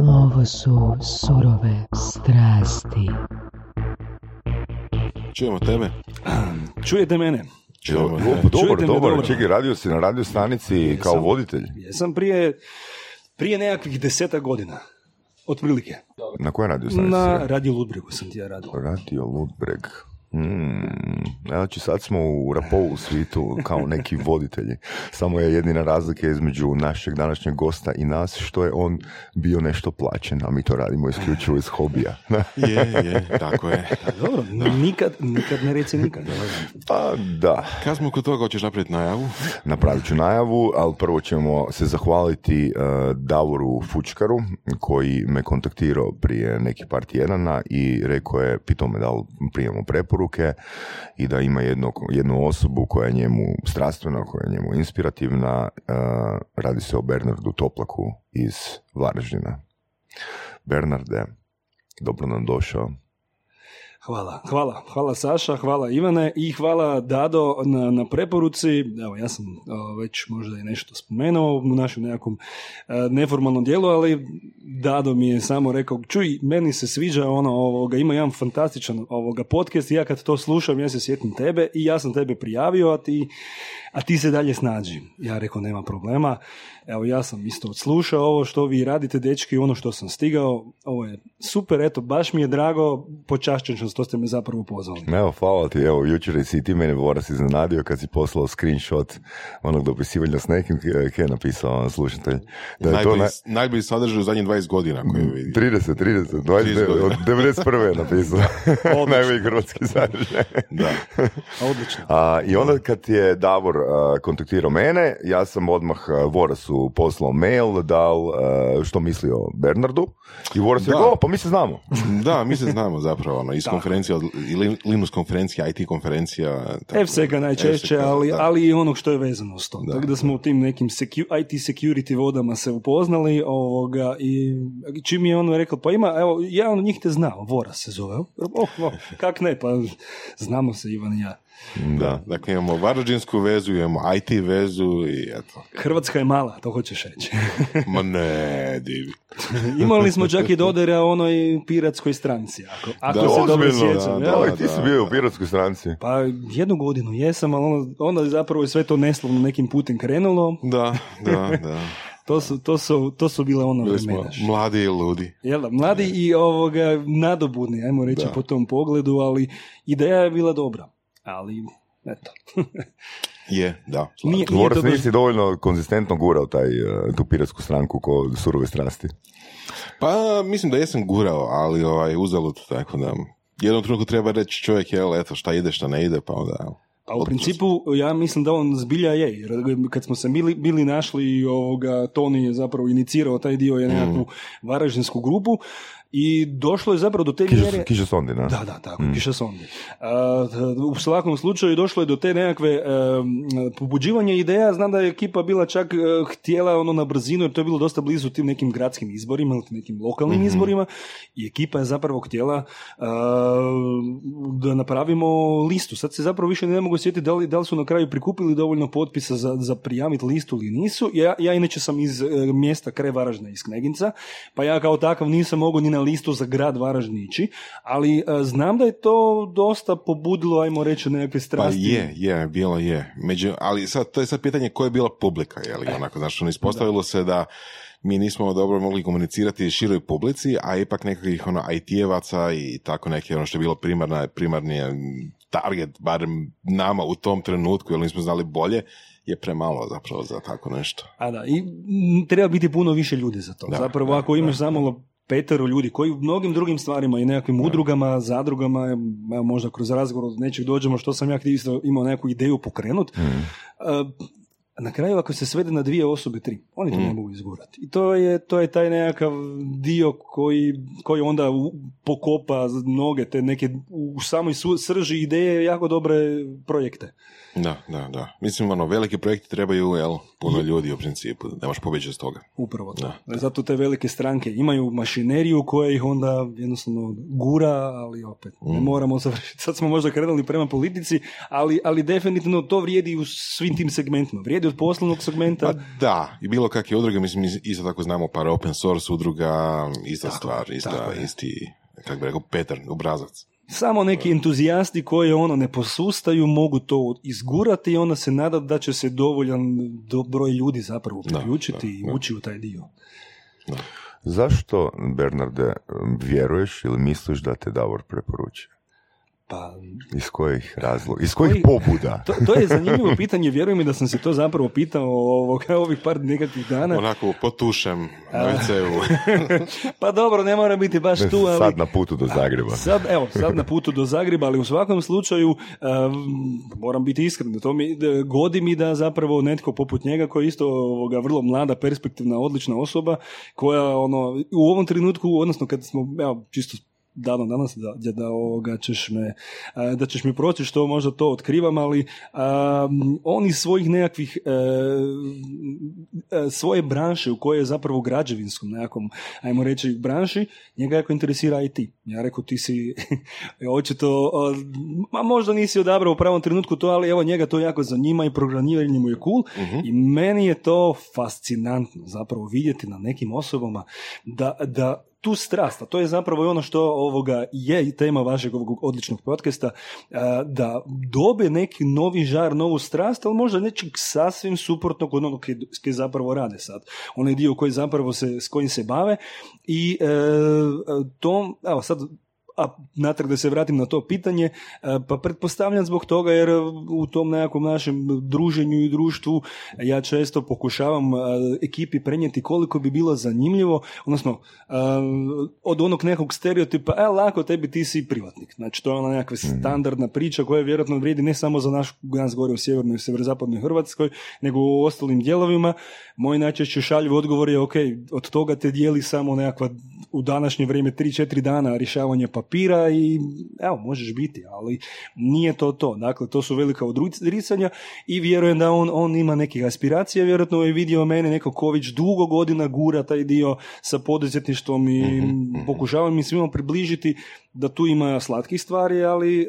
Ovo su surove strasti. Čujemo tebe. Čujete mene? Dobar. Čekaj, radio si na radio stanici kao voditelj? Jesam prije nekakvih 10 godina. Otprilike. Na koje radio stanici? Na Radio Ludbregu sam ti ja radio. Radio Ludbreg. Znači sad smo u Rapovu svitu kao neki voditelji. Samo je jedina razlika između našeg današnjeg gosta i nas što je on bio nešto plaćen, a mi to radimo isključivo iz hobija. je, tako je. Dobro, nikad ne reci nikad. Pa da. Kad smo kod toga, hoćeš napraviti najavu? Napravit ću najavu, ali prvo ćemo se zahvaliti Davoru Fučkaru koji me kontaktirao prije neki par tjedana i rekao je, pitao me da li prijemo preporu i da ima jednu osobu koja je njemu strastvena, koja je njemu inspirativna. Radi se o Bernardu Toplaku iz Varaždina. Bernarde, dobro nam došao. Hvala Saša, hvala Ivane i hvala Dado na preporuci. Evo, ja sam već možda i nešto spomenuo u našem nekakvom neformalnom dijelu, ali Dado mi je samo rekao, čuj, meni se sviđa ima jedan fantastičan podcast i ja kad to slušam, ja se sjetim tebe i ja sam tebe prijavio, a ti se dalje snađi. Ja rekao, nema problema. Evo, ja sam isto odslušao ovo što vi radite, dečki, ono što sam stigao. Ovo je super, eto, baš mi je drago, počašćen što ste me zapravo pozvali. Evo, hvala ti, evo, jučer si ti mene, Bora, si iznenadio kad si poslao screenshot onog dopisivanja s nekim, kaj je napisao slušatelj. Da je najbolji sadržaj u zadnjih 20 godina. 30 godina. Od 91. je napisao. Najbolji hrvatski sadržaj. Da, odlično. I onda kad je Davor kontaktirao mene, ja sam odmah Vorasu poslao mail, što misli o Bernardu, i Voras je rekao, pa mi se znamo. Da, mi se znamo zapravo, iz konferencija, Linux konferencija, IT konferencija. FSEG-a najčešće, ali i onog što je vezano s tom. Tako da smo u tim nekim IT security vodama se upoznali i čim je on rekao, pa ima, evo, jedan od njih te znao, Voras se zove. Kak ne, pa znamo se Ivan i ja. Da, dakle imamo varaždinsku vezu, imamo IT vezu i eto. Hrvatska je mala, to hoćeš reći. Ma ne, divi. Imali smo čak i dodira onoj piratskoj stranci, ako da, se dobro sjećam. Da, ti si bio u piratskoj stranci. Pa jednu godinu jesam, ali onda je zapravo sve to neslovno nekim putem krenulo. Da. To su bile ono vremena. Mladi i ludi. Jel, mladi i nadobudni, ajmo reći po tom pogledu, ali ideja je bila dobra. Ali, eto. Je, da. Voras, nisi dovoljno konzistentno gurao tu piratsku stranku ko surove strasti. Pa, mislim da jesam gurao, ali uzalud, tako da jednom trenutku treba reći čovjek, šta ide, šta ne ide, pa onda... Pa u principu, ja mislim da on zbilja je, jer kad smo se bili našli, Toni je zapravo inicirao taj dio nekakvu varaždinsku grupu, i došlo je zapravo do te mjere... Kiša sondi, ne? Da, tako, kiša sondi. U svakom slučaju došlo je do te nekakve pobuđivanja ideja, znam da je ekipa bila čak htjela na brzinu, jer to je bilo dosta blizu tim nekim gradskim izborima ili nekim lokalnim izborima, i ekipa je zapravo htjela da napravimo listu. Sad se zapravo više ne mogu sjetiti da li su na kraju prikupili dovoljno potpisa za prijaviti listu ili nisu. Ja inače sam iz mjesta kraj Varaždina, iz Kneginca, pa ja kao takav nisam mogu ni na listu za grad Varaždinići, ali znam da je to dosta pobudilo, ajmo reći, nekakve strasti. Pa je, bilo je. Ali to je sad pitanje koja je bila publika, onako, znači, ispostavilo se da mi nismo dobro mogli komunicirati široj publici, a ipak nekakvih IT-evaca i tako neke, što je bilo primarni target, barem nama u tom trenutku, jer nismo znali bolje, je premalo zapravo za tako nešto. A da, i treba biti puno više ljudi za to. Da, zapravo, ako imaš zamalo 5 ljudi koji u mnogim drugim stvarima i nekakvim udrugama, zadrugama, možda kroz razgovor od nečeg dođemo, što sam ja isto imao neku ideju pokrenut, na kraju ako se svede na 2 osobe, 3, oni to ne mogu izgurati. I to je taj nekakav dio koji onda pokopa mnoge te neke u samoj srži ideje jako dobre projekte. Da. Mislim, veliki projekti trebaju, puno ljudi u principu, ne možeš pobjeći iz toga. Upravo to. Da. Zato te velike stranke imaju mašineriju koja ih onda jednostavno gura, ali opet ne moramo završiti. Sad smo možda krenuli prema politici, ali definitivno to vrijedi u svim tim segmentima. Vrijedi ide od poslovnog segmenta. Pa da, i bilo kakve udruge, mislim, isto tako znamo par open source udruga, ista tako, stvar, ista, isti, kako bi rekao, Petar, obrazac. Samo neki entuzijasti koji ono ne posustaju mogu to izgurati i onda se nada da će se dovoljan broj ljudi zapravo priključiti i ući u taj dio. Da. Zašto, Bernarde, vjeruješ ili misliš da te Davor preporučuje? Pa, iz kojih razloga? Iz kojih pobuda? To je zanimljivo pitanje, vjerujem i da sam se to zapravo pitao ovih par nekakvih dana. Onako, potušem. Pa dobro, ne mora biti baš tu. Ali, sad na putu do Zagreba. Sad na putu do Zagreba, ali u svakom slučaju moram biti iskren. To mi godi mi da zapravo netko poput njega koji je isto vrlo mlada, perspektivna, odlična osoba koja u ovom trenutku, odnosno kad smo čisto danas da ćeš mi proći što možda to otkrivam, ali on iz svojih nekakvih svoje branše u kojoj je zapravo građevinskom nekakvom, ajmo reći, branši, njega jako interesira IT. Ja rekao, ti si očito, možda nisi odabrao u pravom trenutku to, ali evo njega to jako zanima i programiranje mu je cool. Uh-huh. I meni je to fascinantno zapravo vidjeti na nekim osobama da tu strast, a to je zapravo i ono što je i tema vašeg ovog odličnog podcasta, da dobe neki novi žar, novu strast, ali možda nečeg sasvim suprotnog od onog koji zapravo rade sad. Onaj dio koji zapravo s kojim se bave i to, evo sad, a natrag da se vratim na to pitanje, pa pretpostavljam zbog toga jer u tom nekakvom našem druženju i društvu ja često pokušavam ekipi prenijeti koliko bi bilo zanimljivo, odnosno od onog nekog stereotipa, lako tebi, ti si privatnik. Znači to je ona nekakva standardna priča koja vjerojatno vrijedi ne samo za nas gore u sjevernoj i sjeverozapadnoj Hrvatskoj, nego u ostalim dijelovima. Moj najčešće šaljiv odgovor je ok, od toga te dijeli samo nekakva u današnje vrijeme 3-4 dana rješavanje papira i evo, možeš biti, ali nije to. Dakle, to su velika odricanja i vjerujem da on ima nekih aspiracija, vjerojatno je vidio mene neko ko već dugo godina gura taj dio sa poduzetništvom i pokušavam im svima približiti da tu ima slatkih stvari, ali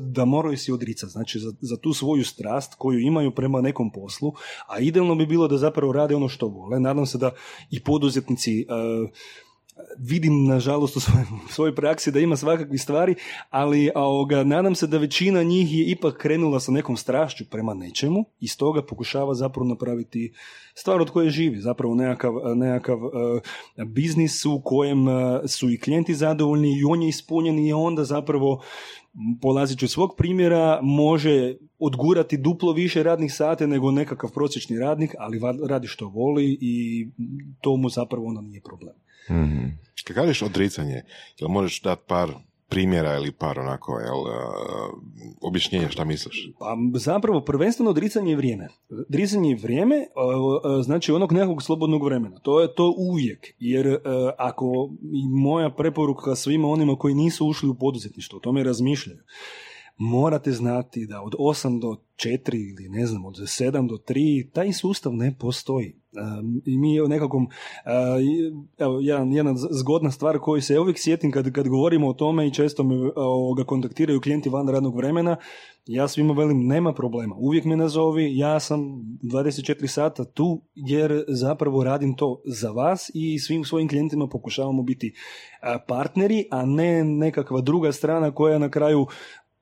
da moraju si odricati. Znači, za tu svoju strast koju imaju prema nekom poslu, a idealno bi bilo da zapravo rade ono što vole. Nadam se da i poduzetnici vidim, nažalost, u svojoj praksi da ima svakakvih stvari, ali nadam se da većina njih je ipak krenula sa nekom strašću prema nečemu i stoga pokušava zapravo napraviti stvar od koje živi, zapravo nekakav biznis u kojem su i klijenti zadovoljni i on je ispunjeni i onda zapravo, polazeći od svog primjera, može odgurati duplo više radnih sati nego nekakav prosječni radnik, ali radi što voli i to mu zapravo onda nije problem. Mm-hmm. Kad kažeš odricanje, jel možeš dati par primjera ili par onako objašnjenja šta misliš? Pa, zapravo prvenstveno odricanje je vrijeme. Odricanje je vrijeme, znači onog nekog slobodnog vremena. To je to uvijek, jer ako moja preporuka svima onima koji nisu ušli u poduzetništvo, o tome razmišljaju. Morate znati da od 8 do 4 ili ne znam, od 7 do 3 taj sustav ne postoji. I mi je nekakvom jedna zgodna stvar koju se uvijek sjetim kad govorimo o tome i često me kontaktiraju klijenti van radnog vremena. Ja svima velim, nema problema, uvijek me nazovi, ja sam 24 sata tu jer zapravo radim to za vas i svim svojim klijentima pokušavamo biti partneri, a ne nekakva druga strana koja na kraju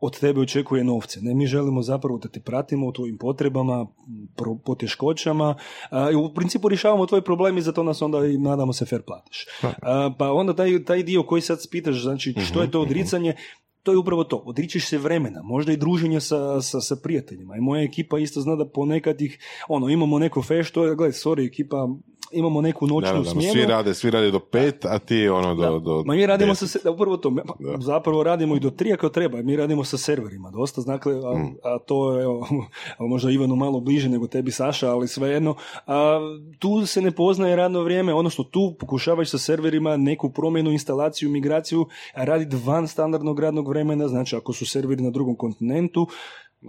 od tebe očekuje novce. Ne, mi želimo zapravo da te pratimo u tvojim potrebama, poteškoćama i u principu rješavamo tvoje problemi i zato nas onda i nadamo se fair platiš. Pa onda taj dio koji sad pitaš, znači što je to odricanje, to je upravo to, odričeš se vremena, možda i druženja sa prijateljima. I moja ekipa isto zna da ponekad ih, imamo neko fešto, gledaj, sorry ekipa, imamo neku noćnu smjenu. Svi rade do 5, a ti do... Ma mi radimo upravo to, zapravo radimo i do 3 ako treba, mi radimo sa serverima dosta, dakle, a to je možda Ivanu malo bliže nego tebi Saša, ali svejedno, tu se ne poznaje radno vrijeme, odnosno tu pokušavaš sa serverima neku promjenu, instalaciju, migraciju, raditi van standardnog radnog vremena, znači ako su serveri na drugom kontinentu,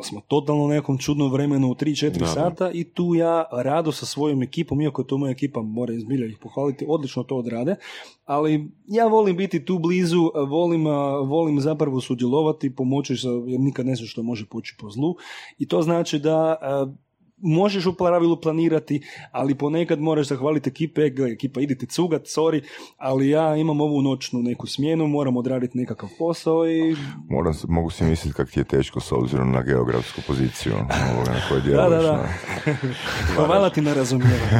smo totalno u nekom čudnom vremenu u 3-4 sata i tu ja rado sa svojom ekipom, iako to moja ekipa, mora izbilja ih pohvaliti, odlično to odrade, ali ja volim biti tu blizu, volim zapravo sudjelovati, pomoći jer nikad ne znam što može poći po zlu i to znači da možeš u pravilu planirati, ali ponekad moraš zahvaliti ekipe, ekipa idite cugat, sorry, ali ja imam ovu noćnu neku smjenu, moram odraditi nekakav posao i... Mogu si misliti kako ti je teško s obzirom na geografsku poziciju ovoga na koje djeloviš. Da. Hvala ti na razumijevanju.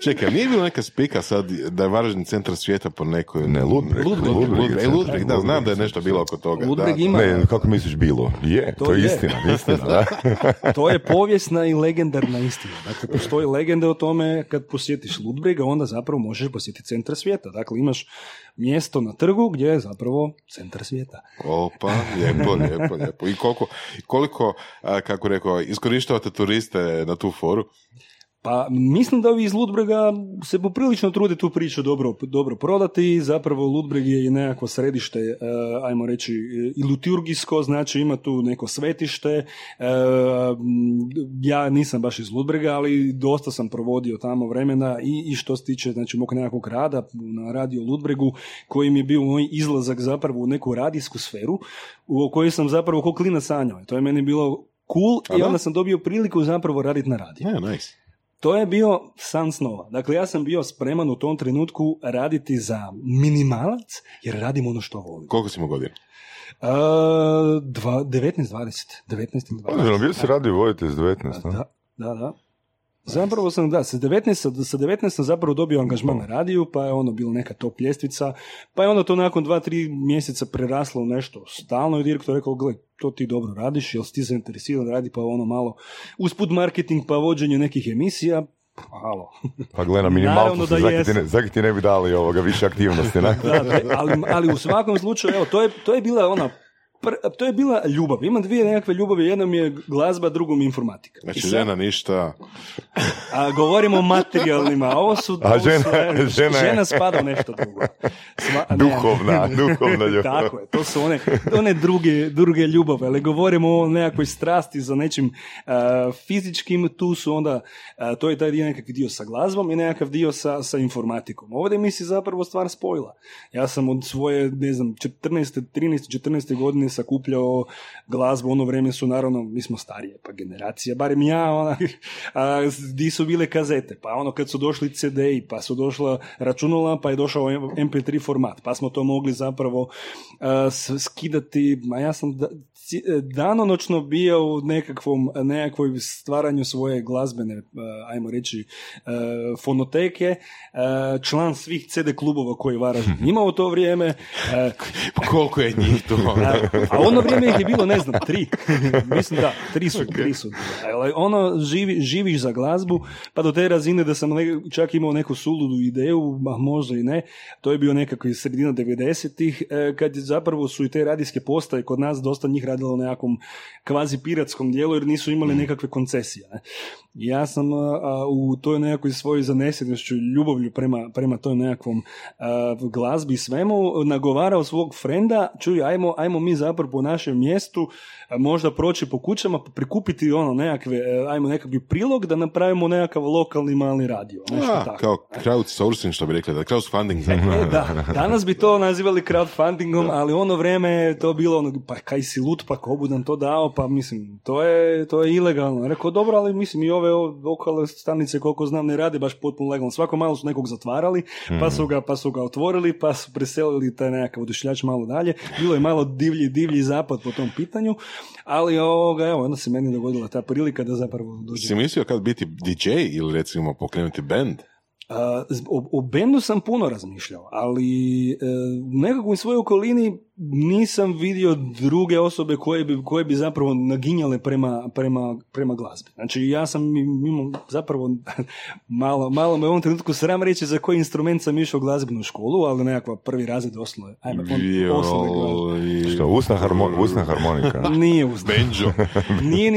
Čekaj, nije bilo neka spika sad da je Varaždin centar svijeta po nekoj... Ne, Ludbreg, da, znam da je nešto bilo oko toga. Ludbreg ima... Ne, kako misliš bilo? Je, to je istina, da. To je povijesna i legendarna istina. Dakle, postoji legenda o tome kad posjetiš Ludbrega, onda zapravo možeš posjetiti centar svijeta. Dakle, imaš mjesto na trgu gdje je zapravo centar svijeta. Opa, lijepo. I koliko kako rekao, iskorištavate turiste na tu foru? Pa mislim da ovi iz Ludbrega se poprilično trude tu priču dobro prodati. Zapravo Ludbreg je i nekako središte, ajmo reći, i liturgijsko, znači ima tu neko svetište. Ja nisam baš iz Ludbrega, ali dosta sam provodio tamo vremena i što se tiče znači, mog nekakvog rada na Radio Ludbregu, koji mi je bio moj izlazak zapravo u neku radijsku sferu, u kojoj sam zapravo ko klinac sanjao. To je meni bilo cool i onda sam dobio priliku zapravo raditi na radiju. Yeah, nice. To je bio san snova. Dakle, ja sam bio spreman u tom trenutku raditi za minimalac, jer radim ono što volim. Koliko si mu godina? 19-20. Bio si radio voditelj s 19, ne? Da. Zapravo sam, sa 19 sam zapravo dobio angažman na radiju, pa je ono bilo neka top ljestvica, pa je onda to nakon 2-3 mjeseca preraslo u nešto stalno i direktor rekao, gle, to ti dobro radiš, jel si ti zainteresiran radi, pa ono malo usput marketing, pa vođenje nekih emisija, halo. Pa gleda, minimalno se zaki ti ne bi dali ovoga više aktivnosti. Ali u svakom slučaju, evo, to je bila ona... To je bila ljubav. Imam dvije nekakve ljubavi. Jedna mi je glazba, drugom je informatika. Znači, žena ništa. A govorimo o materijalnima. Žena spada u nešto drugo. Duhovna ljubav. Tako je. To su one druge ljubave. Ali govorimo o nekakvoj strasti za nečim fizičkim. Tu su onda, to je taj nekakav dio sa glazbom i nekakav dio sa informatikom. Ovdje mi se zapravo stvar spojila. Ja sam od svoje, ne znam, 13. godine sakupljao glazbu, ono vrijeme su naravno, mi smo starije, pa generacija, barem ja, di su bile kazete, pa ono kad su došli CD-i, pa su došla računala, pa je došao MP3 format, pa smo to mogli zapravo skidati, a ja sam danonočno bio u nekakvoj stvaranju svoje glazbene, ajmo reći, fonoteke, član svih CD klubova koji je Varaždin imao u to vrijeme. Koliko je njih to? A ono vrijeme ih je bilo, ne znam, 3. Mislim da, 3 su. Ono, živiš za glazbu, pa do te razine da sam čak imao neku suludu ideju, a možda i ne, to je bio nekakvi sredina 90-ih, kad zapravo su i te radijske postaje kod nas, dosta njih radilo u nekakvom kvazi piratskom dijelu, jer nisu imali nekakve koncesije. Ja sam u toj nekakvoj svojoj zanesenjošću, ljubavlju prema toj nekakvom glazbi i svemu, nagovarao svog frenda, čuj, ajmo mi zapravo po našem mjestu možda proći po kućama, prikupiti ono nekakve, ajmo nekakvi prilog da napravimo nekakav lokalni mali radio. Nešto tako. Kao crowdsourcing što bi rekli, da crowdfunding. Da, danas bi to nazivali crowdfundingom, ali ono vrijeme to bilo ono, pa kaj si lut, pa ko budem to dao, pa mislim, to je ilegalno. Rekao, dobro, ali mislim i ove lokalne stanice koliko znam ne rade baš potpuno legalno. Svako malo su nekog zatvarali, pa su ga otvorili, pa su preselili taj nekakav odušljač malo dalje. Bilo je malo divlji zapad po tom pitanju, ali evo, onda se meni dogodila ta prilika da zapravo dođe. Si mislio kad biti DJ ili recimo pokrenuti band? O bendu sam puno razmišljao, ali nekako u svojoj okolini nisam vidio druge osobe koje bi zapravo naginjale prema glazbi. Znači ja sam imao zapravo malo me u ovom trenutku sram reći za koji instrument sam išao u glazbenu školu, ali nekakva prvi razred osnovne glazbe. Što, usna harmonika? Nije usna. Benjo. Nije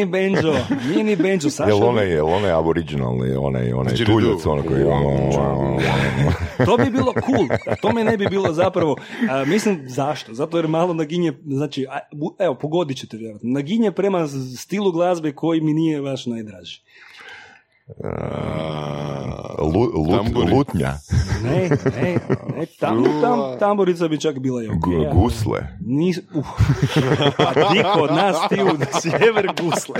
ni benjo. Jel ona je aboriginalni, ona je tuljac, ona koji je To bi bilo cool, a to me ne bi bilo zapravo, mislim zašto? Zato jer malo naginje, znači, evo, pogodit ćete vjerojatno, naginje prema stilu glazbe koji mi nije baš najdraži. Lutnja. Ne, tamburica bi čak bila i ok. Gusle. A niko od nas ti u sjever gusle.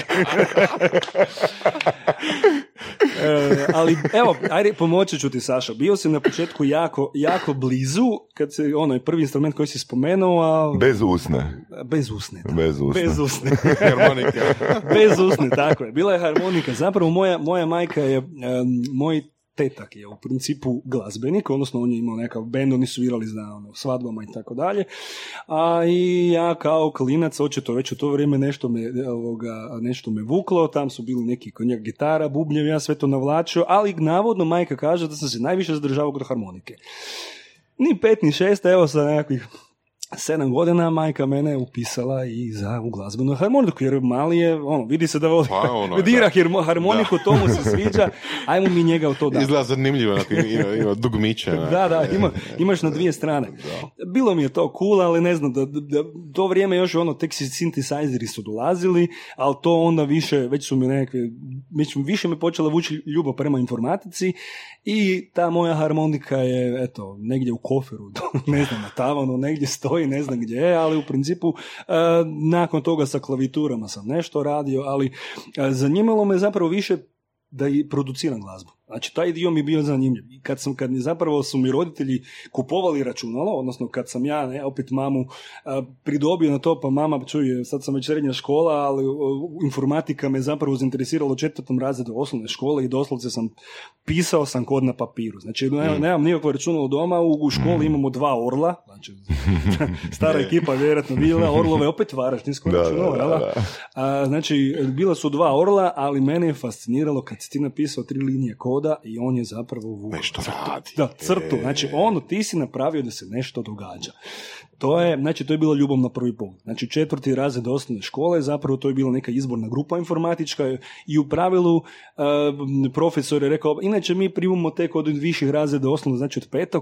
Ali evo, ajde, pomoći ću ti, Saša. Bio si na početku jako, jako blizu, kad si onaj prvi instrument koji si spomenuo, a... Bez usne. Harmonika. Bez usne, tako je. Bila je harmonika. Zapravo moja majka je, moj tetak je u principu glazbenik, odnosno on je imao nekakav bend, oni su virali na svadbama i tako dalje, a i ja kao klinac, očito već u to vrijeme nešto me vuklo, tam su bili neki konjak gitara, bubnjevi, ja sve to navlačio, ali navodno majka kaže da sam se najviše zadržavao kod harmonike. Ni 5, ni 6, evo sa nekakvih 7 godina majka mene upisala i za glazbenu harmoniku, jer mali je, ono, vidi se da voli, dira harmoniku, to mu se sviđa, ajmo mi njega u to dati. Izgleda zanimljivo, ima dugmiće. Imaš na dvije strane. Da. Bilo mi je to cool, ali ne znam, da to vrijeme još ono, tek synthesizeri su dolazili, ali to onda više, više me počela vući ljubav prema informatici i ta moja harmonika je, eto, negdje u koferu, ne znam, na tavanu, negdje stoji, ne znam gdje je, ali u principu nakon toga sa klavijaturama sam nešto radio, ali zanimalo me zapravo više da i produciram glazbu. Znači, taj dio mi je bio zanimljiv. Kad zapravo su mi roditelji kupovali računalo, odnosno kad sam ja, opet mamu, pridobio na to, pa mama, čuj, sad sam već srednja škola, ali informatika me zapravo zainteresirala u 4. razredu osnovne škole i doslovce sam pisao sam kod na papiru. Znači, nemam nikakvo računalo doma, u školi imamo 2 orla, znači, stara ekipa vjerojatno vidjela, orlove opet varaždinsko računalo, znači, bila su 2 orla, ali mene je fasciniralo kad si ti napisao 3 linije koda i on je zapravo vukao crtu, znači ono, ti si napravio da se nešto događa. To je bila ljubav na prvi pogled. Znači 4. razred osnovne škole, zapravo to je bila neka izborna grupa informatička i u pravilu profesor je rekao, inače mi primamo tek od viših razreda osnovne, znači od 5.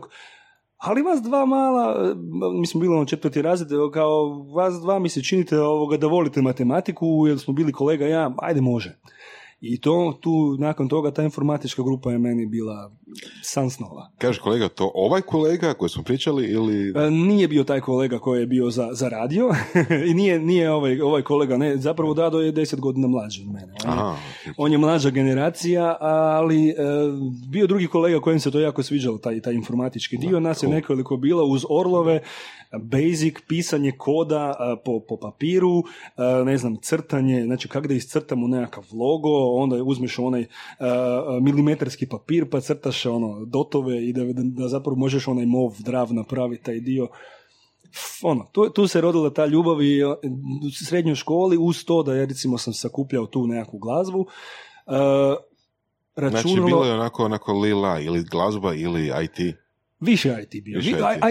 ali vas 2 mala, mi smo bili na 4. razred, kao vas 2 mi se činite da volite matematiku, jer smo bili kolega ja, ajde može. I tu, nakon toga, ta informatička grupa je meni bila san snova. Kaže kolega, to ovaj kolega koji smo pričali ili... Nije bio taj kolega koji je bio za radio i nije ovaj kolega, ne, zapravo Dado je 10 godina mlađi od mene. On je mlađa generacija, ali bio drugi kolega kojem se to jako sviđalo, taj informatički dio. Nas je nekoliko bilo uz orlove, basic, pisanje koda po papiru, ne znam, crtanje, znači kako da iscrtamo nekakav logo, onda uzmeš onaj milimetarski papir pa crtaš ono dotove i da zapravo možeš onaj mov drav napraviti taj dio. Ono, tu se rodila ta ljubav i u srednjoj školi uz to da ja recimo sam sakupljao tu nekakvu glazbu. Znači bilo je onako lila ili glazba ili IT? Više IT bio.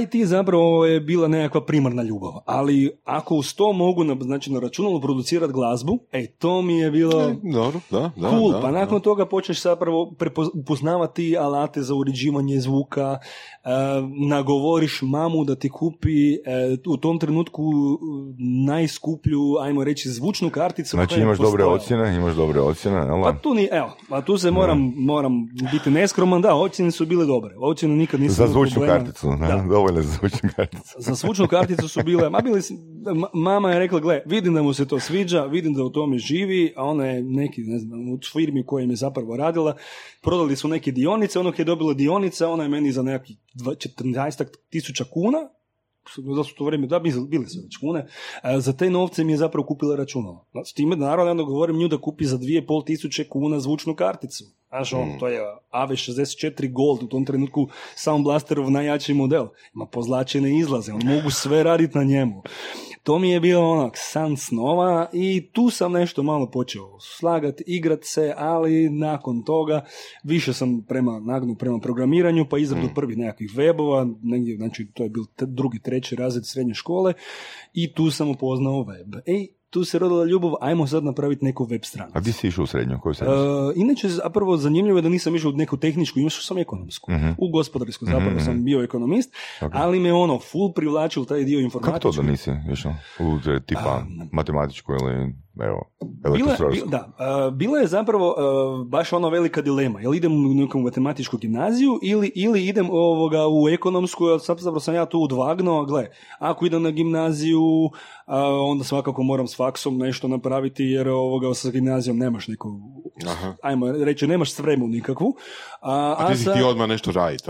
IT zapravo je bila nekakva primarna ljubav, ali ako uz to mogu na računalu producirati glazbu, to mi je bilo cool. Pa nakon toga počneš zapravo upoznavati alate za uređivanje zvuka, nagovoriš mamu da ti kupi u tom trenutku najskuplju, ajmo reći, zvučnu karticu. Znači imaš dobre ocjene. Pa tu, tu se moram biti neskroman, da, ocjene su bile dobre. Ocjene nikad nisam... Dovoljno za zvučnu karticu. Za zvučnu karticu su bile, mama je rekla, gle, vidim da mu se to sviđa, vidim da u tome živi, a ona je neki, ne znam, u firmi u kojoj je zapravo radila, prodali su neke dionice, onog je dobila dionica, ona je meni za nekakvih 14.000 kuna, da su to vrijeme, da, bili su već kune, za te novce mi je zapravo kupila računalo. S time, naravno, onda govorim nju da kupi za 2.500 kuna zvučnu karticu. Znaš, to je AV64 Gold, u tom trenutku Sound Blasterov najjači model. Ima pozlačene izlaze, mogu sve raditi na njemu. To mi je bio onak san snova i tu sam nešto malo počeo slagati, igrati se, ali nakon toga više sam prema programiranju, pa izradu prvih nekakvih webova, negdje, znači to je bil 2., 3. razred srednje škole i tu sam upoznao web. tu se rodila ljubav, ajmo sad napraviti neku web stranicu. A gdje si išao u srednju? Koju srednju? Inače, zapravo zanimljivo je da nisam išao u neku tehničku, išao sam ekonomsku. Uh-huh. U gospodarsku, zapravo sam bio ekonomist, okay. Ali me ono, full privlačio taj dio informatički. Kako to da nisi išao? Tipa matematičku ili... Evo, bila je zapravo baš ona velika dilema. Jel idem u neku matematičku gimnaziju ili idem u ekonomsku, jer zapravo sam ja tu odvagnuo, gle, ako idem na gimnaziju, onda svakako moram s faksom nešto napraviti, jer sa gimnazijom nemaš neku, ajmo reći, nemaš spremu nikakvu. A ti si ti odmah nešto raditi.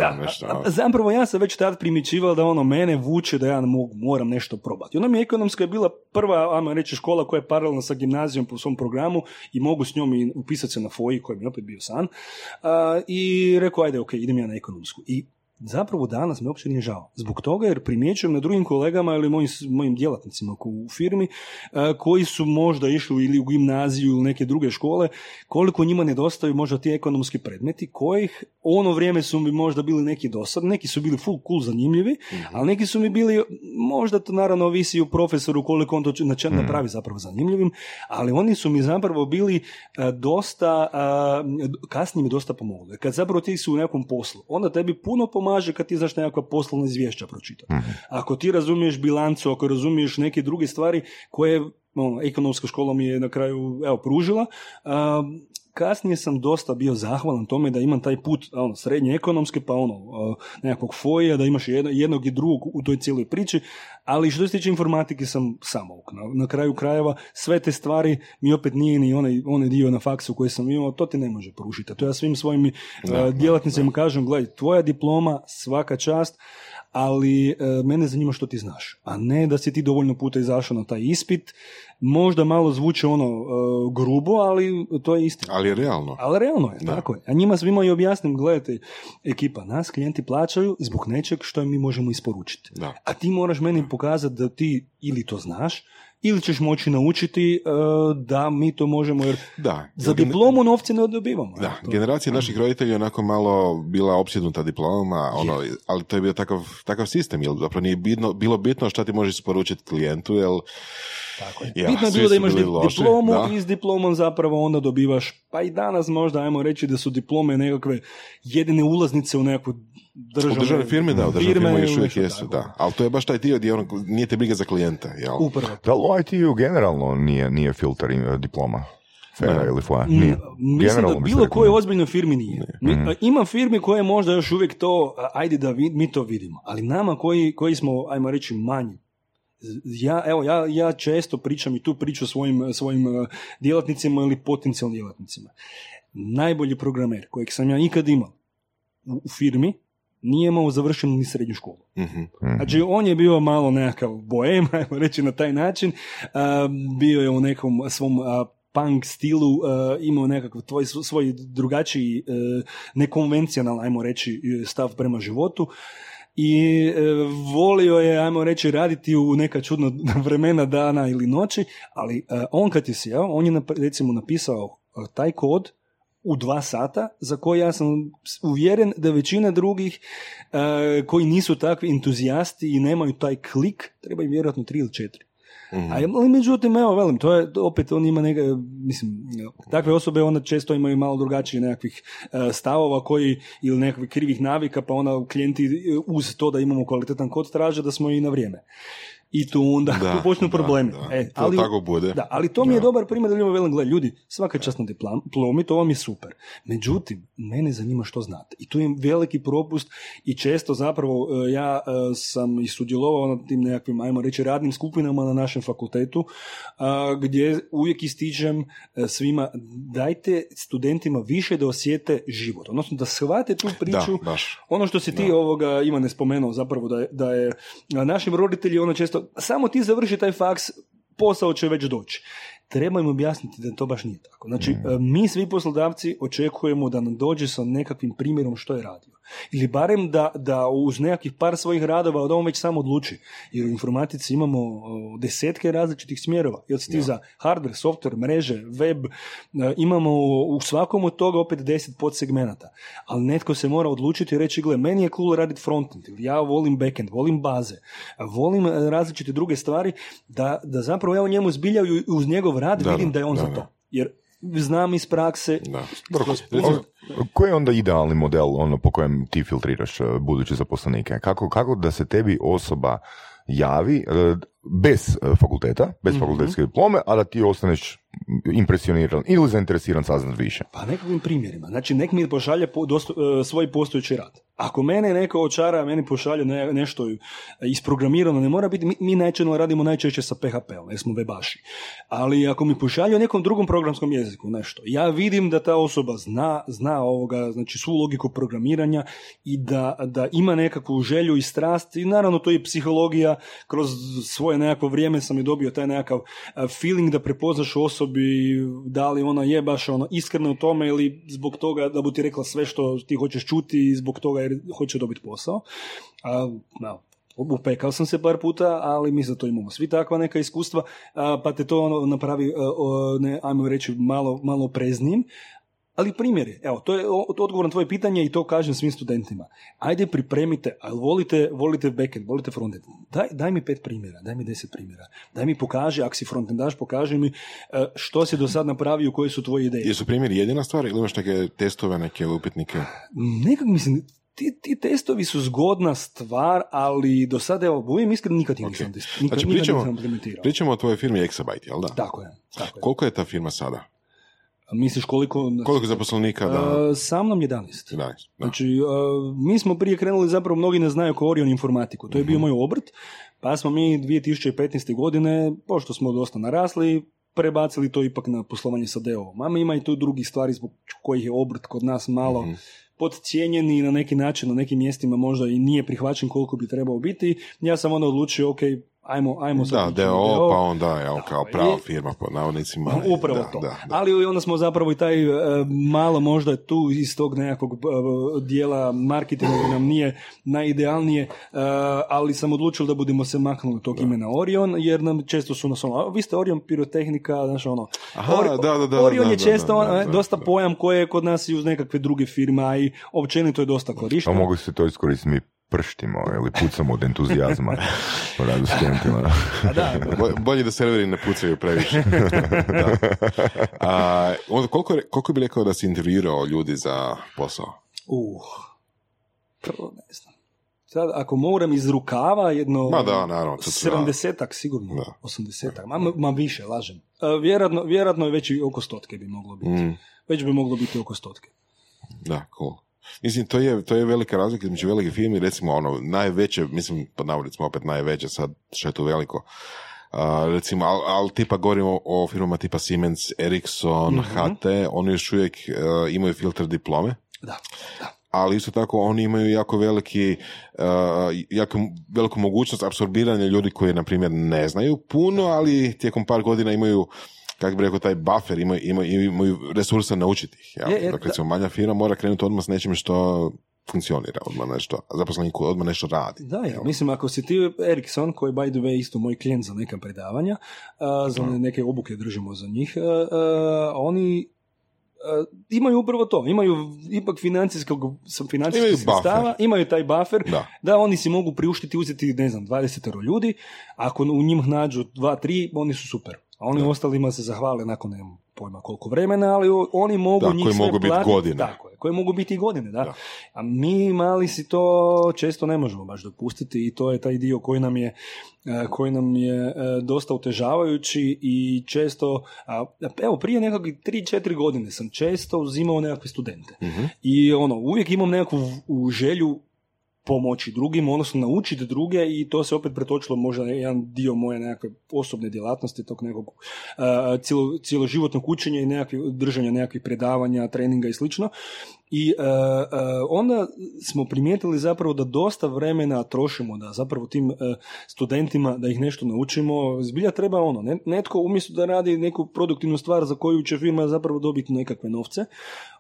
Zapravo ja sam već tad primjećivao da mene vuče da ja moram nešto probati. Ona mi je ekonomska bila prva, ajmo reći, škola koja je paralelna sa gimnazijom po svom programu i mogu s njom i upisati se na FOI, koji mi je opet bio san. I rekao, ajde, ok, idem ja na ekonomsku. I zapravo danas me uopće nije žao. Zbog toga jer primjećujem na drugim kolegama ili mojim djelatnicima u firmi koji su možda išli ili u gimnaziju ili neke druge škole, koliko njima nedostaju možda ti ekonomski predmeti kojih ono vrijeme su mi možda bili neki dosadni, neki su bili full cool zanimljivi, ali neki su mi bili, možda to naravno ovisi o profesoru koliko on to napravi zapravo zanimljivim, ali oni su mi zapravo bili dosta, kasnije mi dosta pomogli. Kad zapravo ti si u nekom poslu, onda tebi puno pomaže kad ti znaš nekakva poslovna izvješća pročitati. Ako ti razumiješ bilancu, ako razumiješ neke druge stvari koje ekonomska škola mi je na kraju pružila, kasnije sam dosta bio zahvalan tome da imam taj put srednje ekonomske, pa nekakvog foja, da imaš jednog i drugog u toj cijeloj priči, ali što se tiče informatike sam samouk. Na kraju krajeva sve te stvari mi opet nije ni onaj dio na faksu koji sam imao, to ti ne može pružiti. To ja svim svojim djelatnicima kažem, gledaj, tvoja diploma, svaka čast, ali mene zanima što ti znaš, a ne da si ti dovoljno puta izašao na taj ispit. Možda malo zvuče grubo, ali to je istina. Ali je realno. Ali realno je, da. Tako je. A njima svima i objasnim, gledajte, ekipa, nas klijenti plaćaju zbog nečeg što mi možemo isporučiti. Da. A ti moraš meni pokazati da ti ili to znaš, ili ćeš moći naučiti da mi to možemo, jer za diplomu novce ne dobivamo. Da, generacija naših roditelja onako malo bila opsjednuta diplomama, ali to je bio takav sistem, jer zapravo nije bilo bitno što ti možeš isporučiti klijentu, jer... Tako je. Bitno je bilo da imaš diplomu i s diplomom zapravo onda dobivaš, pa i danas možda ajmo reći da su diplome nekakve jedine ulaznice u nekakvu državne firme, da, državne firme još uvijek jesu, da. Ali to je baš taj dio gdje nije te briga za klijenta, jel? Upravo. Da, u IT-u generalno nije filter diploma? Mislim da bilo koje ozbiljno firmi nije. Ima firmi koje možda još uvijek to, ajde da mi to vidimo, ali nama koji smo, ajmo reći, manji. Ja često pričam i tu priču svojim djelatnicima ili potencijalnim djelatnicima. Najbolji programer kojeg sam ja ikad imao u firmi nije imao završenu ni srednju školu. Znači, on je bio malo nekakav bohem, ajmo reći na taj način. Bio je u nekom svom punk stilu, imao nekakav svoj drugačiji, nekonvencional, ajmo reći, stav prema životu. I volio je, ajmo reći, raditi u neka čudna vremena dana ili noći, ali on kad je sjeo, on je recimo napisao taj kod u 2 sata, za koje ja sam uvjeren da većina drugih koji nisu takvi entuzijasti i nemaju taj klik, treba im vjerojatno 3 ili 4. Ali međutim, evo, velim, to je, opet on ima neka, mislim, takve osobe onda često imaju malo drugačije nekakvih stavova koji, ili nekakvih krivih navika, pa onda klijenti uz to da imamo kvalitetan kod traže da smo i na vrijeme. I tu onda počnu problemi. Tako bude. Da, ali to mi je dobar primjer da ljubim, velim, gledaj, ljudi, svaka čast na diplomi, to vam je super. Međutim, mene zanima što znate. I tu je veliki propust i često zapravo ja sam i sudjelovao na tim nekakvim, ajmo reći, radnim skupinama na našem fakultetu, gdje uvijek ističem svima, dajte studentima više da osjete život. Odnosno da shvate tu priču. Da, ono što si ti Ivane spomenuo zapravo, da je našim roditeljima ono često samo ti završi taj faks, posao će već doći. Treba im objasniti da to baš nije tako. Znači, mi svi poslodavci očekujemo da nam dođe sa nekakvim primjerom što je radio. Ili barem da uz nekakvih par svojih radova od ovom već samo odluči. Jer u informatici imamo desetke različitih smjerova. Jel si ti za hardware, software, mreže, web, imamo u svakom od toga opet 10 podsegmenata. Ali netko se mora odlučiti i reći, gle, meni je cool raditi frontend, ja volim backend, volim baze, volim različite druge stvari, da zapravo ja u njemu zbiljaju uz njegov rad vidim da je on za to. Jer znam iz prakse. Koji je onda idealni model po kojem ti filtriraš buduće zaposlenike? Kako da se tebi osoba javi bez fakulteta, bez fakultetske diplome, a da ti ostaneš impresioniran ili zainteresiran saznat više? Pa nekakvim primjerima. Znači, nek mi pošalje svoj postojeći rad. Ako mene neko očara, meni pošalje nešto isprogramirano, ne mora biti, mi radimo najčešće sa PHP-om, jer smo webaši. Ali ako mi pošalje o nekom drugom programskom jeziku nešto, ja vidim da ta osoba zna ovoga, znači svu logiku programiranja i da ima nekakvu želju i strast, i naravno to je psihologija, kroz svoje nekako vrijeme sam je dobio taj nekakav feeling da prepoznaš osobi da li ona je baš ono iskrena u tome ili zbog toga da bi ti rekla sve što ti hoćeš čuti i zbog toga jer hoće dobiti posao. Upekao sam se par puta, ali mi za to imamo svi takva neka iskustva, pa te to ono napravi, ajmo reći, malo preznijim. Ali primjer je, evo, to je odgovor na tvoje pitanje i to kažem svim studentima. Ajde pripremite, ali volite backend, volite frontend. Daj mi 5 primjera, daj mi 10 primjera. Daj mi pokaži, ako si frontendaš, pokaži mi što si do sad napravio, koje su tvoje ideje. Jesu primjeri jedina stvar ili imaš neke testove, neke upitnike? Nekako mislim... Ti testovi su zgodna stvar, ali do sada, evo, budem iskren, nikad ih nisam testirao. Znači, pričamo o tvojoj firmi Exabyte, jel da? Tako je. Koliko je ta firma sada? Misliš koliko zaposlenika? Sa mnom 11. Znači, mi smo prije krenuli, zapravo mnogi ne znaju kao Orion informatiku. To je bio moj obrt, pa smo mi 2015. godine, pošto smo dosta narasli, prebacili to ipak na poslovanje sa d.o.o. Ima i tu drugih stvari zbog kojih je obrt kod nas malo... podcijenjeni i na neki način, na nekim mjestima možda i nije prihvaćen koliko bi trebao biti. Ja sam onda odlučio, ok, ajmo sad. Da, DO, pa onda, kao prava firma pod navodnicima. Upravo to. Da. Ali onda smo zapravo i taj malo možda tu iz tog nekakvog dijela marketinga nam nije najidealnije, ali sam odlučio da budemo se maknuli tog imena Orion, jer nam često su nas ono, vi ste Orion pirotehnika, znaš ono. Orion je često dosta pojam koje je kod nas i uz nekakve druge firma i općenito je dosta korišteno. Mogu se to iskoristiti prštimo ili pucamo od entuzijazma po radu studentima. Bolje da serveri ne pucaju previše. Onda, koliko bi rekao da si intervjuirao ljudi za posao? Ne znam. Sad, ako moram iz rukava, jedno 70-ak sigurno, 80-ak, ma više, lažem. Vjerojatno je već i oko 100 bi moglo biti. Već bi moglo biti oko 100. Da, cool. Mislim, to je velika razlika između velike firme, recimo ono, najveće, mislim, pod navodnicima opet najveće, sad što je tu veliko, recimo, ali tipa govorimo o firmama tipa Siemens, Ericsson, HT, oni još uvijek imaju filtr diplome. Da. Ali isto tako oni imaju jako veliku mogućnost apsorbiranja ljudi koji, na primjer, ne znaju puno, ali tijekom par godina imaju... kako bi rekao, taj buffer, imaju resursa naučiti ih. Dakle, recimo, manja firma mora krenuti odmah s nečim što funkcionira, odmah nešto, a zaposlenik odmah nešto radi. Mislim, ako si ti Ericsson, koji by the way isto moj klijent za neka predavanja, za neke obuke držimo za njih, oni imaju upravo to, imaju ipak financijskih sredstava, imaju taj buffer, da oni si mogu priuštiti, uzeti, ne znam, 20 ljudi, ako u njih nađu 2-3, oni su super. A oni ostalima se zahvale nakon, nemam pojma koliko vremena, ali oni mogu njih sve mogu platiti. Koje mogu biti i godine, da. A mi mali si to često ne možemo baš dopustiti i to je taj dio koji nam je dosta otežavajući i često, evo prije nekakvih 3-4 godine sam često uzimao nekakve studente i ono, uvijek imam nekakvu želju pomoći drugim, odnosno naučiti druge i to se opet pretočilo možda jedan dio moje nekakve osobne djelatnosti, tog nekog cijeloživotnog učenja i držanja nekakvih predavanja, treninga i slično. I onda smo primijetili zapravo da dosta vremena trošimo da zapravo tim studentima da ih nešto naučimo. Zbilja treba ono, netko umjesto da radi neku produktivnu stvar za koju će firma zapravo dobiti nekakve novce,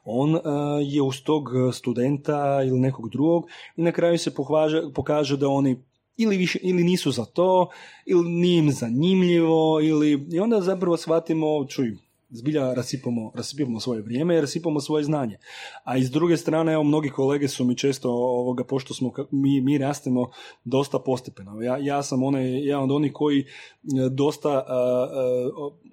on je uz tog studenta ili nekog drugog i na kraju se pokaže da oni ili nisu za to, ili nije im zanimljivo, i onda zapravo shvatimo, zbilja rasipamo svoje vrijeme, rasipamo svoje znanje. A iz druge strane, evo, mnogi kolege su mi često, pošto smo, mi rastemo dosta postepeno. Ja sam jedan od onih koji dosta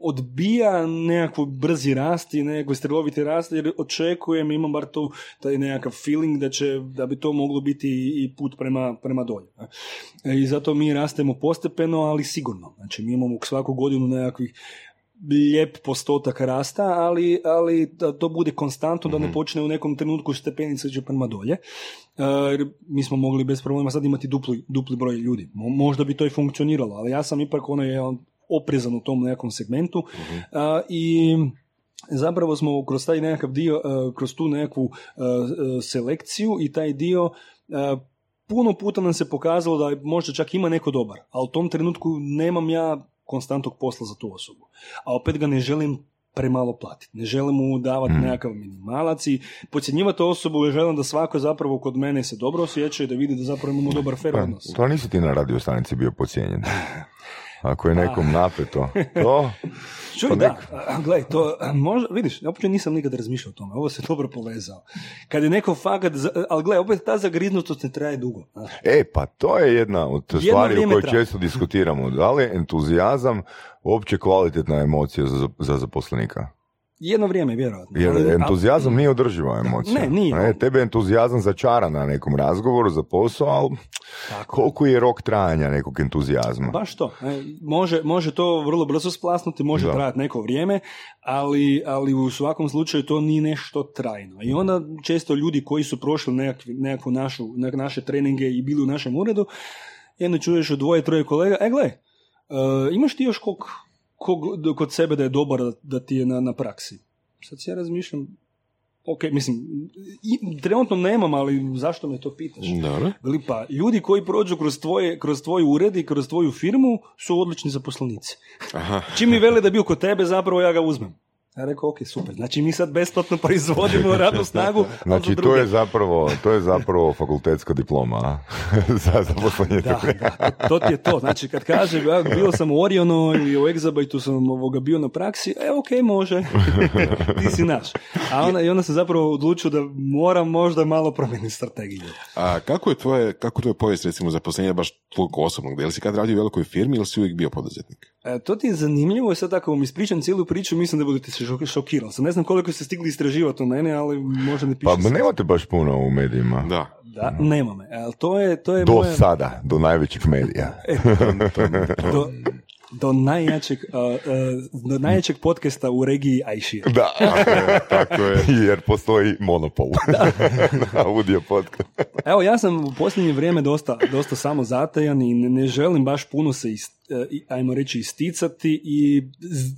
odbija nekakvu brzi rast i nekakvu streloviti rast, jer očekujem, imam bar tu taj nekakav feeling da bi to moglo biti i put prema dolje. I zato mi rastemo postepeno, ali sigurno. Znači, mi imamo svaku godinu nekakvih lijep postotak rasta, ali da to bude konstantno, da ne počne u nekom trenutku stepenica ići prema dolje. Mi smo mogli bez problema sad imati dupli broj ljudi. Možda bi to i funkcioniralo, ali ja sam ipak oprezan u tom nekom segmentu. I zapravo smo kroz taj nekakav dio, kroz tu nekakvu selekciju i taj dio puno puta nam se pokazalo da možda čak ima neko dobar, ali u tom trenutku nemam ja konstantnog posla za tu osobu. A opet ga ne želim premalo platiti. Ne želim mu davati nekakav minimalac i podcjenjivati osobu, jer želim da svako zapravo kod mene se dobro osjeća i da vidi da zapravo imamo dobar fair odnos. To nisi ti na radio stanici bio podcijenjen. Ako je nekom napeto. Gledaj, to možda, vidiš, ja uopće nisam nikad razmišljao o tome, ovo se dobro povezao. Kad je neko fakat, ali gledaj, opet ta zagriznutost ne traje dugo. Pa to je jedna od stvari o kojoj često diskutiramo. Da li je entuzijazam uopće kvalitetna emocija za zaposlenika? Jedno vrijeme, vjerojatno. Jer entuzijazam nije održiva emocija. Ne, nije. Tebe entuzijazam začara na nekom razgovoru za posao, ali koliko je rok trajanja nekog entuzijazma? Baš to. Može to vrlo brzo splasnuti, može trajati neko vrijeme, ali u svakom slučaju to nije nešto trajno. I onda često ljudi koji su prošli naše treninge i bili u našem uredu, jedno čuješ od dvoje, troje kolega, gle, imaš ti još kod sebe da je dobar, da ti je na praksi. Sad se ja razmišljam, trenutno nemam, ali zašto me to pitaš? Pa, ljudi koji prođu kroz tvoj ured i kroz tvoju firmu su odlični zaposlenici. Čim mi vele da je bio kod tebe, zapravo ja ga uzmem. Ja rekao, super, znači mi sad besplatno proizvodimo radnu snagu. Znači to je zapravo fakultetska diploma za zaposlenje. Da, to ti je to. Znači kad kažem, bio sam u Orionu ili u Exabyteu sam bio na praksi, može, ti si naš. A onda se zapravo odlučio da moram možda malo promijeniti strategiju. A kako je tvoja povijest recimo zaposlenja baš toliko osobnog? Je li si kad radio u velikoj firmi ili si uvijek bio poduzetnik? To ti je zanimljivo i sad ako vam ispričam cijelu priču, mislim da budete se šokirali. Ne znam koliko ste stigli istraživati o mene, ali možda ne piše. Pa nemate baš puno u medijima. Da, nema me. To je do moja... sada, do najvećeg medija. Do najjačeg podcasta u regiji, a i šire. Da, tako je, jer postoji monopol na audio podcast. Evo, ja sam u posljednje vrijeme dosta samozatajan i ne želim baš puno se isticati i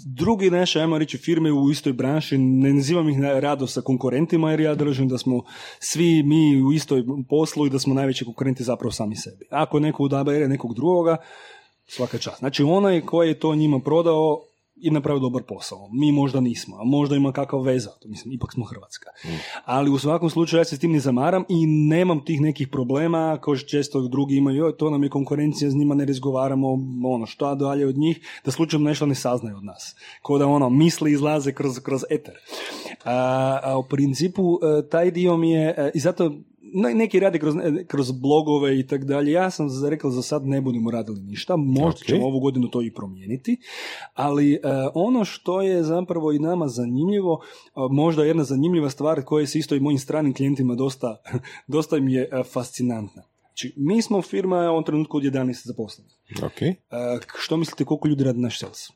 drugi naše, firme u istoj branši, ne nazivam ih rado sa konkurentima, jer ja držim da smo svi mi u istoj poslu i da smo najveći konkurenti zapravo sami sebi. Ako neko udabere nekog drugoga, svaka čast. Znači onaj koji je to njima prodao i napravio dobar posao. Mi možda nismo, a možda ima kakav veza. To mislim, ipak smo Hrvatska. Ali u svakom slučaju ja se s tim ne zamaram i nemam tih nekih problema kao što često drugi imaju. To nam je konkurencija, s njima ne razgovaramo, šta dalje od njih, da slučajno nešto ne saznaju od nas. Kao da misli izlaze kroz eter. A u principu taj dio mi je, i zato neki rade kroz blogove i tako dalje. Ja sam rekao, za sad ne budemo radili ništa, možda ćemo ovu godinu to i promijeniti, ali ono što je zapravo i nama zanimljivo, možda jedna zanimljiva stvar koja se isto i mojim stranim klijentima dosta im je fascinantna. Znači, mi smo firma u ovom trenutku od 11 zaposlenih. Što mislite koliko ljudi radi naš sales?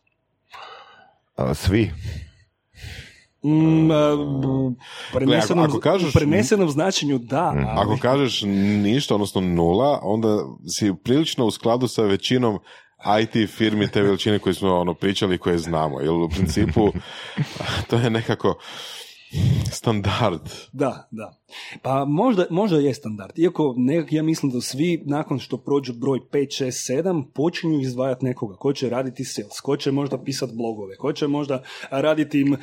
Svi. Prenesenom značenju da. Ali... Ako kažeš ništa, odnosno nula, onda si prilično u skladu sa većinom IT firmi te veličine koje smo pričali i koje znamo. Jer u principu to je nekako... Standard. Da, da. Pa možda je standard. Iako nekak ja mislim da svi nakon što prođu broj 5, 6, 7 počinju izdvajati nekoga. Ko će raditi sales, ko će možda pisati blogove, ko će možda raditi im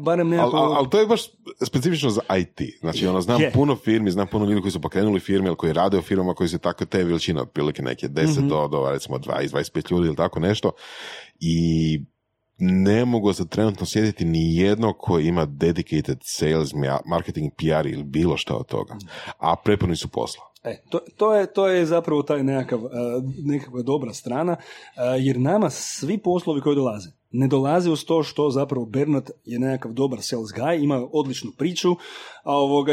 barem nekako... Ali to je baš specifično za IT. Znači, znam puno firmi, znam puno ljudi koji su pokrenuli firme ili koji rade u firmama koji su tako te veličine, otprilike neke 10 do recimo 20, 25 ljudi ili tako nešto. I... ne mogu se trenutno sjetiti ni jedno koji ima dedicated sales, marketing, PR ili bilo što od toga. A prepuni su posla. To je zapravo taj nekakva dobra strana, jer nama svi poslovi koji dolaze, ne dolaze uz to što zapravo Bernard je nekakav dobar sales guy, ima odličnu priču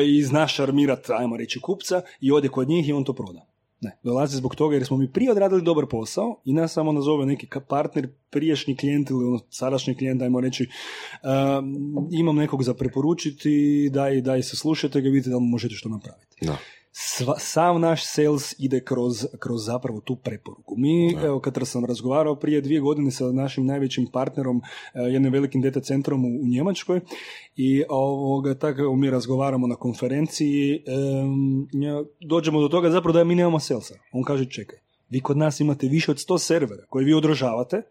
i zna šarmirati, ajmo reći, kupca i ode kod njih i on to proda. Ne, dolazi zbog toga jer smo mi prije odradili dobar posao i nas samo nazove neki partner, prijašnji klijent ili sadašnji klijent, dajmo reći, imam nekog za preporučiti, daj se slušajte ga, vidite da mu možete što napraviti. No. Sav naš sales ide kroz zapravo tu preporuku. Mi, evo, kad sam razgovarao prije 2 godine sa našim najvećim partnerom, jednim velikim data centrom u Njemačkoj, i tako mi razgovaramo na konferenciji, dođemo do toga zapravo da mi nemamo salesa. On kaže, čekaj, vi kod nas imate više od 100 servera koje vi održavate,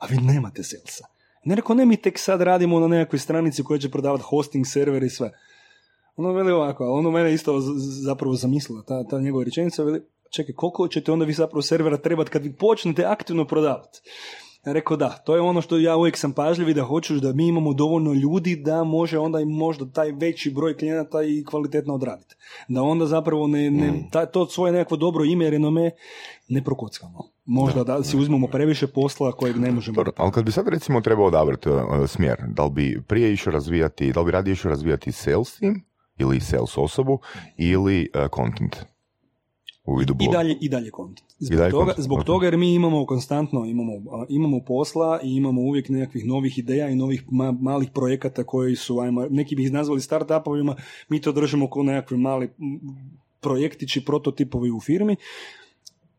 a vi nemate salesa. Ne rekao, mi tek sad radimo na nekakvoj stranici koja će prodavati hosting, server i sve. Ono veli ovako, ono mene isto zapravo zamislila, ta njegova rečenica, veli, čekaj, koliko ćete onda vi zapravo servera trebati kad vi počnete aktivno prodavati? Ja rekao, da, to je ono što ja uvijek sam pažljiv i da hoću da mi imamo dovoljno ljudi da može onda i možda taj veći broj klijenata i kvalitetno odraditi. Da onda zapravo to svoje nekakvo dobro ime, renome, ne prokockamo. Možda da si uzmemo previše posla kojeg ne možemo... Ali kad bi sad recimo trebao odabrati smjer, da li bi prije išao razvijati, da li bi radije išao razvijati sales team, ili sales osobu, ili content u vidu bloga. I dalje content. Zbog toga jer mi imamo konstantno, imamo posla i imamo uvijek nekakvih novih ideja i novih malih projekata koji su, neki bi ih nazvali startupovima, mi to držimo kao nekakvi mali projektići, prototipovi u firmi.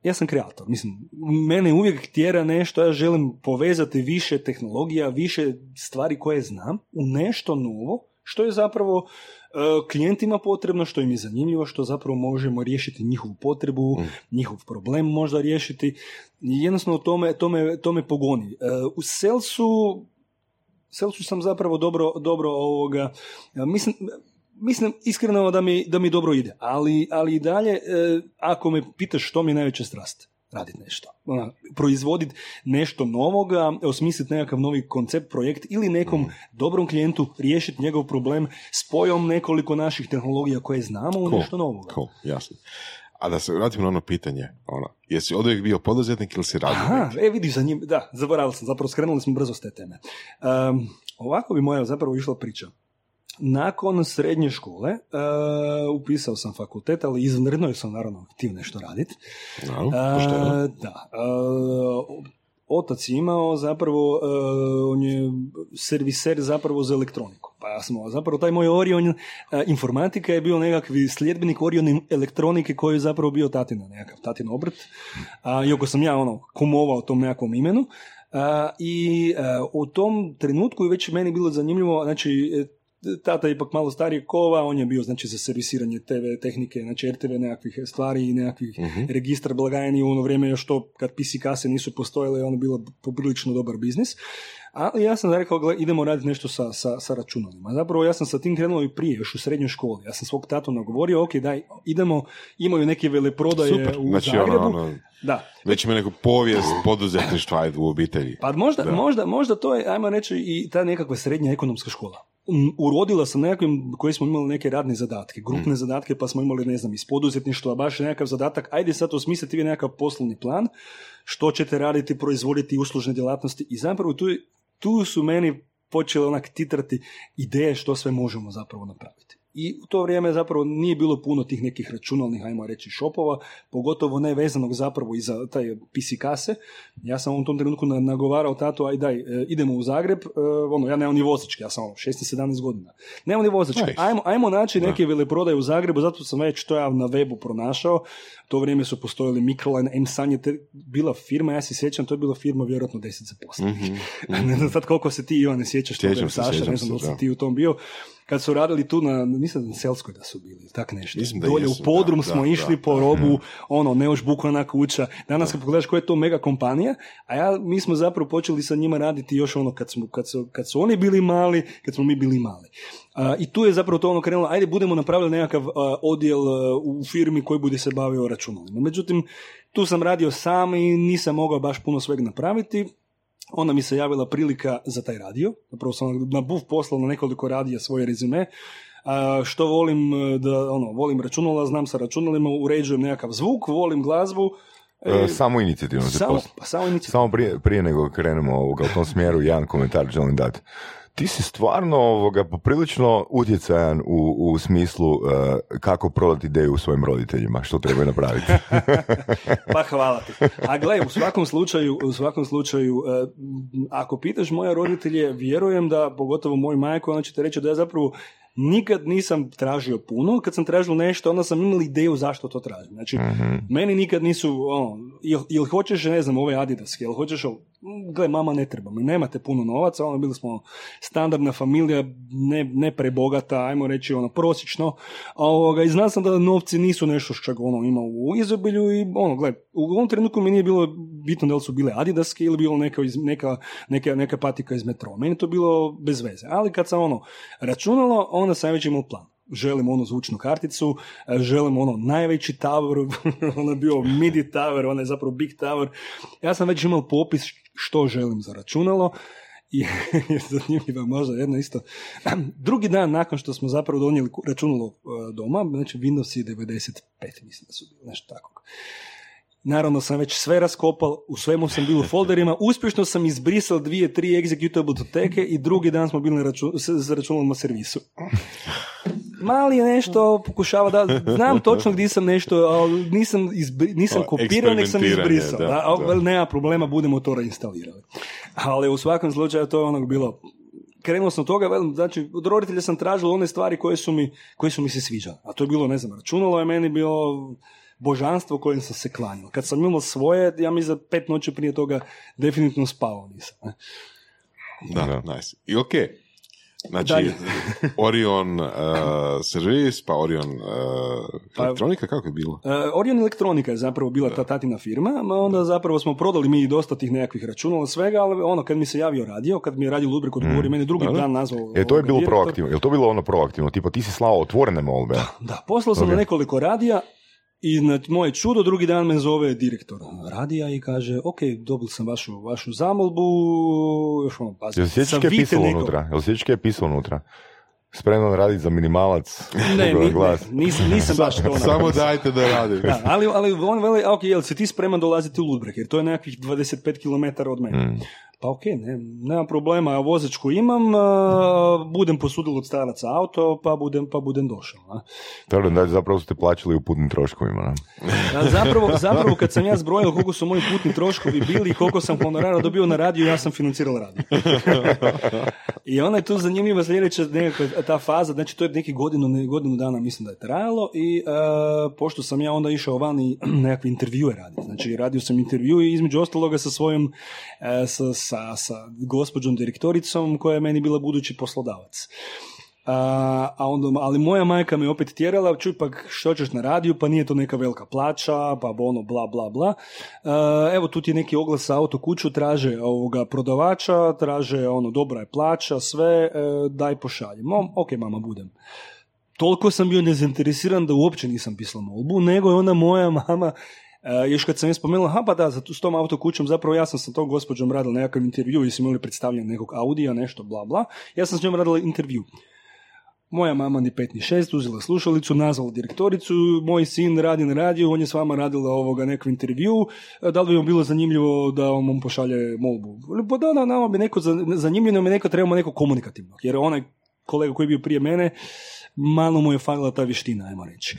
Ja sam kreator, mislim, mene uvijek tjera nešto, ja želim povezati više tehnologija, više stvari koje znam u nešto novo, što je zapravo klijentima potrebno, što im je zanimljivo, što zapravo možemo riješiti njihovu potrebu, njihov problem možda riješiti. Jednostavno to me pogoni. U salesu sam zapravo dobro mislim iskreno da mi dobro ide, ali i dalje, ako me pitaš što mi je najveća strast, raditi nešto. Proizvoditi nešto novoga, osmisliti nekakav novi koncept, projekt ili nekom dobrom klijentu riješiti njegov problem spojom nekoliko naših tehnologija koje znamo u nešto novoga. Cool, jasno. A da se vratimo na ono pitanje, jesi oduvijek bio poduzetnik ili si radio? Aha, vidiš za njim, da, zaboravili sam, zapravo skrenuli smo brzo s te teme. Ovako bi moja zapravo išla priča. Nakon srednje škole upisao sam fakultet, ali izvanredno sam naravno htio nešto raditi. Otac je imao zapravo, on je serviser zapravo za elektroniku. Pa ja sam zapravo taj moj Orion informatika je bio nekakvi sljedbenik Orion elektronike koji je zapravo bio tatina, nekakav tatin obrt. Iako sam ja kumovao tom nekakvom imenu. U tom trenutku je već meni bilo zanimljivo, znači tata je ipak malo starije kova, on je bio znači za servisiranje TV tehnike, znači RTV nekakvih stvari i nekakvih registra blagajni u ono vrijeme još to kad PC kase nisu postojale, ono bilo poprilično dobar biznis. Ali ja sam rekao, idemo raditi nešto sa računalima. Zapravo ja sam sa tim krenuo i prije, još u srednjoj školi. Ja sam svog tatu nagovorio, ok, daj, idemo, imaju neke veleprodaje super. U znači, Zagrebu. Da. Već ima neku povijest poduzetništva u obitelji. Pa možda to je, ajmo reći, i ta nekakva srednja ekonomska škola. Urodila sam nekakvim koji smo imali neke radne zadatke, grupne zadatke, pa smo imali, ne znam, iz poduzetništva, baš nekakav zadatak, ajde sad osmisliti vi nekakav poslovni plan, što ćete raditi, proizvoditi uslužne djelatnosti i zapravo tu su meni počele titrati ideje što sve možemo zapravo napraviti. I u to vrijeme zapravo nije bilo puno tih nekih računalnih, ajmo reći, šopova, pogotovo ne vezanog zapravo i za taj PC kase. Ja sam u tom trenutku nagovarao tatu, aj daj, idemo u Zagreb, ja nemam ni vozačke, ja sam 16-17 godina. Nemam ni vozačke, ajmo naći neke veleprodaje u Zagrebu, zato sam već to ja na webu pronašao. U to vrijeme su postojali MikroLine, M-San je bila firma, ja se sjećam, to je bila firma vjerojatno 10 zaposlenih. Ne znam sad koliko se ti, Ivane, sjećaš, ne znam da si ti u tom bio. kad su radili tu na, mislim na Selskoj da su bili, tak nešto. Dolje u podrum smo išli po robu, ono, neožbukana kuća. Danas kad pogledaš koja je to mega kompanija, a mi smo zapravo počeli sa njima raditi još ono kad su oni bili mali, kad smo mi bili mali. I tu je zapravo to ono krenulo, ajde budemo napravili nekakav odjel u firmi koji bude se bavio računalima. Međutim, tu sam radio sam i nisam mogao baš puno svega napraviti. Onda mi se javila prilika za taj radio. Zapravo sam na BUF poslao na nekoliko radija svoje rezime. Što volim, volim računala, znam sa računalima, uređujem nekakav zvuk, volim glazbu. Samo inicijativno. Samo prije nego krenemo u tom smjeru, jedan komentar želim dati. Ti si stvarno poprilično utjecajan u smislu kako prodati ideju svojim roditeljima, što trebaju napraviti. Pa hvala ti. A gle, u svakom slučaju, ako pitaš moje roditelje, vjerujem da, pogotovo moju majku, ona će te reći da ja zapravo nikad nisam tražio puno, kad sam tražio nešto, onda sam imao ideju zašto to tražim. Znači, meni nikad nisu, ili hoćeš, ne znam, ove Adidaske, ili hoćeš, gle, mama, ne treba mi, nemate puno novaca, bili smo standardna familija, ne prebogata, ajmo reći, prosječno, i znao sam da novci nisu nešto što ga imao u izobilju i, u ovom trenutku mi nije bilo bitno da li su bile Adidaske ili bilo neka patika iz metroa. Meni to bilo bez veze, ali kad sam računalo, onda sam već imao plan. Želim zvučnu karticu, želim najveći tower, ono je bio midi tower, ono je zapravo big tower. Ja sam već imao popis što želim za računalo i zanimljiva možda jedna isto. Drugi dan nakon što smo zapravo donijeli računalo doma, znači Windows i 95, mislim da su bili, nešto tako. Naravno sam već sve raskopal, u svemu sam bio u folderima, uspješno sam izbrisao 2-3 executable datoteke i drugi dan smo bili za računalom na servisu. Mali nešto pokušava da, znam točno gdje sam nešto, ali nisam kopirao, nek sam izbrisao. Da. Nema problema, budemo to reinstalirali. Ali u svakom slučaju to je bilo... Krenuo sam od toga, znači od roditelja sam tražio one stvari koje su mi se sviđale. A to je bilo, ne znam, računalo je meni bilo... božanstvo kojim sam se klanjao. Kad sam imao svoje, ja mislim 5 noći prije toga definitivno spavao nisam. Da, nice. I ok. Znači, Orion servis, pa Orion elektronika, kako je bilo? Orion elektronika je zapravo bila ta tatina firma, onda zapravo smo prodali mi dosta tih nekakvih računala svega, ali kad mi se javio radio, kad mi je Radio Ludbreg odgovorio, meni drugi dan nazvao... to je bilo direktor. Proaktivno, je to bilo proaktivno? Tipo, ti si slao otvorene molbe? Da, poslao sam na nekoliko radija, i na moje čudo, drugi dan me zove direktor radija i kaže, ok, dobil sam vašu zamolbu, još pazite. Jel sjećaš kaj je pisalo unutra? Spremno raditi za minimalac. Nisam baš to. Samo dajte da radim. Da, ali on veli, ok, jel si ti spreman dolaziti u Ludbreg, jer to je nekakvih 25 km od mene. Pa ok, nema problema, ja vozačku imam, budem posudil od staraca auto, pa budem došao. Dobro, da zapravo ste plaćali u putnim troškovima, ne? Zapravo kad sam ja zbrojao koliko su moji putni troškovi bili i koliko sam honorara dobio na radiju, ja sam financirao radio. I ona je tu zanimljiva sljedeća nekakva ta faza, znači to je neki godinu dana mislim da je trajalo i pošto sam ja onda išao van i nekakve intervjue radio, znači radio sam intervjue između ostaloga sa svojom sa gospođom direktoricom koja je meni bila budući poslodavac. Ali moja majka me opet tjerala, čuj pa što ćeš na radiju, pa nije to neka velika plaća, pa bla bla bla. Evo tu ti je neki oglas sa autokuću, traže prodavača, traže dobra je plaća, sve, daj pošalji. Ok mama, budem. Toliko sam bio nezainteresiran da uopće nisam pisao molbu, nego je ona moja mama... još kad sam je spomenula, s tom autokućom, zapravo ja sam sa tom gospođom radila nekakav intervju i sam imali predstavljanje nekog Audija, nešto bla bla, ja sam s njom radila intervju. Moja mama ni 5 ni 6, uzela slušalicu, nazvala direktoricu, moj sin radi na radiju, on je s vama radila nekakav intervju, da li bi vam bilo zanimljivo da vam pošalje molbu? Pa da, nama bi neko zanimljivo, mi neko trebamo neko komunikativno, jer onaj kolega koji je bio prije mene, malo mu je falila ta vještina, ajmo reći.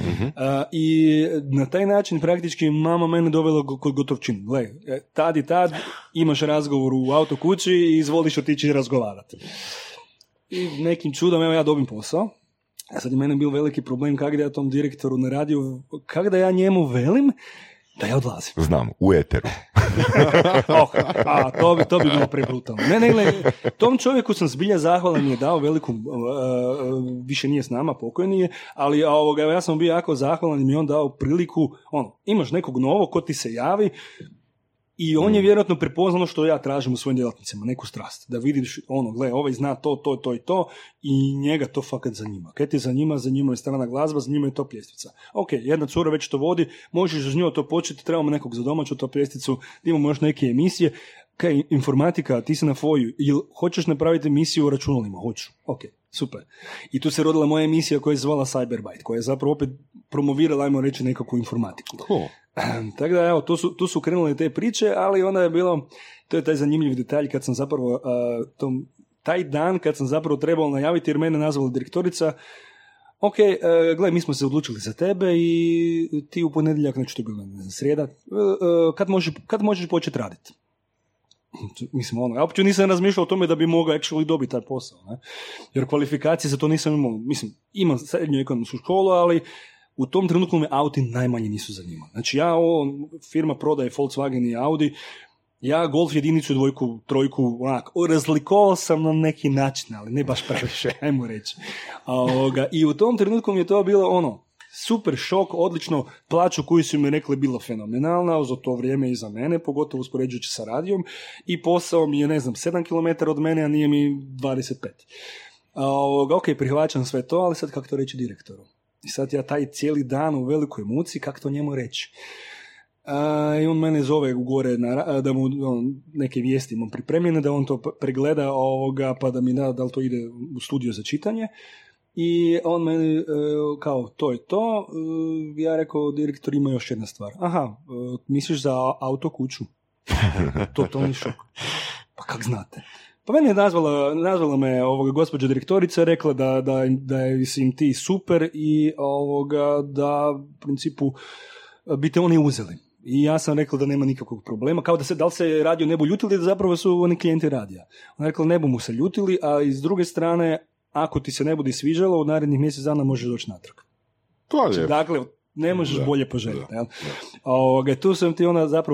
I na taj način praktički mama mene dovela kod gotovčine. Gle, tad i tad imaš razgovor u autokući i izvoliš otići i razgovarati. I nekim čudom, ja dobim posao. Sad je mene bio veliki problem kako da ja tom direktoru na radiju, kako da ja njemu velim da ja odlazim. Znam, u eteru. To bi bilo prebrutalno. Ne, gledaj, tom čovjeku sam zbilja zahvalan, je dao veliku, više nije s nama, pokojni je, ali ja sam bio jako zahvalan i mi on dao priliku, imaš nekog novog ko ti se javi i on je vjerojatno prepoznao što ja tražim u svojim djelatnicima, neku strast, da vidiš, gle, ovaj zna to i njega to fakat zanima. Kaj ti zanima, zanima je strana glazba, zanima je top ljestvica. Ok, jedna cura već to vodi, možeš uz nju to početi, trebamo nekog za domaću top ljestvicu, imamo još neke emisije. Kaj, informatika, ti si na foju, ili hoćeš napraviti emisiju o računalima? Hoću, ok, super. I tu se rodila moja emisija koja je zvala Cyberbyte, koja je zapravo opet promovirala, ajmo reći, nekakvu informatiku. Cool. Tako da, evo, tu su krenule te priče, ali onda je bilo, to je taj zanimljiv detalj kad sam zapravo, taj dan kad sam zapravo trebao najaviti, jer mene nazvala direktorica, gledaj, mi smo se odlučili za tebe i ti u ponedjeljak, znači to je bilo srijeda, kad možeš početi raditi? Mislim, ja uopće nisam razmišljao o tome da bi mogao actually dobiti taj posao, ne? Jer kvalifikacije za to nisam imao, mislim, imam srednju ekonomsku školu, ali u tom trenutku me Audi najmanje nisu zanimali. Znači, firma prodaje Volkswagen i Audi, ja Golf jedinicu, dvojku, trojku, razlikovao sam na neki način, ali ne baš previše, ajmo reći. I u tom trenutku mi je to bilo super šok, odlično, plaću koju su mi rekli bilo fenomenalna, za to vrijeme i za mene, pogotovo uspoređujući sa radijom, i posao mi je, 7 km od mene, a nije mi 25. Prihvaćam sve to, ali sad kako to reći direktoru? I sad ja taj cijeli dan u velikoj muci, kako to njemu reći? I on mene zove gore da mu neke vijesti imam pripremljene, da on to pregleda, pa da mi da li to ide u studio za čitanje. I on meni kao, to je to. Ja rekao, direktor, ima još jedna stvar. Aha, misliš za auto kuću? Totalni šok. Pa kak znate? Pa meni je nazvala me gospođa direktorica, rekla da si im ti super i da u principu bi te oni uzeli. I ja sam rekao da nema nikakvog problema, kao da li se radio ne bu ljutili, da zapravo su oni klijenti radija. Ona rekla, ne bu mu se ljutili, a iz druge strane, ako ti se ne bude sviđalo, u narednih mjesec dana možeš doći natrag. To je. Dakle, ne možeš bolje poželjeti.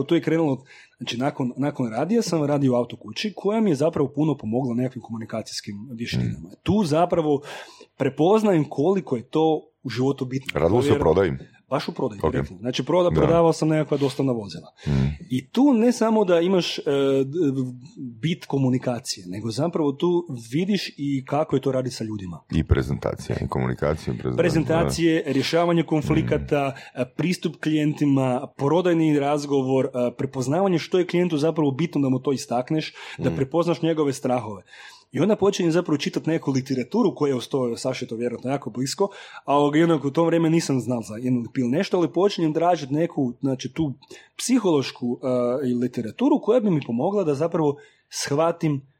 Tu je krenulo, znači nakon radija sam radio u auto kući, koja mi je zapravo puno pomogla nekakvim komunikacijskim vještinama. Tu zapravo prepoznajem koliko je to u životu bitno. Radilo se u prodaji? Baš u prodaji, direktno. Znači, prodavao sam nekakva dostavna vozila. I tu ne samo da imaš bit komunikacije, nego zapravo tu vidiš i kako je to raditi sa ljudima. I prezentacija, i komunikacija. Prezentacije, rješavanje konflikata, pristup klijentima, prodajni razgovor, prepoznavanje što je klijentu zapravo bitno da mu to istakneš, da prepoznaš njegove strahove. I onda počinje zapravo čitati neku literaturu koja je ostavio, Saša je to vjerojatno jako blisko, u tom vremenu nisam znal za jednu pil nešto, ali počinjem tražiti neku, znači, tu psihološku literaturu koja bi mi pomogla da zapravo shvatim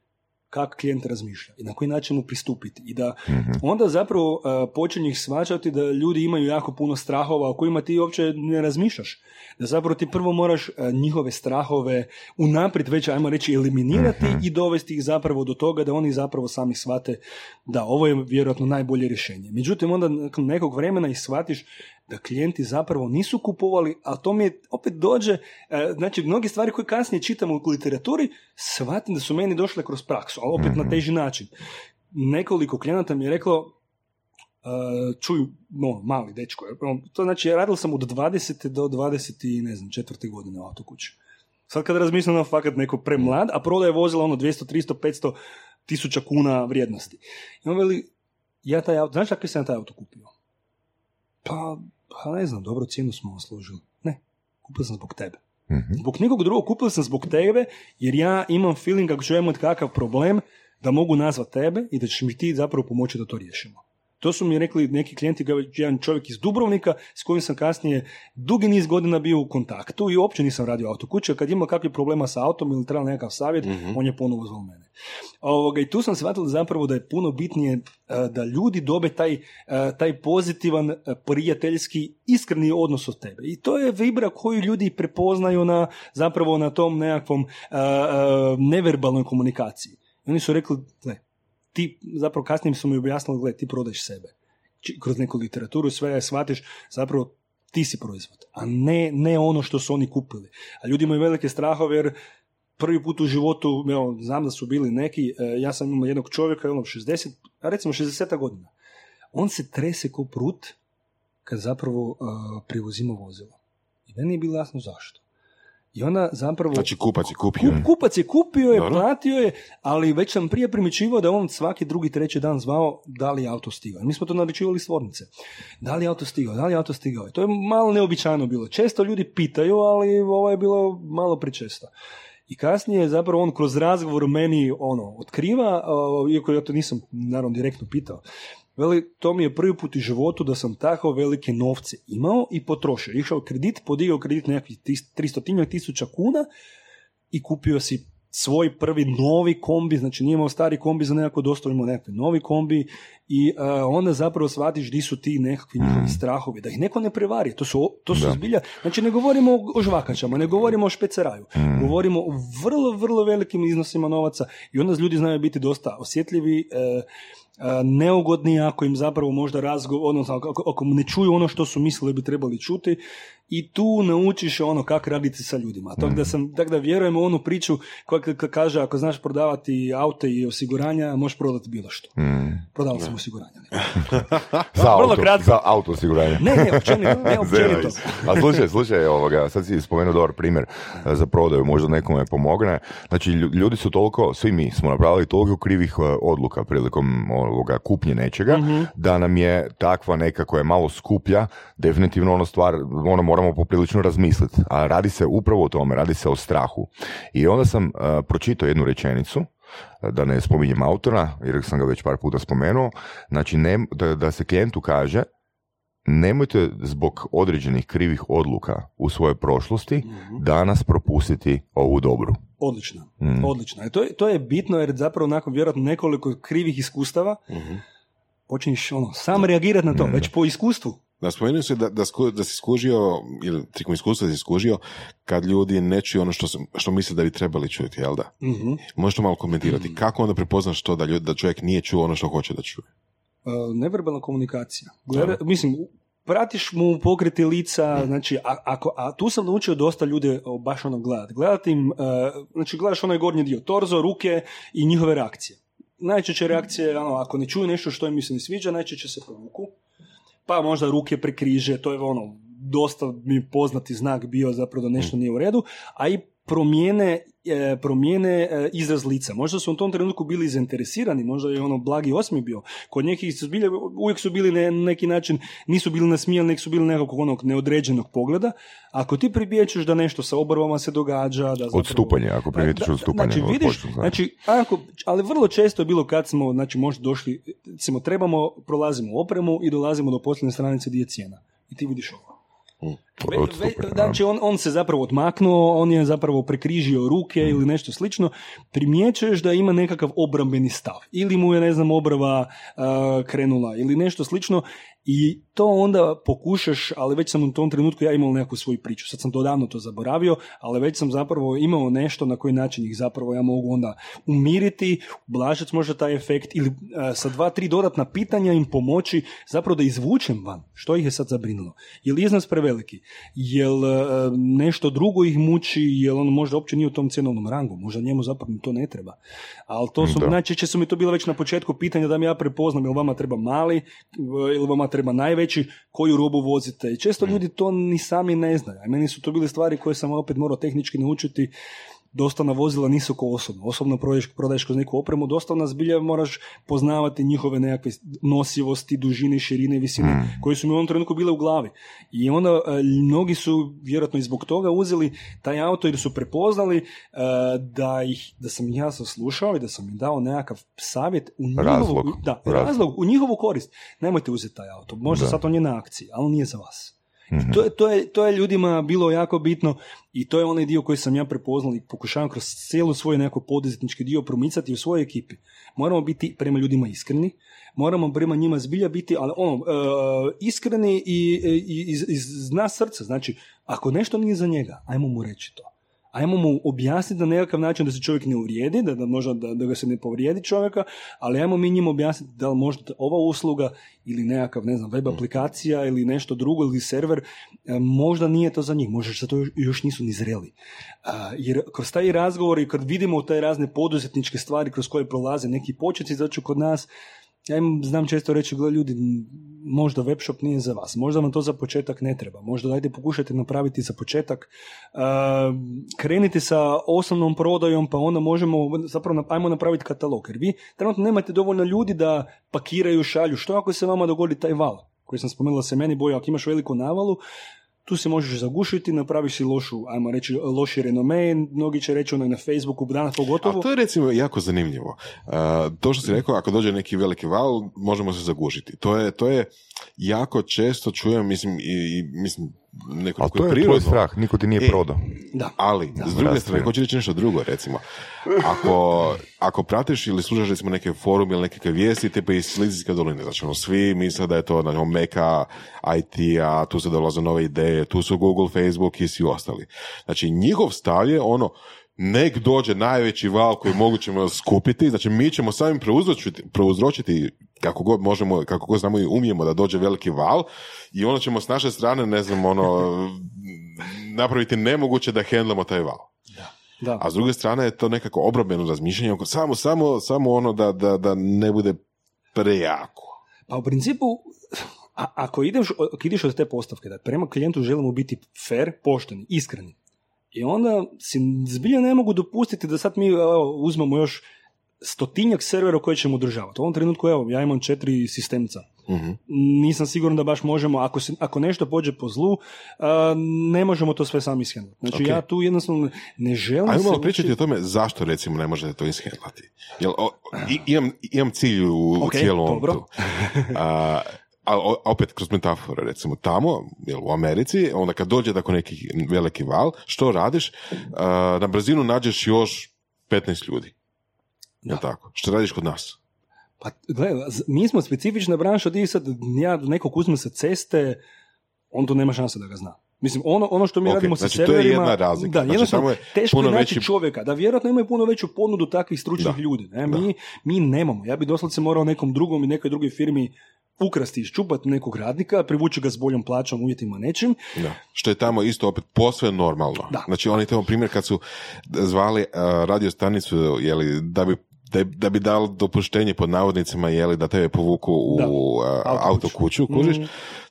kako klijent razmišlja i na koji način mu pristupiti. I da onda zapravo počinjih shvaćati da ljudi imaju jako puno strahova o kojima ti uopće ne razmišljaš. Da zapravo ti prvo moraš njihove strahove unaprijed već, ajmo reći, eliminirati i dovesti ih zapravo do toga da oni zapravo sami shvate da ovo je vjerojatno najbolje rješenje. Međutim, onda nakon nekog vremena ih shvatiš da klijenti zapravo nisu kupovali, a to mi je, opet dođe, znači, mnogi stvari koje kasnije čitamo u literaturi, shvatim da su meni došle kroz praksu, ali opet na teži način. Nekoliko klijenata mi je reklo, čuju, mali dečko, to znači, ja radil sam od 20. do 24. godine u autokući. Sad kad razmišljam, fakat neko premlad, a prodaje vozila 200, 300, 500 tisuća kuna vrijednosti. I on veli, ja taj auto, znaš kako sam ja taj auto kupio? Pa ne znam, dobro, cijenu smo oslužili. Ne, kupio sam zbog tebe. Zbog nikog drugog, kupio sam zbog tebe, jer ja imam feeling ako ću imati kakav problem, da mogu nazvat tebe i da ćeš mi ti zapravo pomoći da to riješimo. To su mi rekli neki klijenti, jedan čovjek iz Dubrovnika, s kojim sam kasnije dugi niz godina bio u kontaktu i uopće nisam radio autokuće. Kad imao kakve problema sa autom ili trebalo nekakav savjet, on je ponovo zvao mene. I tu sam shvatio zapravo da je puno bitnije da ljudi dobe taj pozitivan, prijateljski, iskreni odnos od tebe. I to je vibra koju ljudi prepoznaju zapravo na tom nekakvom neverbalnoj komunikaciji. I oni su rekli, ti, zapravo kasnije su mi objasnili, gledaj, ti prodaješ sebe. Kroz neku literaturu sve shvatiš, zapravo Ti si proizvod, a ne ono što su oni kupili. A ljudi imaju velike strahove jer prvi put u životu, znam da su bili neki, ja sam imao jednog čovjeka, ono 60, recimo 60 godina. On se trese ko prut kad zapravo privozimo vozilo. I meni je bilo jasno zašto. I ona zapravo... Znači kupac je kupio je, dobro, platio je, ali već sam prije primjećivao da on svaki drugi, treći dan zvao da li je auto stigao. Mi smo to naručivali s tvornice. Da li je auto stigao? I to je malo neobičajno bilo. Često ljudi pitaju, ali ovo je bilo malo prečesto. I kasnije zapravo on kroz razgovor meni otkriva, iako ja to nisam naravno direktno pitao. Veli, to mi je prvi put u životu da sam tako velike novce imao i potrošio. Išao kredit, podigao kredit nekakvih 300.000 kuna i kupio si svoj prvi novi kombi, znači nije imao stari kombi za nekako dosta, imao nekakvi novi kombi i onda zapravo shvatiš di su ti nekakvi njihovi strahovi, da ih neko ne prevari, to su zbilja, znači ne govorimo o žvakačama, ne govorimo o špeceraju, govorimo o vrlo, vrlo velikim iznosima novaca i onda ljudi znaju biti dosta osjetljivi, neugodni ako im zapravo možda ako ne čuju ono što su mislili bi trebali čuti i tu naučiš kako raditi sa ljudima. Tako da vjerujem u onu priču koja kaže ako znaš prodavati aute i osiguranja, možeš prodati bilo što. Prodao sam osiguranja. Za auto osiguranje. Ne, općenito. A slušaj, sad si spomenuo dobar primjer za prodaju, možda nekome pomogne. Znači, ljudi su toliko, svi mi smo napravili toliko krivih odluka prilikom kupnje nečega, da nam je takva neka koja je malo skuplja, definitivno stvar, moramo poprilično razmisliti, a radi se upravo o tome, radi se o strahu. I onda sam pročitao jednu rečenicu, da ne spominjem autora, jer sam ga već par puta spomenuo, znači da se klijentu kaže nemojte zbog određenih krivih odluka u svojoj prošlosti danas propustiti ovu dobru. Odlično. To je bitno jer zapravo nakon vjerojatno nekoliko krivih iskustava počinješ sam reagirati na to, već po iskustvu. Da, spomenuo se da si skužio, ili tijekom iskustva si skužio, kad ljudi ne čuju ono što misle da bi trebali čuti, jel da? Možeš to malo komentirati. Kako onda prepoznaš to da čovjek nije čuo ono što hoće da čuje? Neverbalna komunikacija. Pratiš mu pokrete lica, znači, a tu sam naučio dosta ljude baš gledati. Gledati im, znači gledaš onaj gornji dio, torzo, ruke i njihove reakcije. Najčešće reakcije, ako ne čuju nešto što im se ne sviđa, najčešće se provuku. Pa možda ruke prekriže, to je dosta mi poznati znak bio zapravo da nešto nije u redu, a i promijene izraz lica. Možda su u tom trenutku bili zainteresirani, možda je blagi osmi bio. Kod nekih uvijek su bili na neki način, nisu bili nasmijani, nek su bili nekakvog neodređenog pogleda. Ako ti primijećeš da nešto sa obrvama se događa... odstupanje, ako primijetiš odstupanje. Znači, vidiš, ali vrlo često je bilo kad smo, znači možda došli, recimo prolazimo opremu i dolazimo do posljednje stranice gdje je cijena. I ti vidiš ovo. Znači on se zapravo odmaknuo, on je zapravo prekrižio ruke ili nešto slično, primjećuješ da ima nekakav obrambeni stav ili mu je obrava krenula ili nešto slično i to onda pokušaš, ali već sam u tom trenutku imao neku svoju priču, sad sam dodavno to zaboravio, ali već sam zapravo imao nešto na koji način ih zapravo ja mogu onda umiriti, ublažiti možda taj efekt ili sa 2-3 dodatna pitanja im pomoći zapravo da izvučem van što ih je sad zabrinulo, je li iznos preveliki, je li nešto drugo ih muči, je li on možda uopće nije u tom cjenovnom rangu, možda njemu zapravo to ne treba, ali to su najčešće su mi to bilo već na početku pitanja da mi ja prepoznam ili vama treba mali ili vama treba najveći, koju robu vozite. I često ljudi to ni sami ne znaju. A meni su to bile stvari koje sam opet morao tehnički naučiti. Dosta na vozila nisu ko osobno. Osobno prodaješ kroz neku opremu. Dosta na zbilje moraš poznavati njihove nekakve nosivosti, dužine, širine, visine, koje su mi u ovom trenutku bile u glavi. I onda mnogi su vjerojatno i zbog toga uzeli taj auto jer su prepoznali da sam ja saslušao i da sam im dao nekakav savjet razlog u njihovu korist. Nemojte uzeti taj auto. Možda sad on je na akciji, ali nije za vas. To je ljudima bilo jako bitno i to je onaj dio koji sam ja prepoznal i pokušavam kroz cijelu svoj neko poduzetnički dio promicati u svojoj ekipi. Moramo biti prema ljudima iskreni, moramo prema njima zbilja biti, ali iskreni i iz nas srca. Znači, ako nešto nije za njega, ajmo mu reći to. ajmo mu objasniti na nekakav način da se čovjek ne uvrijedi, da ga se ne povrijedi čovjeka, ali ajmo mi njim objasniti da li možda ova usluga ili nekakav, ne znam, web aplikacija ili nešto drugo ili server, možda nije to za njih, možda za to još nisu ni zreli. Jer kroz taj razgovor i kad vidimo taj razne poduzetničke stvari kroz koje prolaze neki početnici, znači kod nas, ja im znam često reći, gledaj ljudi, možda webshop nije za vas, možda vam to za početak ne treba, možda dajte pokušajte napraviti za početak, krenite sa osnovnom prodajom, pa onda možemo, zapravo ajmo napraviti katalog, jer vi trenutno nemate dovoljno ljudi da pakiraju, šalju, što ako se vama dogodi taj val, koji sam spomenula se meni boja, ako imaš veliku navalu, tu se možeš zagušiti, napraviš si lošu, ajmo reći, loši renome, mnogi će reći ono na Facebooku, danas pogotovo. A to je recimo jako zanimljivo. To što si rekao, ako dođe neki veliki val, možemo se zagušiti. To je jako često čujem, mislim, neko je prirodno. A to je tvoj strah, niko ti nije prodao. Ali, da, s druge strane, hoću reći nešto drugo, recimo. Ako pratiš ili slušaš, recimo, neke forum ili neke vijesti, tipa iz Silicijske doline, znači, ono, svi misle da je to, znači, meka IT-a, tu se dolaze nove ideje, tu su Google, Facebook i svi ostali. Znači, njihov stav je ono, nek dođe najveći val koji mogućemo skupiti, znači mi ćemo sami prouzročiti kako god možemo, kako god znamo i umijemo da dođe veliki val i onda ćemo s naše strane, ne znam, ono, napraviti nemoguće da hendlamo taj val. Da. A s druge strane je to nekako obrambeno razmišljanje, samo ono da ne bude prejako. Pa u principu, ako ideš od te postavke, da prema klijentu želimo biti fair, pošteni, iskreni, i onda si zbilja ne mogu dopustiti da sad mi uzmemo još 100 servera koje ćemo održavati. U ovom trenutku, evo, ja imam 4 sistemca. Uh-huh. Nisam siguran da baš možemo, ako nešto pođe po zlu, ne možemo to sve sami ishendlati. Znači, okay. Ja tu jednostavno ne želim... Ajmo malo pričati o tome zašto, recimo, ne možete to ishendlati. Imam cilj u cijelom ovom. Ali opet kroz metafore, recimo tamo, jel, u Americi, onda kad dođe tako neki veliki val, što radiš? Na brzinu nađeš još 15 ljudi. Da. Tako? Što radiš kod nas? Pa, gledaj, mi smo specifična branša, di sad ja nekog uzmem sa ceste, on tu nema šanse da ga zna. Mislim, ono što mi radimo sa serverima... Znači, to je jedna razlika. Da, znači, teško je naći čovjeka. Da, vjerojatno imaju puno veću ponudu takvih stručnih ljudi. Ne? Mi nemamo. Ja bi doslovce morao nekom drugom i nekoj drugoj firmi ukrasti i ščupati nekog radnika, privući ga s boljom plaćom, uvjetima, nečim. Da. Što je tamo isto opet posve normalno. Da. Znači, oni tamo primjer kad su zvali radio stanicu, jeli, da bi dali dopuštenje pod navodnicima, jeli, da tebe povuku u autokuću, kužiš,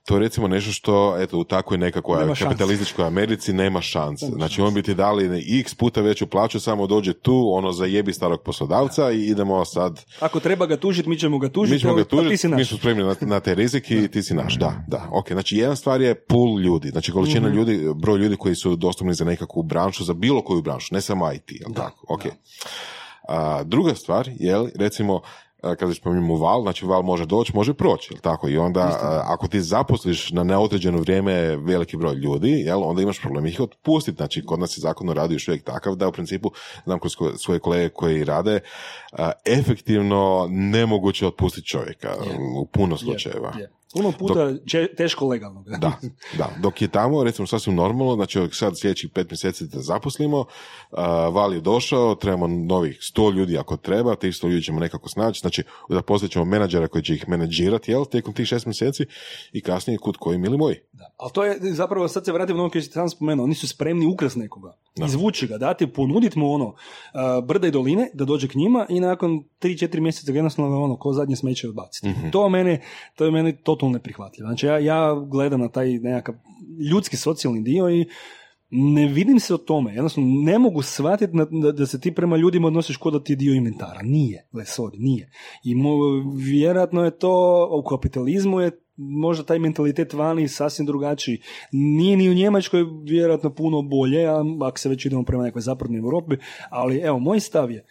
to je recimo nešto što, eto, u takvoj nekakvoj kapitalističkoj Americi nema šanse. Znači, on bi ti dali x puta veću plaću, samo dođe tu, ono, zajebi starog poslodavca i idemo sad... Ako treba ga tužiti, mi ćemo ga tužiti, ti si naš. Mi smo spremni na te rizike i ti si naš, da. Okay. Znači, jedna stvar je pool ljudi, znači količina ljudi, broj ljudi koji su dostupni za nekakvu branšu, za bilo koju branšu, ne samo IT, jel tako? Okay. Druga stvar je, recimo, kada spominjemo val, znači val može doći, može proći, jel tako? I onda ako ti zaposliš na neodređeno vrijeme veliki broj ljudi, jel, onda imaš problem ih otpustiti. Znači, kod nas je zakon o radu još uvijek takav da u principu, znam kroz svoje kolege koji rade, efektivno nemoguće otpustiti čovjeka u puno slučajeva. Puno puta teško legalno. Da, dok je tamo, recimo, sasvim normalno, znači sad sljedećih 5 mjeseci da zaposlimo, val je došao, trebamo novih 100 ljudi ako treba, tih 100 ljudi ćemo nekako snaći, znači da posjećamo menadžera koji će ih menadžirati, jel, tijekom tih 6 mjeseci i kasnije kod koji mili moji. Da, ali to je zapravo, sad se vratim na ono koji sam spomenuo, oni su spremni ukras nekoga, izvući ga, dati, ponuditi mu ono, brda i doline, da dođe k njima i nakon 3-4 mjeseca jednostavno ono, ko zadnje smeće odbaciti. Mm-hmm. To je mene neprihvatljivo. Znači, ja gledam na taj nekakav ljudski socijalni dio i ne vidim se o tome. Jednostavno, ne mogu shvatiti da se ti prema ljudima odnosiš ko da ti je dio inventara. Nije. Nije. I vjerojatno je to, u kapitalizmu je možda taj mentalitet vani sasvim drugačiji. Nije ni u Njemačkoj vjerojatno puno bolje, ako se već idemo prema nekoj zapadnoj Europi, ali evo, moj stav je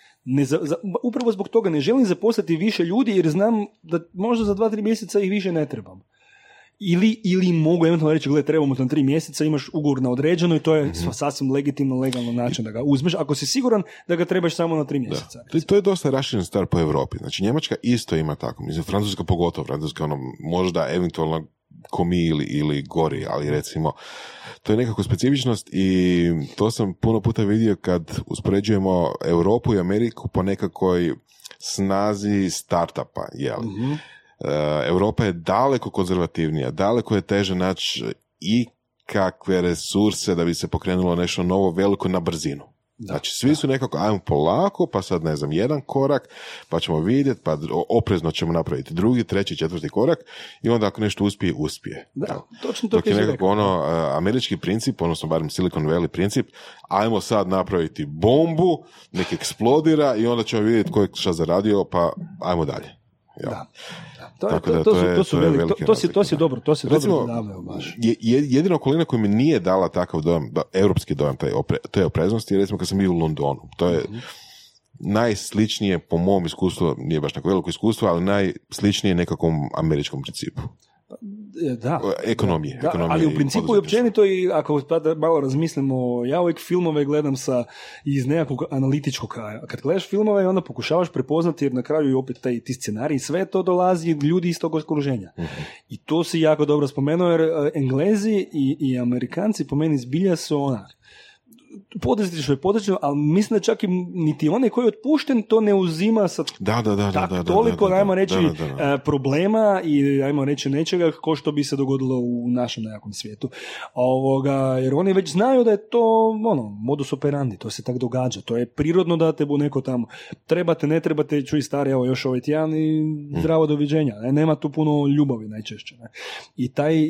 upravo zbog toga ne želim zaposliti više ljudi jer znam da možda za 2-3 mjeseca ih više ne trebam. Ili mogu eventualno reći, gledaj, trebamo tam 3 mjeseca, imaš ugovor na određeno i to je sasvim legitimno, legalno način da ga uzmeš, ako si siguran da ga trebaš samo na 3 mjeseca. To je dosta raširena stvar po Europi. Znači, Njemačka isto ima tako. Mislim, Francuska pogotovo. Francuska, ono, možda eventualno ko mi ili gori, ali recimo to je nekako specifičnost i to sam puno puta vidio kad uspoređujemo Europu i Ameriku po nekakoj snazi startupa, jel? Mm-hmm. Europa je daleko konzervativnija, daleko je teže naći i kakve resurse da bi se pokrenulo nešto novo veliko na brzinu. Da, znači, svi su nekako, ajmo polako, pa sad, ne znam, jedan korak, pa ćemo vidjeti, pa oprezno ćemo napraviti drugi, treći, četvrti korak i onda ako nešto uspije, uspije. Da, ja. Točno to. Dok je nekako ono američki princip, odnosno barem Silicon Valley princip, ajmo sad napraviti bombu, nek eksplodira i onda ćemo vidjeti ko je šta zaradio, pa ajmo dalje. Ja. Da. To si dobro davao baš. Jedina okolina koja mi nije dala takav dojam, europski dojam, to je opreznost, jer recimo kad sam bio u Londonu, to je najsličnije po mom iskustvu, nije baš tako veliko iskustvo, ali najsličnije nekakvom američkom principu. Da. Ekonomije. Da, ali u principu i općenito, i ako malo razmislimo, ja uvijek filmove gledam iz nekakvog analitičkog kraja. Kad gledaš filmove, onda pokušavaš prepoznati, jer na kraju je opet ti scenarij, sve to dolazi ljudi iz tog okruženja. Mm-hmm. I to si jako dobro spomenuo, jer Englezi i Amerikanci po meni zbilja su poduzetništvo, ali mislim da čak i niti onaj koji je otpušten to ne uzima sa toliko, ajmo reći, problema i ajmo reći nečega ko što bi se dogodilo u našem nekakvom svijetu. Jer oni već znaju da je to modus operandi, to se tak događa, to je prirodno da te bu neko tamo trebate, ne trebate, čuj stari, evo još ovaj tjedan i zdravo doviđenja. Nema tu puno ljubavi najčešće. Ne?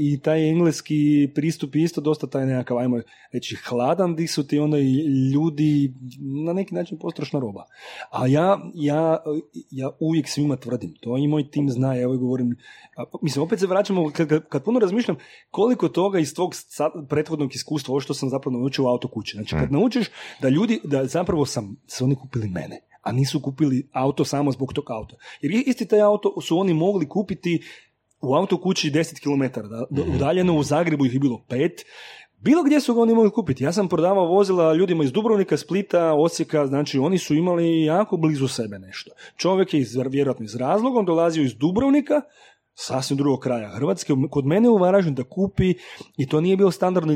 I taj engleski pristup je isto dosta taj nekakav, ajmo reći, hladan, di su ti onda i ljudi na neki način potrošna roba. A ja uvijek svima tvrdim, to i moj tim zna, ja uvijek govorim, mislim, opet se vraćamo, kad puno razmišljam koliko toga iz tvog prethodnog iskustva, ovo što sam zapravo naučio u autokući. Znači, kad naučiš da ljudi, da zapravo su oni kupili mene, a nisu kupili auto samo zbog tog auta. Jer isti taj auto su oni mogli kupiti u autokući 10 km udaljeno, u Zagrebu ih je bilo 5, bilo gdje su ga oni mogli kupiti. Ja sam prodavao vozila ljudima iz Dubrovnika, Splita, Osijeka, znači oni su imali jako blizu sebe nešto. Čovjek je vjerojatno iz razlogom dolazio iz Dubrovnika, sasvim drugog kraja Hrvatske, kod mene u Varaždin da kupi, i to nije bio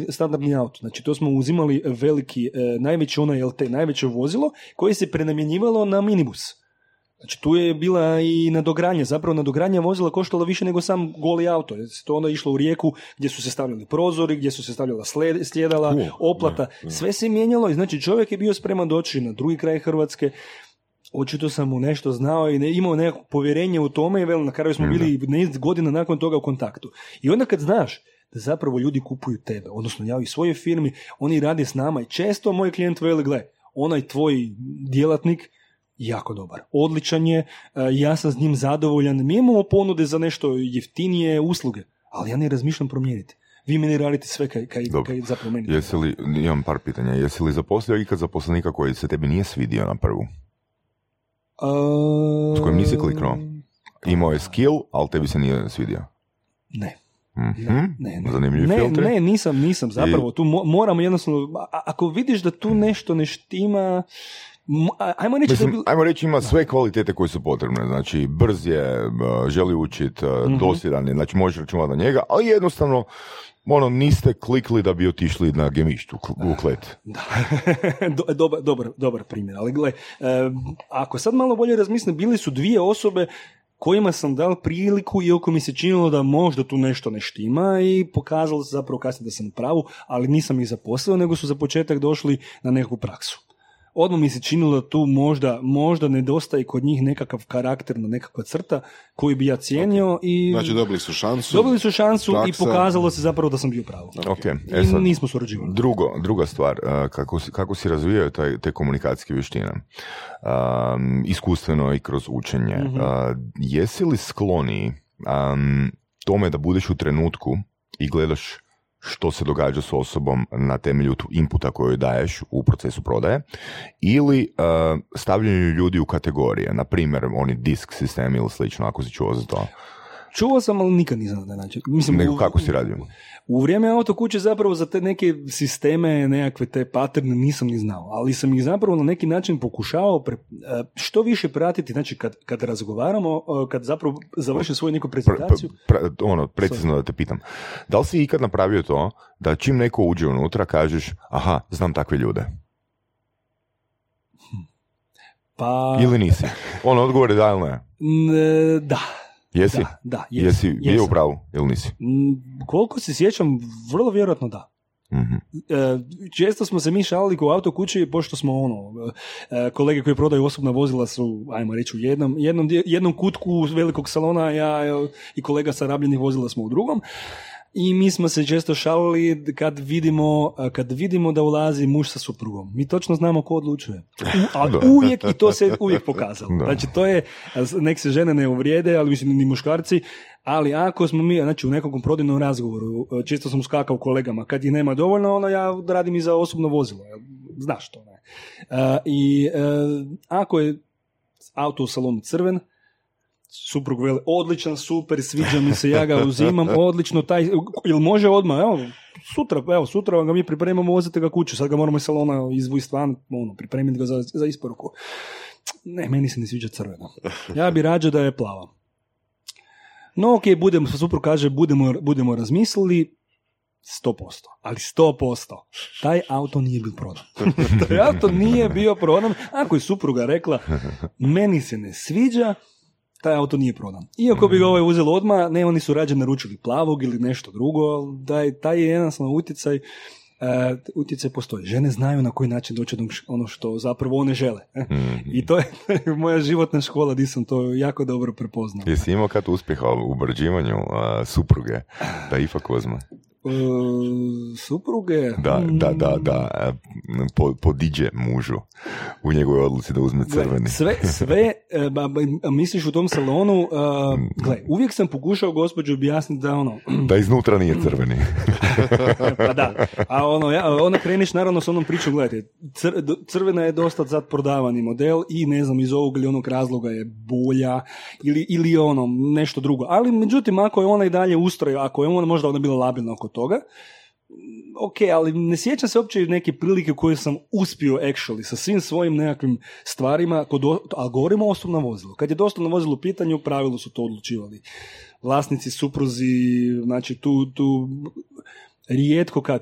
standardni auto. Znači, to smo uzimali veliki, najveći onaj LT, najveće vozilo, koje se prenamjenjivalo na minibus. Znači, tu je bila i nadogranja, zapravo nadogranja vozila koštala više nego sam goli auto. To onda išlo u Rijeku gdje su se stavljali prozori, gdje su se stavljala sljedala, oplata, sve se mijenjalo i znači čovjek je bio spreman doći na drugi kraj Hrvatske. Očito sam mu nešto znao i imao neko povjerenje u tome i na kraju smo bili niz godina nakon toga u kontaktu. I onda kad znaš da zapravo ljudi kupuju tebe, odnosno ja i svoje firmi, oni rade s nama i često moj klijent veli, gle, onaj tvoj djelatnik jako dobar, odličan je, ja sam s njim zadovoljan, mi imamo ponude za nešto jeftinije usluge, ali ja ne razmišljam promijeniti. Vi meni radite sve kaj zapravo meni. Imam par pitanja, jesi li zaposlio ikad zaposlenika koji se tebi nije svidio na prvu? S kojim nisi kliknuo? Imao je skill, ali tebi se nije svidio? Ne. Mm-hmm. Ne, nisam zapravo. Tu moramo jednostavno, ako vidiš da tu nešto ne štima... Ajmo reći, ima sve kvalitete koje su potrebne, znači brz je, želi učiti, dosjedan je, znači možeš računati na njega, ali jednostavno niste klikli da bi otišli na gemištu u klet. Dobar primjer, ali gle, ako sad malo bolje razmislim, bili su dvije osobe kojima sam dal priliku iako mi se činilo da možda tu nešto ne štima i pokazalo se zapravo kasnije da sam u pravu, ali nisam ih zaposlio, nego su za početak došli na neku praksu. Odmah mi se činilo da tu možda nedostaje kod njih nekakav karakter, nekakva crta koju bi ja cijenio. Okay. I znači dobili su šansu praksa, i pokazalo se zapravo da sam bio pravo. Okay. I sad, nismo surađivali. Druga stvar, kako si razvijao te komunikacijske vještine, iskustveno i kroz učenje, jesi li skloni tome da budeš u trenutku i gledaš što se događa s osobom na temelju inputa koju daješ u procesu prodaje, ili stavljanju ljudi u kategorije, na primjer, oni disk sistemi ili slično, ako si čuo za to. čuo sam, ali nikad nisam na taj način. Mislim, nego kako si radio? U vrijeme autokuće zapravo za te neke sisteme, nekakve te paterne nisam ni znao, ali sam ih zapravo na neki način pokušavao što više pratiti, znači kad razgovaramo, kad zapravo završim svoju neku prezentaciju. Precizno da te pitam, da li si ikad napravio to da čim neko uđe unutra kažeš, aha, znam takve ljude? Pa... Ili nisi? Odgovor je da ili ne? Da. Jesi? Da, jesi. Bio u pravu ili nisi? Koliko se sjećam, vrlo vjerojatno da. Mm-hmm. Često smo se mi šalili u auto kući, pošto smo kolege koji prodaju osobna vozila su, ajmo reći, u jednom kutku velikog salona, ja i kolega sa rabljenih vozila smo u drugom. I mi smo se često šalili kad vidimo da ulazi muž sa suprugom. Mi točno znamo ko odlučuje. A uvijek, i to se uvijek pokazalo. Znači, to je, nek se žene ne uvrijede, ali mislim ni muškarci, ali ako smo mi, znači u nekom prodajnom razgovoru, često sam skakao kolegama, kad ih nema dovoljno, ja radim i za osobno vozilo. Znaš to, ne? Ako je auto u salonu crven, suprug veli, odličan, super, sviđa mi se, ja ga uzimam, odlično, taj, ili može odmah, sutra ga mi pripremamo, vozite ga kuću, sad ga moramo iz salona izvući van, pripremiti ga za isporuku. Ne, meni se ne sviđa crvena. Ja bi rađe da je plava. No, okej, suprug kaže, budemo razmislili, 100%, ali 100%. Taj auto nije bio prodan. Taj auto nije bio prodan. Ako je supruga rekla, meni se ne sviđa, taj auto nije prodan. Iako bi ga uzelo odmah, ne, oni su rađe naručili plavog ili nešto drugo, taj je jednostavno utjecaj, utjecaj postoji. Žene znaju na koji način doći ono što zapravo one žele. I to je moja životna škola, gdje sam to jako dobro prepoznao. Jesi imao kad uspjeha u brđivanju supruge da ipak uzme? Supruge? Da. Podiđe mužu u njegovoj odluci da uzme crveni. Sve misliš u tom salonu, uvijek sam pokušao gospođu objasniti da da iznutra nije crveni. Pa da. A ona kreniš naravno s onom pričom, gledajte, crvena je dosta zad prodavani model i ne znam, iz ovog ili onog razloga je bolja ili nešto drugo. Ali međutim, ako je ona i dalje ustraju, ako je ona možda bila labilna oko toga, ok, ali ne sjećam se uopće neke prilike koje sam uspio actually sa svim svojim nekakvim stvarima, ali govorimo o osobnom vozilu. Kad je osobno vozilo u pitanju, pravilu su to odlučivali vlasnici, supruzi, znači tu rijetko kad.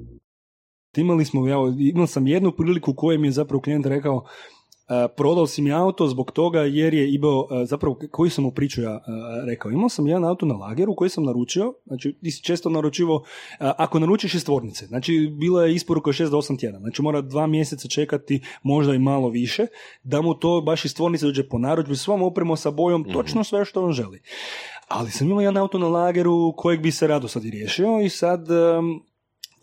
Imao sam jednu priliku u kojoj mi je zapravo klijent rekao, prodao si mi auto zbog toga jer je imao, zapravo koji sam mu priču ja rekao, imao sam jedan auto na lageru koji sam naručio, znači često naručivo, ako naručiš iz tvornice, znači bila je isporuka 6 do 8 tjedana, znači mora 2 mjeseca čekati, možda i malo više, da mu to baš iz tvornice dođe po narudžbi, svom opremom, sa bojom, točno sve što on želi. Ali sam imao jedan auto na lageru kojeg bi se rado sad i riješio i sad...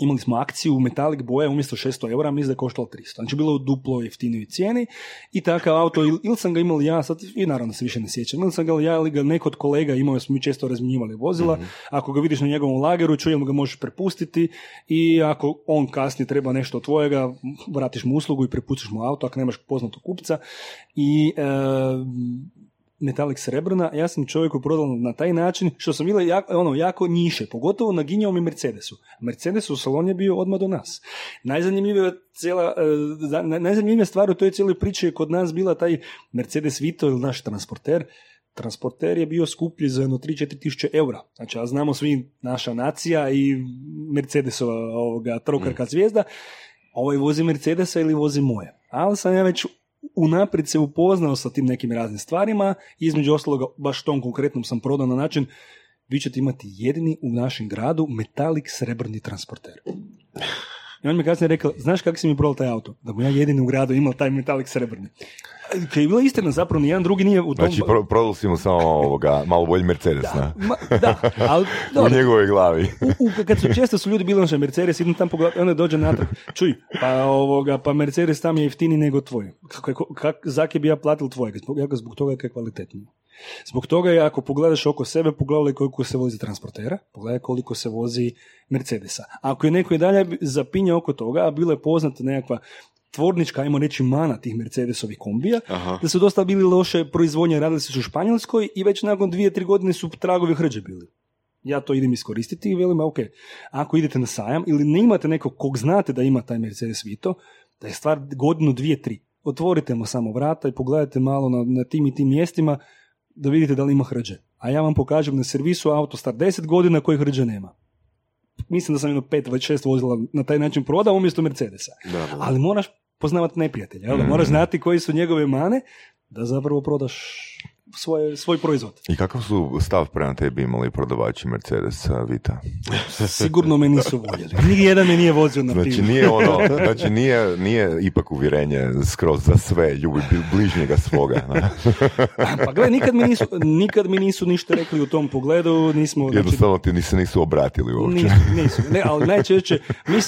Imali smo akciju metalik boja, umjesto 600 eura, mislim da je koštalo 300. Znači, bilo u duplo jeftinoj cijeni i takav auto, ili sam ga imali ja, sad i naravno se više ne sjećam, ili sam ga ja ili ga neko od kolega imao, smo mi često razminjivali vozila, ako ga vidiš na njegovom lageru, čujem ga možeš prepustiti i ako on kasnije treba nešto od tvojega, vratiš mu uslugu i prepustiš mu auto, ako nemaš poznatog kupca i... metalik srebrna, ja sam čovjeku prodala na taj način, što sam bila jako njiše, pogotovo naginjao mi Mercedesu. Mercedes u salon je bio odmah do nas. Najzanimljivija stvar u toj cijeloj priči je kod nas bila taj Mercedes Vito ili naš transporter. Transporter je bio skuplji za 3-4 tisuće eura. Znači, a znamo svi naša nacija i Mercedesova trokarka zvijezda, ovaj vozi Mercedesa ili vozi moje. Ali sam ja već unaprijed se upoznao sa tim nekim raznim stvarima, između ostaloga, baš tom konkretnom sam prodao na način, vi ćete imati jedini u našem gradu metalik srebrni transporter. I on mi kasnije rekao, znaš kako si mi prodao taj auto? Da mu ja jedini u gradu imao taj metalik srebrni. Kaj je bila istina, zapravo nijedan drugi nije u tom... Znači, prodali smo samo malo bolji Mercedes, da? Da, ali... Dobro, u njegovoj glavi. Kad su često su ljudi bili, ono što je Mercedes, idem tam pogledati, onda dođe natrag. Čuj, pa Mercedes tam je jeftini nego tvoj. Zaki bi ja platil tvoj, zbog toga je kvalitetniji. Zbog toga je, ako pogledaš oko sebe, pogledaj koliko se vozi transportera, pogledaj koliko se vozi Mercedesa. Ako je neko i dalje zapinja oko toga, a bilo je poznata nekakva tvornička, ajmo reći, mana tih Mercedesovih kombija, aha, da su dosta bili loše proizvodnje, radili su u Španjolskoj i već nakon 2-3 godine su tragovi hrđe bili. Ja to idem iskoristiti i velim, ok, ako idete na sajam ili ne imate nekog kog znate da ima taj Mercedes Vito, da je stvar godinu, 2-3. Otvorite mu samo vrata i pogledajte malo na tim i tim mjestima da vidite da li ima hrđe. A ja vam pokažem na servisu auto star 10 godina koji hrđe nema. Mislim da sam jedno 5-6 vozila na taj način prodao umjesto Mercedesa. Da. Ali moraš poznavati neprijatelja. Mm. Moraš znati koji su njegove mane da zapravo prodaš svoj proizvod. I kakav su stav prema tebi imali prodavači Mercedesa Vita? Sigurno me nisu voljeli. Nijedan me nije vozio na tim. Znači nije ipak uvjerenje skroz za sve, ljubi bližnjega svoga. Pa gledaj, nikad mi nisu ništa rekli u tom pogledu. Jednostavno ti se nisu obratili uopće. Nisu. Ne, ali najčešće,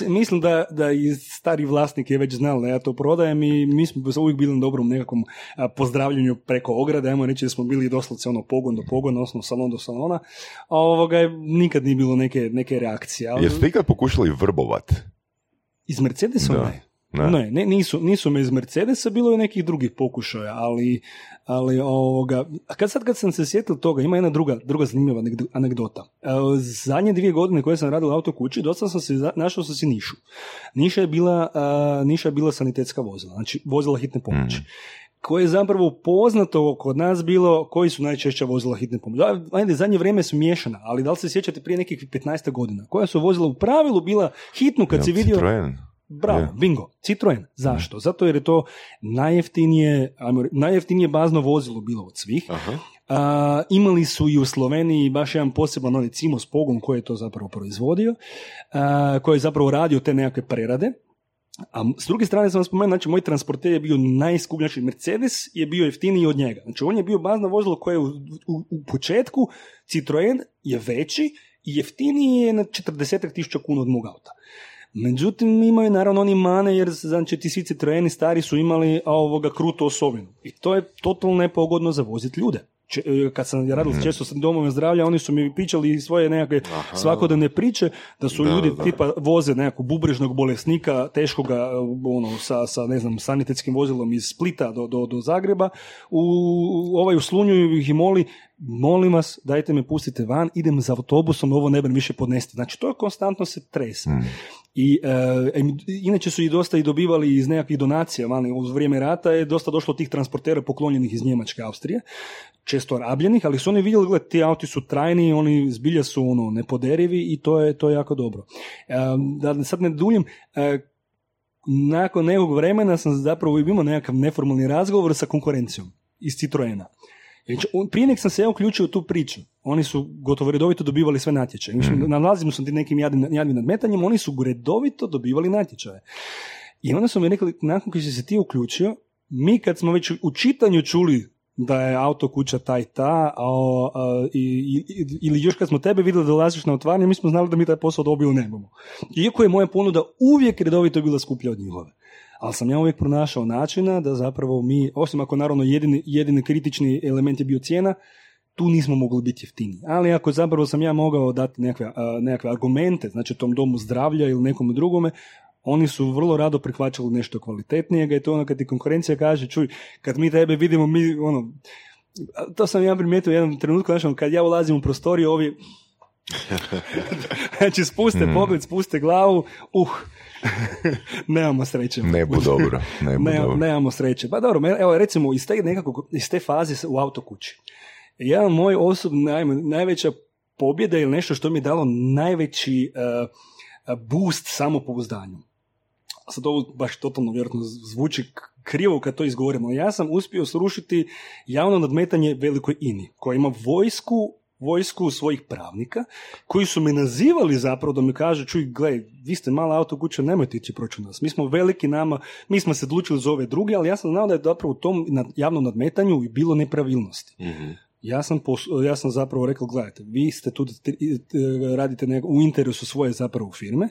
mislim da i stari vlasnik je već znao da ja to prodajem i mi smo uvijek bili na dobrom nekakvom pozdravljanju preko ograde, ajmo reći smo bili doslovce ono pogon do pogona, odnosno salon do salona, a nikad nije bilo neke reakcije. Ali... Jeste ikad pokušali vrbovat? Iz Mercedesa? Ne, nisu me iz Mercedesa, bilo je nekih drugih pokušaja, ali kad sam se sjetio toga, ima jedna druga zanimljiva anegdota. Zadnje 2 godine koje sam radila u autokući, dosta sam se našao sa Nišu. Niša je bila sanitetska vozila, znači vozila hitne pomoći. Koje je zapravo poznato kod nas bilo koji su najčešća vozila hitne pomoći. Ajde, zadnje vrijeme su miješana, ali da li se sjećate prije nekih 15 godina? Koja su vozila u pravilu bila hitnu kad si vidio... Citroen. Bravo, yeah. Bingo. Citroen. Zašto? Zato jer je to najjeftinije bazno vozilo bilo od svih. Aha. Imali su i u Sloveniji baš jedan poseban onaj Cimos pogon koji je to zapravo proizvodio, koji je zapravo radio te nekakve prerade. A s druge strane sam vam spomenuo, znači moj transporter je bio najskuplji, znači Mercedes je bio jeftiniji od njega. Znači on je bio bazno vozilo koje u početku, Citroen je veći i jeftiniji je na 40.000 kuna od mog auta. Međutim, imaju naravno oni mane jer znači ti svi Citroeni stari su imali krutu osobinu i to je totalno nepogodno za voziti ljude. Kad sam radil često sa domovima zdravlja, oni su mi pričali svoje nekakve svakodnevne priče, da su ljudi tipa voze nekakvog bubrežnog bolesnika, teškoga, sa ne znam, sanitetskim vozilom iz Splita do Zagreba, uslunjuju ih i molim vas, dajte me pustite van, idem za autobusom, ovo ne brem više podnesti. Znači, to je konstantno se trese. I inače su i dosta i dobivali iz nekakvih donacija, uz vrijeme rata je dosta došlo tih transportera poklonjenih iz Njemačke, Austrije, često rabljenih, ali su oni vidjeli, gled, ti auti su trajni, oni zbilja su nepoderivi i to je jako dobro. Da sad ne duljim, nakon nekog vremena sam zapravo imao nekakav neformalni razgovor sa konkurencijom iz Citroena. Prije nek sam se ja uključio u tu priču. Oni su gotovo redovito dobivali sve natječaje. Nalazimo se nekim jadnim nadmetanjem, oni su redovito dobivali natječaje. I onda su mi rekli, nakon kad si se ti uključio, mi kad smo već u čitanju čuli da je auto kuća ili još kad smo tebe vidjeli da dolaziš na otvaranje, mi smo znali da mi taj posao dobili nemamo. Iako je moja ponuda uvijek redovito bila skuplja od njihove. Ali sam ja uvijek pronašao načina da zapravo mi, osim ako naravno jedini kritični element je bio cijena, tu nismo mogli biti jeftini. Ali ako zapravo sam ja mogao dati nekakve argumente, znači tom domu zdravlja ili nekom drugome, oni su vrlo rado prihvaćali nešto kvalitetnijega i to kad ti konkurencija kaže, čuj, kad mi tebe vidimo, mi to sam ja primijetio u jednom trenutku, znači, kad ja ulazim u prostoriju, ovi, znači spuste pogled, spuste glavu, nemamo sreće. Ne bu dobro. Nemamo sreće. Pa dobro, evo recimo iz te faze u autokući. Jedan moj osobno najveća pobjeda ili nešto što mi je dalo najveći boost samopouzdanju. Sad ovo baš totalno vjerojatno zvuči krivo kad to izgovorimo. Ja sam uspio srušiti javno nadmetanje velikoj INI koja ima vojsku vojsku svojih pravnika, koji su me nazivali zapravo da mi kaže, čuj, gledaj, vi ste mala autokuća, nemojte ići proći nas. Mi smo veliki nama, mi smo se odlučili za ove druge, ali ja sam znao da je zapravo u tom javnom nadmetanju bilo nepravilnosti. Mm-hmm. Ja sam zapravo rekao, gledajte, vi ste tu, radite u interesu svoje zapravo firme,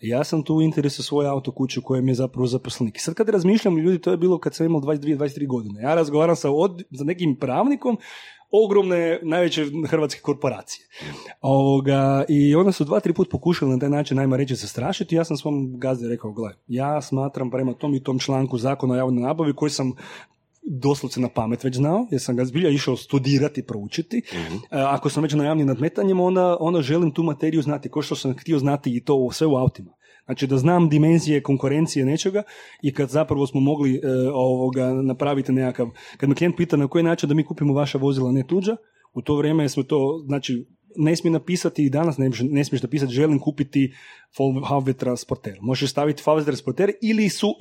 ja sam tu u interesu svoje autokuće u kojem je zapravo zaposlenik. Sad kad razmišljam, ljudi, to je bilo kad sam imao 22-23 godine. Ja razgovaram sa nekim pravnikom ogromne, najveće hrvatske korporacije. I onda su 2-3 put pokušali na taj način najma reći se strašiti. Ja sam svom gazdi rekao, gledaj, ja smatram prema tom i tom članku zakona o javnoj nabavi koji sam doslovce na pamet već znao, jer sam ga zbilja išao studirati, proučiti. Mm-hmm. Ako sam već na javnim nadmetanjima, onda želim tu materiju znati, kao što sam htio znati i to sve u autima. Znači da znam dimenzije konkurencije nečega i kad zapravo smo mogli napraviti nekakav, kad me klijent pita na koji način da mi kupimo vaša vozila, ne tuđa, u to vrijeme smo to, znači ne smije napisati i danas ne smiješ napisati želim kupiti Fahrvettransporter. Možeš staviti Fahrvettransporter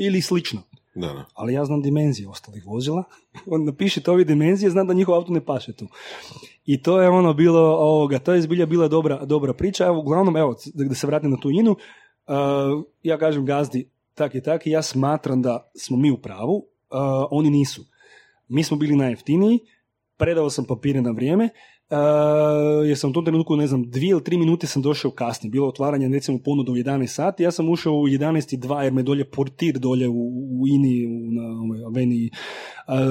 ili slično. Da. Ali ja znam dimenzije ostalih vozila, on napiše to ove dimenzije, znam da njihov auto ne paše tu. I to je ono bilo, to je zbilja bila dobra priča. Evo, uglavnom, da se vratim na tu inu, ja kažem gazdi tak i tak, ja smatram da smo mi u pravu, oni nisu. Mi smo bili najjeftiniji, predao sam papire na vrijeme, jer sam u tom trenutku, 2 ili 3 minute sam došao kasnije, bilo otvaranje recimo ponuda u 11 sati, ja sam ušao u 11:02 jer me dolje portir dolje u INI, na Aveniji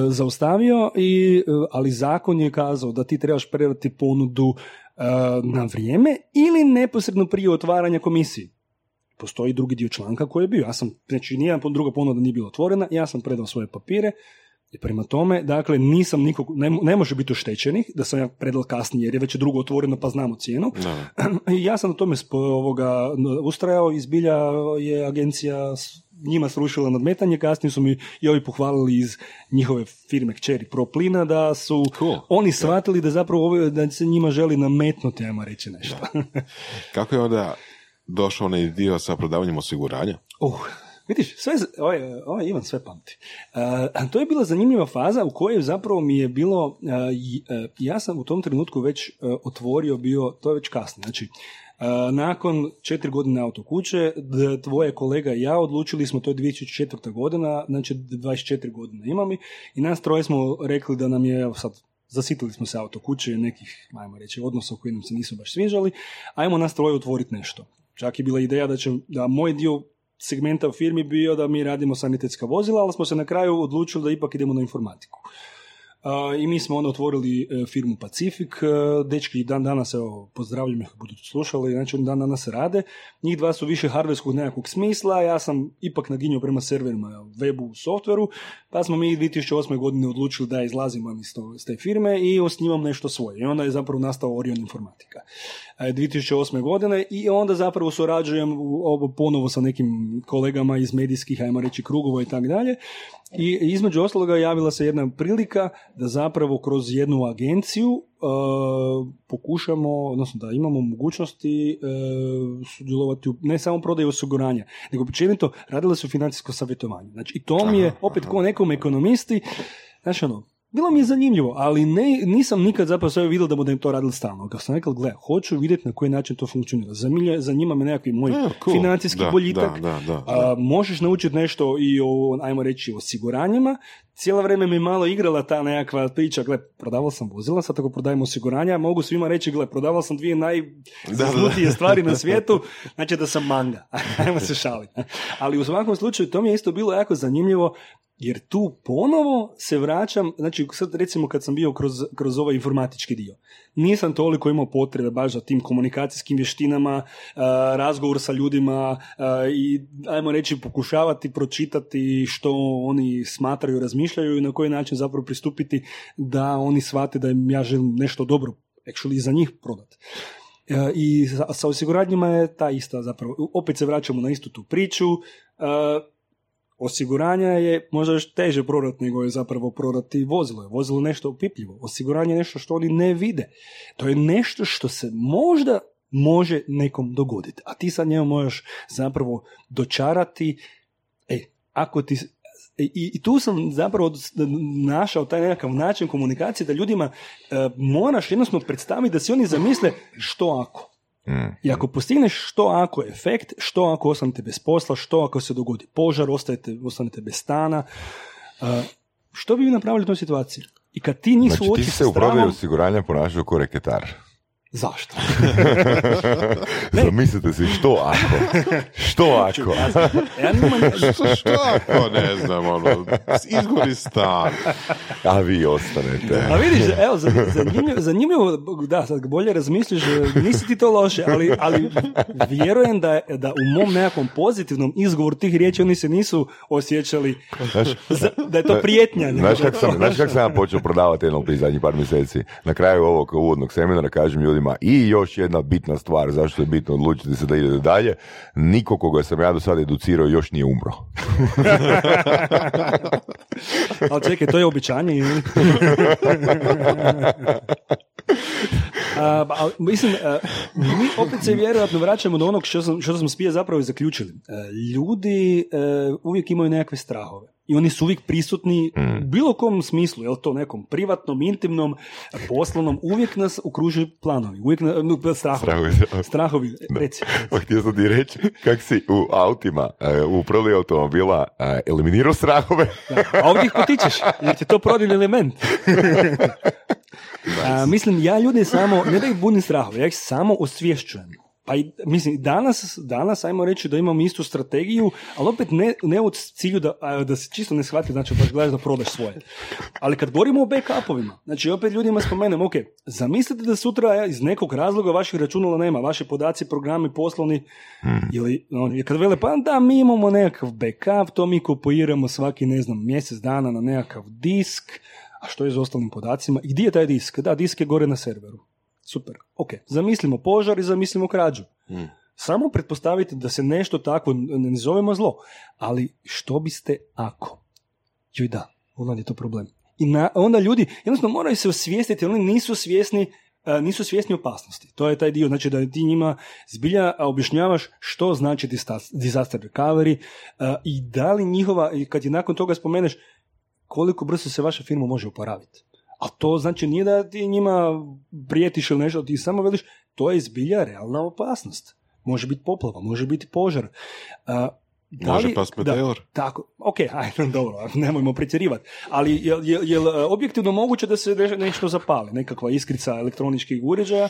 zaustavio, ali zakon je kazao da ti trebaš predati ponudu na vrijeme ili neposredno prije otvaranja komisije. Postoji drugi dio članka koji je bio, znači druga ponuda nije bila otvorena, ja sam predao svoje papire. I prema tome, dakle, nisam nikog, ne može biti oštećenih, da sam ja predal kasnije, jer je već drugo otvoreno, pa znamo cijenu. No. Ja sam na tome ustrajao i zbilja je agencija njima srušila nadmetanje, kasnije su mi i ovi pohvalili iz njihove firme kćeri Proplina, da su oni shvatili da zapravo da se njima želi nametnuti, ajmo reći nešto. Kako je onda došao onaj dio sa prodavanjem osiguranja? Vidiš, sve, Ivan sve pamti. To je bila zanimljiva faza u kojoj zapravo mi je bilo, ja sam u tom trenutku već otvorio bio, to je već kasnije, znači nakon 4 godine autokuće, tvoje kolega i ja odlučili smo, to je 2004. godina, znači 24 godine imam i nas troje smo rekli da nam je, zasitili smo se autokuće nekih, ajmo reći, odnosa koji nam se nisu baš sviđali, ajmo nas troje otvoriti nešto. Čak je bila ideja da moj dio segmenta u firmi bio da mi radimo sanitetska vozila, ali smo se na kraju odlučili da ipak idemo na informatiku. I mi smo onda otvorili firmu Pacific, dečki dan danas, pozdravljam ih, budu slušali, znači oni dan danas rade, njih dva su više hardverskog nekakvog smisla, ja sam ipak naginjao prema serverima, webu, softveru, pa smo mi 2008. godine odlučili da izlazimo iz te firme i osnivam nešto svoje. I onda je zapravo nastao Orion informatika. 2008. godine i onda zapravo surađujem ponovo sa nekim kolegama iz medijskih, ajmo reći, krugova i tako dalje. I između ostaloga javila se jedna prilika da zapravo kroz jednu agenciju pokušamo, odnosno da imamo mogućnosti sudjelovati u ne samo prodaju osiguranja, nego općenito radilo se u financijsko savjetovanje. Znači i to mi je, opet ko nekom ekonomisti, znači bilo mi je zanimljivo, ali nisam nikad zapravo sve vidio da budem to radili stalno. Kad sam rekao, gledaj, hoću vidjeti na koji način to funkcionira. Zanima me nekakvi moj financijski boljitak. Možeš naučiti nešto i o, ajmo reći, osiguranjima. Cijelo vrijeme mi malo igrala ta nekakva priča, gle, prodavao sam vozila, sad ako prodajem osiguranja, mogu svima reći, gle, prodavao sam 2 najznutije stvari na svijetu, znači da sam manga. Ajmo se šaliti. Ali u svakom slučaju, to mi je isto bilo jako zanimljivo, jer tu ponovo se vraćam, znači sad recimo kad sam bio kroz ovaj informatički dio, nisam toliko imao potrebe baš za tim komunikacijskim vještinama, razgovor sa ljudima i ajmo reći pokušavati pročitati što oni smatraju, razmišljaju i na koji način zapravo pristupiti da oni shvate da im ja želim nešto dobro, actually za njih prodati. I sa osiguranjima je ta ista zapravo, opet se vraćamo na istu tu priču, osiguranja je možda još teže prodat nego je zapravo prodati vozilo. Vozilo je nešto opipljivo. Osiguranje je nešto što oni ne vide. To je nešto što se možda može nekom dogoditi. A ti sad njemu možeš zapravo dočarati, ako ti I tu sam zapravo našao taj nekakav način komunikacije da ljudima moraš jednostavno predstaviti da si oni zamisle što ako. I ako postigneš što ako je efekt, što ako ostanete bez posla, što ako se dogodi požar, ostanete bez stana, što bi vi napravili u toj situaciji? I kad ti nisu znači, oči sa stranom... Znači ti se u broju osiguranja ponašao kao reketar. Zašto? Zamislite si, što ako? Što ako? Što ako, ne znam, ono, izgori stan. A vi ostanete. A vidiš, evo, zanimljivo, da, sad bolje razmisliš, nisi ti to loše, ali vjerujem da u mom nekakvom pozitivnom izgovoru tih riječi oni se nisu osjećali da je to prijetnja. Znaš kako sam ja počeo prodavati NLP zadnjih par mjeseci? Na kraju ovog uvodnog seminara kažem ljudima, i još jedna bitna stvar zašto je bitno odlučiti se da idete dalje, niko koga sam ja do sada educirao još nije umro. Ali čekaj, to je običanje. Mi opet se vjerojatno vraćamo do onog što smo spije zapravo i zaključili. Ljudi uvijek imaju nekakve strahove. I oni su uvijek prisutni u bilo kom smislu, jel to nekom privatnom, intimnom, poslovnom, uvijek nas okružuju planovi, uvijek strahovi. Htio sam ti reći kak si u autima, u prodaji automobila eliminirao strahove. Da, a ovdje ih potičeš, jer je to prodajni element. Mislim, ja ljudi samo, ne da ih budim strahove, ja ih samo osvješćujem. Pa i, mislim, danas ajmo reći da imamo istu strategiju, ali opet ne u cilju da se čisto ne shvati, znači baš gledaš da prodaš svoje. Ali kad govorimo o backupovima, znači opet ljudima spomenem, ok, zamislite da sutra iz nekog razloga vaših računala nema, vaši podaci, programi, poslovni, ili kad vele, pa da, mi imamo nekakav backup, to mi kopiramo svaki, ne znam, mjesec dana na nekakav disk, a što je s ostalim podacima, i gdje je taj disk? Da, disk je gore na serveru. Super, ok. Zamislimo požar i zamislimo krađu. Samo pretpostavite da se nešto tako, ne zovemo zlo, ali što biste ako? Joj da, onda je to problem. I onda ljudi jednostavno moraju se osvijestiti, oni nisu svjesni opasnosti. To je taj dio, znači da ti njima zbilja objašnjavaš što znači disaster recovery i da li njihova, kad je nakon toga spomeneš, koliko brzo se vaša firma može oporaviti. A to znači nije da ti njima prijetiš ili nešto, ti samo veliš, to je zbilja realna opasnost. Može biti poplava, može biti požar. Može pas meteor. Tako, ok, ajde, dobro, nemojmo pretjerivati. Ali je objektivno moguće da se nešto zapali, nekakva iskrica elektroničkih uređaja?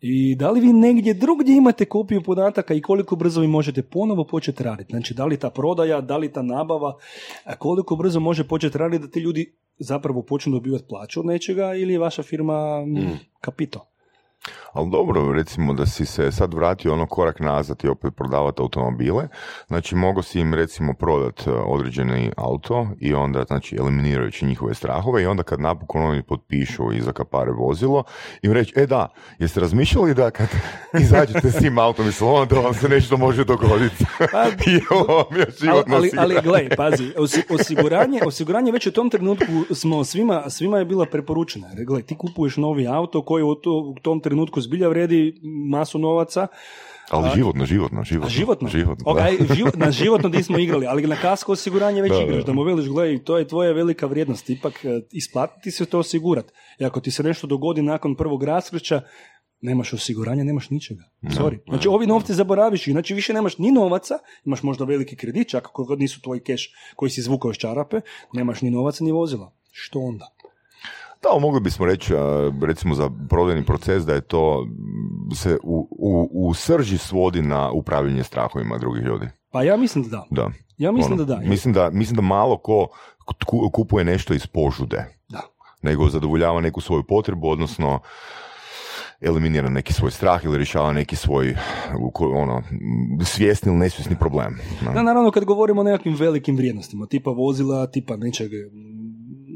I da li vi negdje drugdje imate kopiju podataka i koliko brzo vi možete ponovo početi raditi? Znači, da li ta prodaja, da li ta nabava, koliko brzo može početi raditi da ti ljudi zapravo počnu dobivati plaću od nečega ili je vaša firma kapito? Ali dobro, recimo da si se sad vratio ono korak nazad i opet prodavati automobile, znači mogo si im recimo prodati određeni auto i onda znači eliminirajući njihove strahove i onda kad napokon oni potpišu i zakapare vozilo im reći, da, jeste razmišljali da kad izađete s tim autom i slovom da vam se nešto može dogoditi? Ali gledaj, pazi, osiguranje već u tom trenutku svima je bila preporučena. Gledaj, ti kupuješ novi auto koji u tom trenutku zbilja vredi masu novaca. Ali životno. Okay, na životno di smo igrali, ali na kasko osiguranje već igraš. Da mu veliš, gledaj, to je tvoja velika vrijednost. Ipak isplatiti se to osigurati. I ako ti se nešto dogodi nakon prvog raskršća, nemaš osiguranja, nemaš ničega. Sorry. Znači, ovi novci zaboraviš i znači više nemaš ni novaca, imaš možda veliki kredit, čak ako nisu tvoji keš koji si izvukao iz čarape, nemaš ni novaca, ni vozila. Što onda? Da, mogli bismo reći, recimo za prodajni proces, da je to se u srži svodi na upravljanje strahovima drugih ljudi. Pa ja mislim da da. Ja mislim da da. Mislim da malo ko kupuje nešto iz požude, nego zadovoljava neku svoju potrebu, odnosno eliminira neki svoj strah ili rješava neki svoj svjesni ili nesvjesni problem. Da, naravno kad govorimo o nekakvim velikim vrijednostima, tipa vozila, tipa nečeg...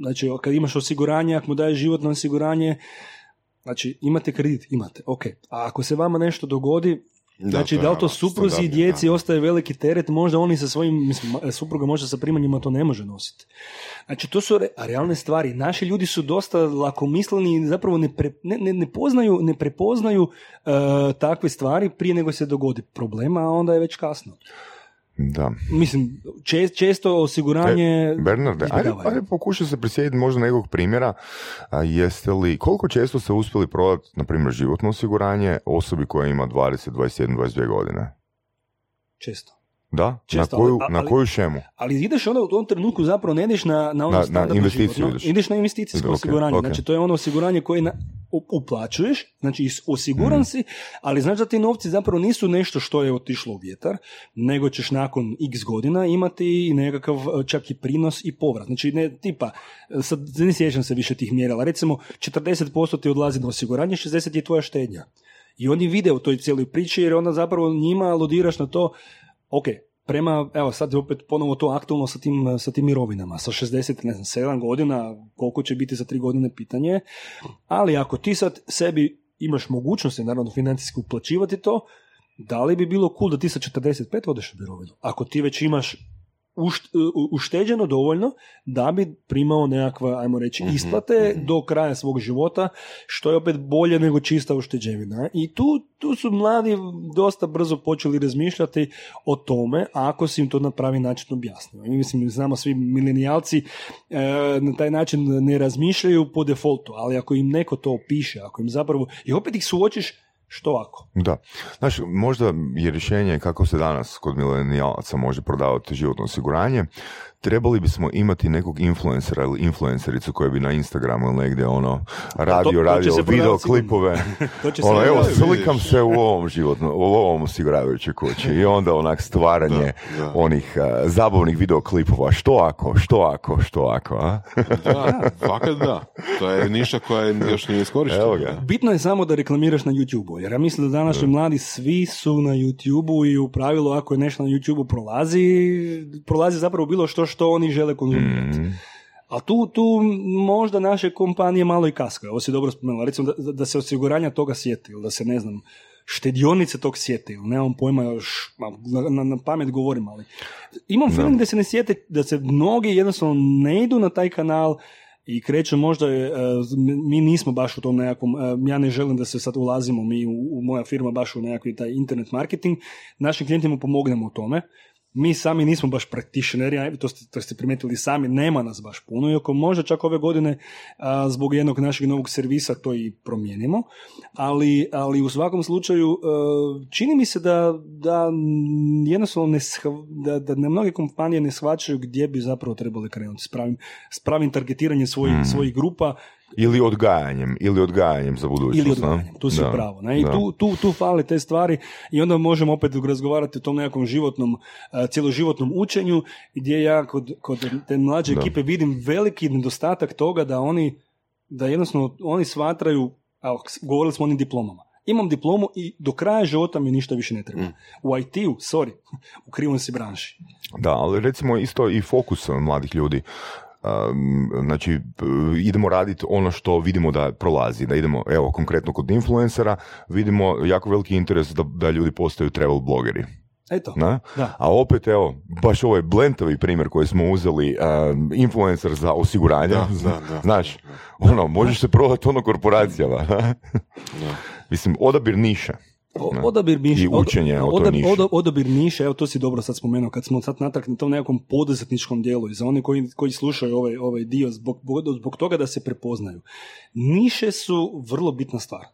Znači, kad imaš osiguranje, ako mu daješ životno osiguranje, znači, imate kredit, imate, ok. A ako se vama nešto dogodi, znači, da li to supruzi i djeci ostaje veliki teret, možda oni sa svojim, mislim, supruga možda sa primanjima to ne može nositi. Znači, to su realne stvari. Naši ljudi su dosta lakomisleni i zapravo ne prepoznaju takve stvari prije nego se dogodi problema, a onda je već kasno. Da. Mislim, često osiguranje... Bernarde, ajde pokušaj se prisjetiti možda nekog primjera. Jeste li, koliko često ste uspjeli prodati, na primjer, životno osiguranje osobi koja ima 20, 21, 22 godine? Često. Da? Često, na koju šemu? Ali ideš onda u tom trenutku zapravo ne ideš na ono standardno investiciju. Ideš na investicijsko osiguranje. Okay. Znači to je ono osiguranje koje uplaćuješ, znači osiguran si, ali znaš da ti novci zapravo nisu nešto što je otišlo u vjetar, nego ćeš nakon x godina imati nekakav čak i prinos i povrat. Znači ne tipa, sad ne sjećam se više tih mjerila, recimo 40% ti odlazi na osiguranje, 60% je tvoja štednja. I oni vide u toj cijeloj priči jer onda zapravo njima aludiraš na to. Ok, prema, evo sad opet ponovo to aktualno sa tim mirovinama, sa 60, ne znam, 7 godina, koliko će biti za 3 godine pitanje, ali ako ti sad sebi imaš mogućnosti, naravno financijski uplaćivati to, da li bi bilo cool da ti sa 45 odeš u mirovinu? Ako ti već imaš ušteđeno dovoljno da bi primao nekakva, ajmo reći, isplate do kraja svog života, što je opet bolje nego čista ušteđevina. I tu su mladi dosta brzo počeli razmišljati o tome ako si im to na pravi način objasnio. Mi mislim, znamo svi milenijalci na taj način ne razmišljaju po defaultu, ali ako im neko to opiše, ako im zapravo, i opet ih suočiš, što ako? Da. Znaš, možda je rješenje kako se danas kod milenijalaca može prodavati životno osiguranje. Trebali bismo imati nekog influencera ili influencericu koja bi na Instagramu ili negdje ono radio video klipove. Ono, evo, slikam se u ovom životnom, u ovom osiguravajućoj kući. I onda onak stvaranje onih zabavnih video klipova. Što ako? A? Da, fakat da. To je niša koja još nije iskorištena. Bitno je samo da reklamiraš na YouTube-u. Jer ja mislim da današnji mladi svi su na YouTube-u i u pravilu ako je nešto na YouTube-u prolazi zapravo bilo što oni žele konzumirati. A tu možda naše kompanije malo i kaskaju. Ovo si dobro spomenula. Recimo da se osiguranja toga sjeti ili da se, ne znam, štedionice tog sjeti ili nemam pojma još, na pamet govorim, ali imam feeling da se ne sjeti, da se mnogi jednostavno ne idu na taj kanal i kreću možda, mi nismo baš u tom nekakvom, ja ne želim da se sad ulazimo mi u moja firma baš u nekakvi taj internet marketing, našim klijentima pomognemo u tome. Mi sami nismo baš praktičneri, to ste primijetili sami, nema nas baš puno, iako možda čak ove godine zbog jednog našeg novog servisa to i promijenimo, ali u svakom slučaju čini mi se da jednostavno da mnoge kompanije ne shvaćaju gdje bi zapravo trebali krenuti s pravim targetiranjem svojih grupa. Ili odgajanjem za budućnost. Ili odgajanjem, tu si pravo. Ne? I tu fale te stvari i onda možemo opet razgovarati o tom nekakvom životnom, cjeloživotnom učenju gdje ja kod te mlađe ekipe vidim veliki nedostatak toga da jednostavno oni smatraju, govorili smo o onim diplomama. Imam diplomu i do kraja života mi ništa više ne treba. U IT-u, u krivom si branši. Da, ali recimo isto i fokus mladih ljudi. Znači, idemo raditi ono što vidimo da prolazi, da idemo, evo, konkretno kod influencera, vidimo jako veliki interes da ljudi postaju travel blogeri. Eto, da. A opet, evo, baš ovaj blentavi primjer koji smo uzeli, influencer za osiguranje, znaš, ono, možeš se prodati ono korporacijama. Mislim, odabir niša. Odabir niše, evo to si dobro sad spomenuo, kad smo sad natrag na tom nekom poduzetničkom dijelu i za one koji slušaju ovaj dio zbog toga da se prepoznaju. Niše su vrlo bitna stvar.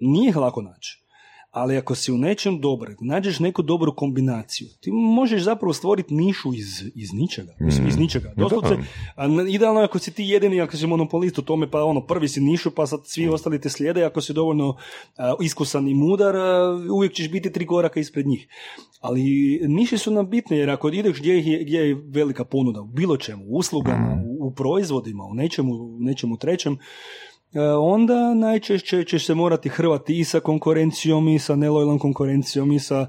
Nije ih lako naći, ali ako si u nečem dobar, nađeš neku dobru kombinaciju, ti možeš zapravo stvoriti nišu iz ničega. Iz ničega. Doslovce, idealno je ako si ti jedini, ako si monopolist u tome, pa ono, prvi si nišu, pa sad svi ostali te slijede, ako si dovoljno iskusan i mudar, uvijek ćeš biti 3 koraka ispred njih. Ali niše su nam bitne, jer ako ideš gdje je velika ponuda, u bilo čemu, u uslugama, u proizvodima, u nečemu trećem, onda najčešće ćeš se morati hrvati i sa konkurencijom i sa nelojalnom konkurencijom i sa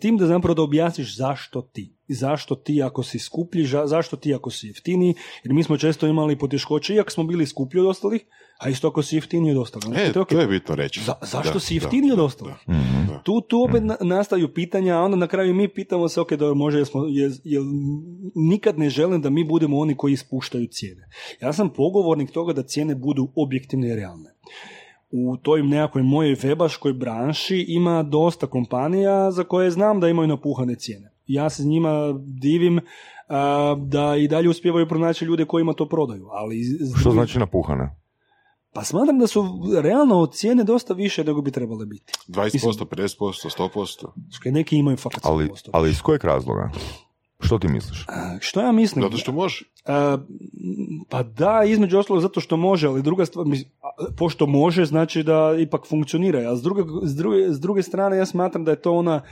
tim da zapravo da objasniš zašto ti. Zašto ti ako si skuplji, zašto ti ako si jeftiniji, jer mi smo često imali poteškoće, iako smo bili skuplji od ostalih, a isto ako si jeftiniji od ostalih. To je bitno reći. Zašto si jeftiniji od ostalih? Tu opet nastaju pitanja, a onda na kraju mi pitamo se, ok, dobro, može, jer nikad ne želim da mi budemo oni koji ispuštaju cijene. Ja sam pogovornik toga da cijene budu objektivne i realne. U toj nekakvoj mojoj vebaškoj branši ima dosta kompanija za koje znam da imaju napuhane cijene. ja se njima divim da i dalje uspijevaju pronaći ljude kojima to prodaju. Ali što znači napuhane? Pa smatram da su realno cijene dosta više nego bi trebale biti. 20%, mislim, 50%, 100%. Neki imaju fakat 100%. Ali iz kojeg razloga? Što ti misliš? Što ja mislim? Zato što može. Pa da, između ostalog zato što može, ali druga stvar, pošto može, znači da ipak funkcionira. A s druge strane, ja smatram da je to ona,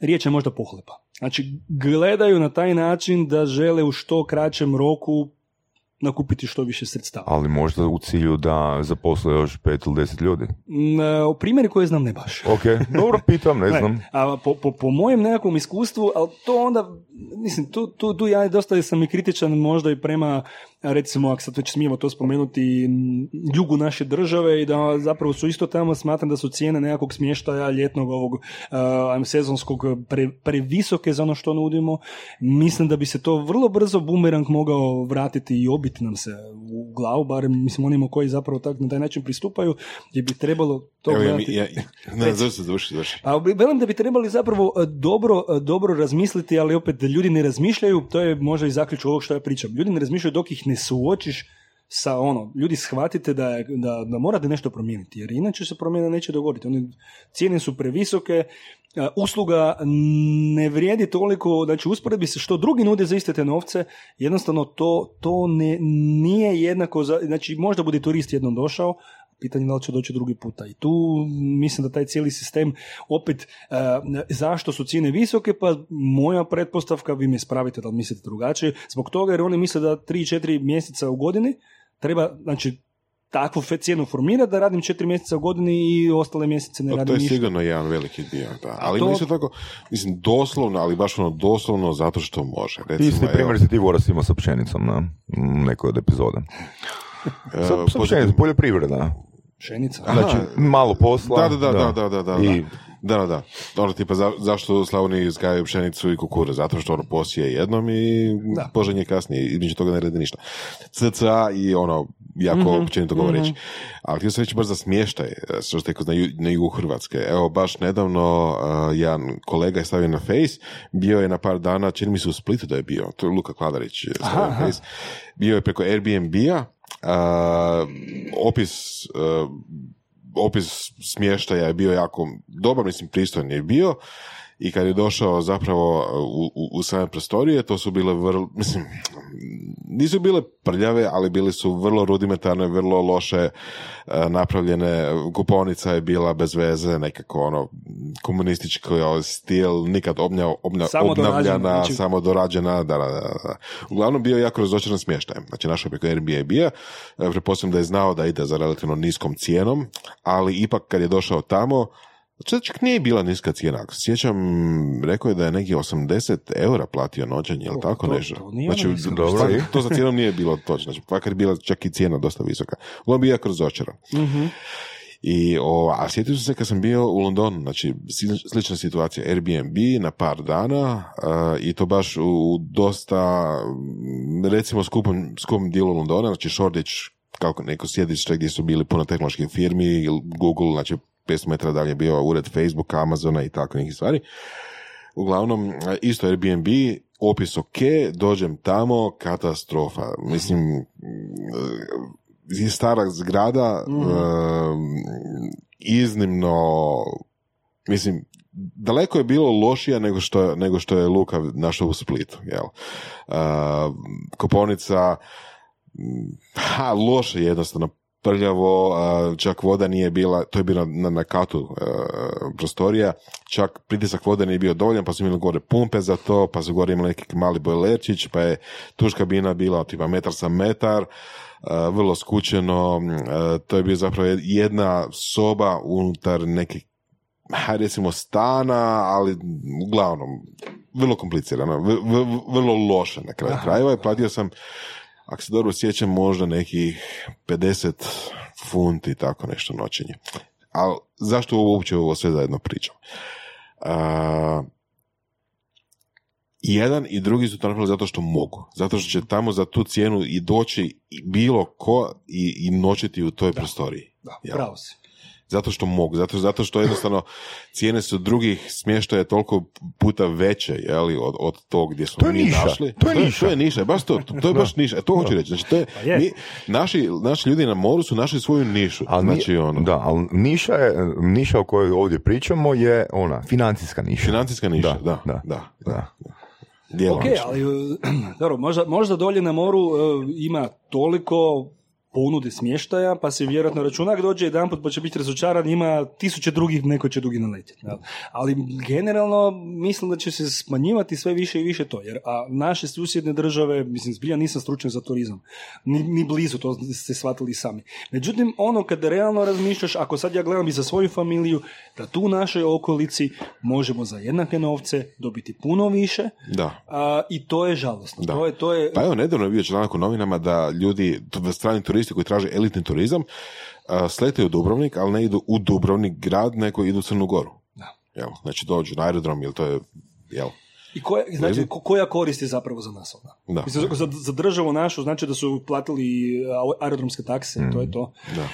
riječ je možda pohlepa. Znači, gledaju na taj način da žele u što kraćem roku nakupiti što više sredstava. Ali možda u cilju da zaposle još 5 ili 10 ljudi? O primjeri koje znam ne baš. Ok, dobro, pitam, ne znam. A po mojem nekakvom iskustvu, ali to onda, mislim, tu ja dosta sam i kritičan možda i prema, recimo, ako sad već smijemo to spomenuti, jugu naše države i da zapravo su isto tamo, smatram da su cijene nekakvog smještaja ljetnog ovog sezonskog previsoke za ono što nudimo. Mislim da bi se to vrlo brzo bumerang mogao vratiti i obiti nam se u glavu, barem mislim onima koji zapravo tak, na taj način pristupaju, gdje bi trebalo to gledati. Velim da bi trebali zapravo dobro razmisliti, ali opet da ljudi ne razmišljaju, to je možda i zaključ ovog što ja pričam. Ljudi ne razmišljaju dok ih ne suočiš sa ono, ljudi shvatite da morate nešto promijeniti, jer inače se promjena neće dogoditi. Oni, cijene su previsoke, usluga ne vrijedi toliko, znači usporedbi se što drugi nude za iste te novce, jednostavno to nije jednako, znači možda bude turist jednom došao, pitanje da li će doći drugi puta. I tu mislim da taj cijeli sistem, opet, zašto su cijene visoke, pa moja pretpostavka, vi me spravite da li mislite drugačije, zbog toga jer oni misle da 3-4 mjeseca u godini treba, znači, takvu cijenu formirati da radim 4 mjeseca u godini i ostale mjesece ne radim ništa. To je sigurno jedan veliki dio, da. Ali to... mislim, doslovno, ali baš ono doslovno zato što može. Isti primjer si ti Voras imao sa pšenicom na nekoj od epizoda. Sa pšenicom, poljoprivreda. Pšenica. Znači, malo posla. Da. Ono tipa, zašto Slavoniji uzgajaju pšenicu i kukuruz? Zato što ono posije jednom i požanje kasnije. Između toga ne radi ništa. CCA i ono, jako općenito govorim reći. Ali htio sam reći baš za smještaj, što ste na jugu Hrvatske. Evo, baš nedavno jedan kolega je stavio na Face, bio je na par dana, čini mi se u Splitu da je bio, to je Luka Kladarić stavio na Face, bio je preko Airbnb-a, opis smještaja je bio jako dobar, mislim, pristojan je bio i kad je došao zapravo u same prostorije, to su bile vrlo, mislim, nisu bile prljave, ali bili su vrlo rudimentarne, vrlo loše napravljene, kuponica je bila bez veze, nekako ono komunistički stil, nikad obnavljana, samo dorađena, da. Uglavnom bio jako razočaran smještajem, znači našao preko Airbnb-a, pretpostavljam da je znao da ide za relativno niskom cijenom, ali ipak kad je došao tamo, čak nije bila niska cijena. Sjećam, rekao je da je neki 80 eura platio noćenje, ili tako nešto? To nije znači, to sa cijenom nije bilo točno. Znači, pakar je bila čak i cijena dosta visoka. On bi jako razočaran. Mm-hmm. A sjetio sam se kad sam bio u Londonu, znači slična situacija, Airbnb na par dana i to baš u dosta, recimo skupom dijelu Londona, znači Shoreditch, kao neko sjedište gdje su bili puno tehnoloških firmi, Google, znači 500 metra dalje bio ured Facebooka, Amazona i tako nekih stvari. Uglavnom, isto Airbnb, opis ok, dođem tamo, katastrofa. Mislim, stara zgrada, iznimno, mislim, daleko je bilo lošija nego što je Luka našao u Splitu. Jel? Koponica, loše jednostavno, prljavo, čak voda nije bila, to je bilo na katu prostorija, čak pritisak vode nije bio dovoljan, pa su imali gore pumpe za to, pa su gore imali neki mali bojlerčić, pa je tuš kabina bila tipa metar sa metar, vrlo skučeno, to je bio zapravo jedna soba unutar nekih, recimo stana, ali uglavnom, vrlo komplicirano, vrlo loše na kraju krajeva i platio sam, ako se dobro sjećam, možda nekih 50 funti, tako nešto noćenje. Ali zašto uopće ovo sve zajedno pričam? Jedan i drugi su to napravili zato što mogu. Zato što će tamo za tu cijenu i doći bilo ko i noćiti u toj prostoriji. Da, pravo si. Zato što mogu, zato što jednostavno cijene su drugih smještaja toliko puta veće, jeli, od tog gdje smo mi našli. To je niša, baš to je baš niša. To hoću reći. Znači, to je, naši ljudi na moru su našli svoju nišu. Ali niša o kojoj ovdje pričamo je ona, financijska niša, da. Ok, ali dobro, možda dolje na moru ima toliko ponudi smještaja, pa se vjerojatno računak dođe jedanput pa će biti razočaran, ima 1000 drugih, neko će drugi naletjeti. Ali generalno mislim da će se smanjivati sve više i više to, jer a naše susjedne države, mislim, zbilja nisam stručan za turizam, ni blizu, to ste shvatili sami. Međutim, ono kada realno razmišljaš, ako sad ja gledam i za svoju familiju, da tu u našoj okolici možemo za jednake novce dobiti puno više, i to je žalostno. To je... Pa evo, nedavno je bio članak u novinama da ljudi, strani turisti koji traže elitni turizam, sletaju u Dubrovnik, ali ne idu u Dubrovnik grad, nego idu u Crnu Goru. Da. Jel, znači dođu na aerodrom, jel to je... Jel. I koja korist je zapravo za nas onda? Da. Mislim, za državu našu znači da su platili aerodromske takse, to je to.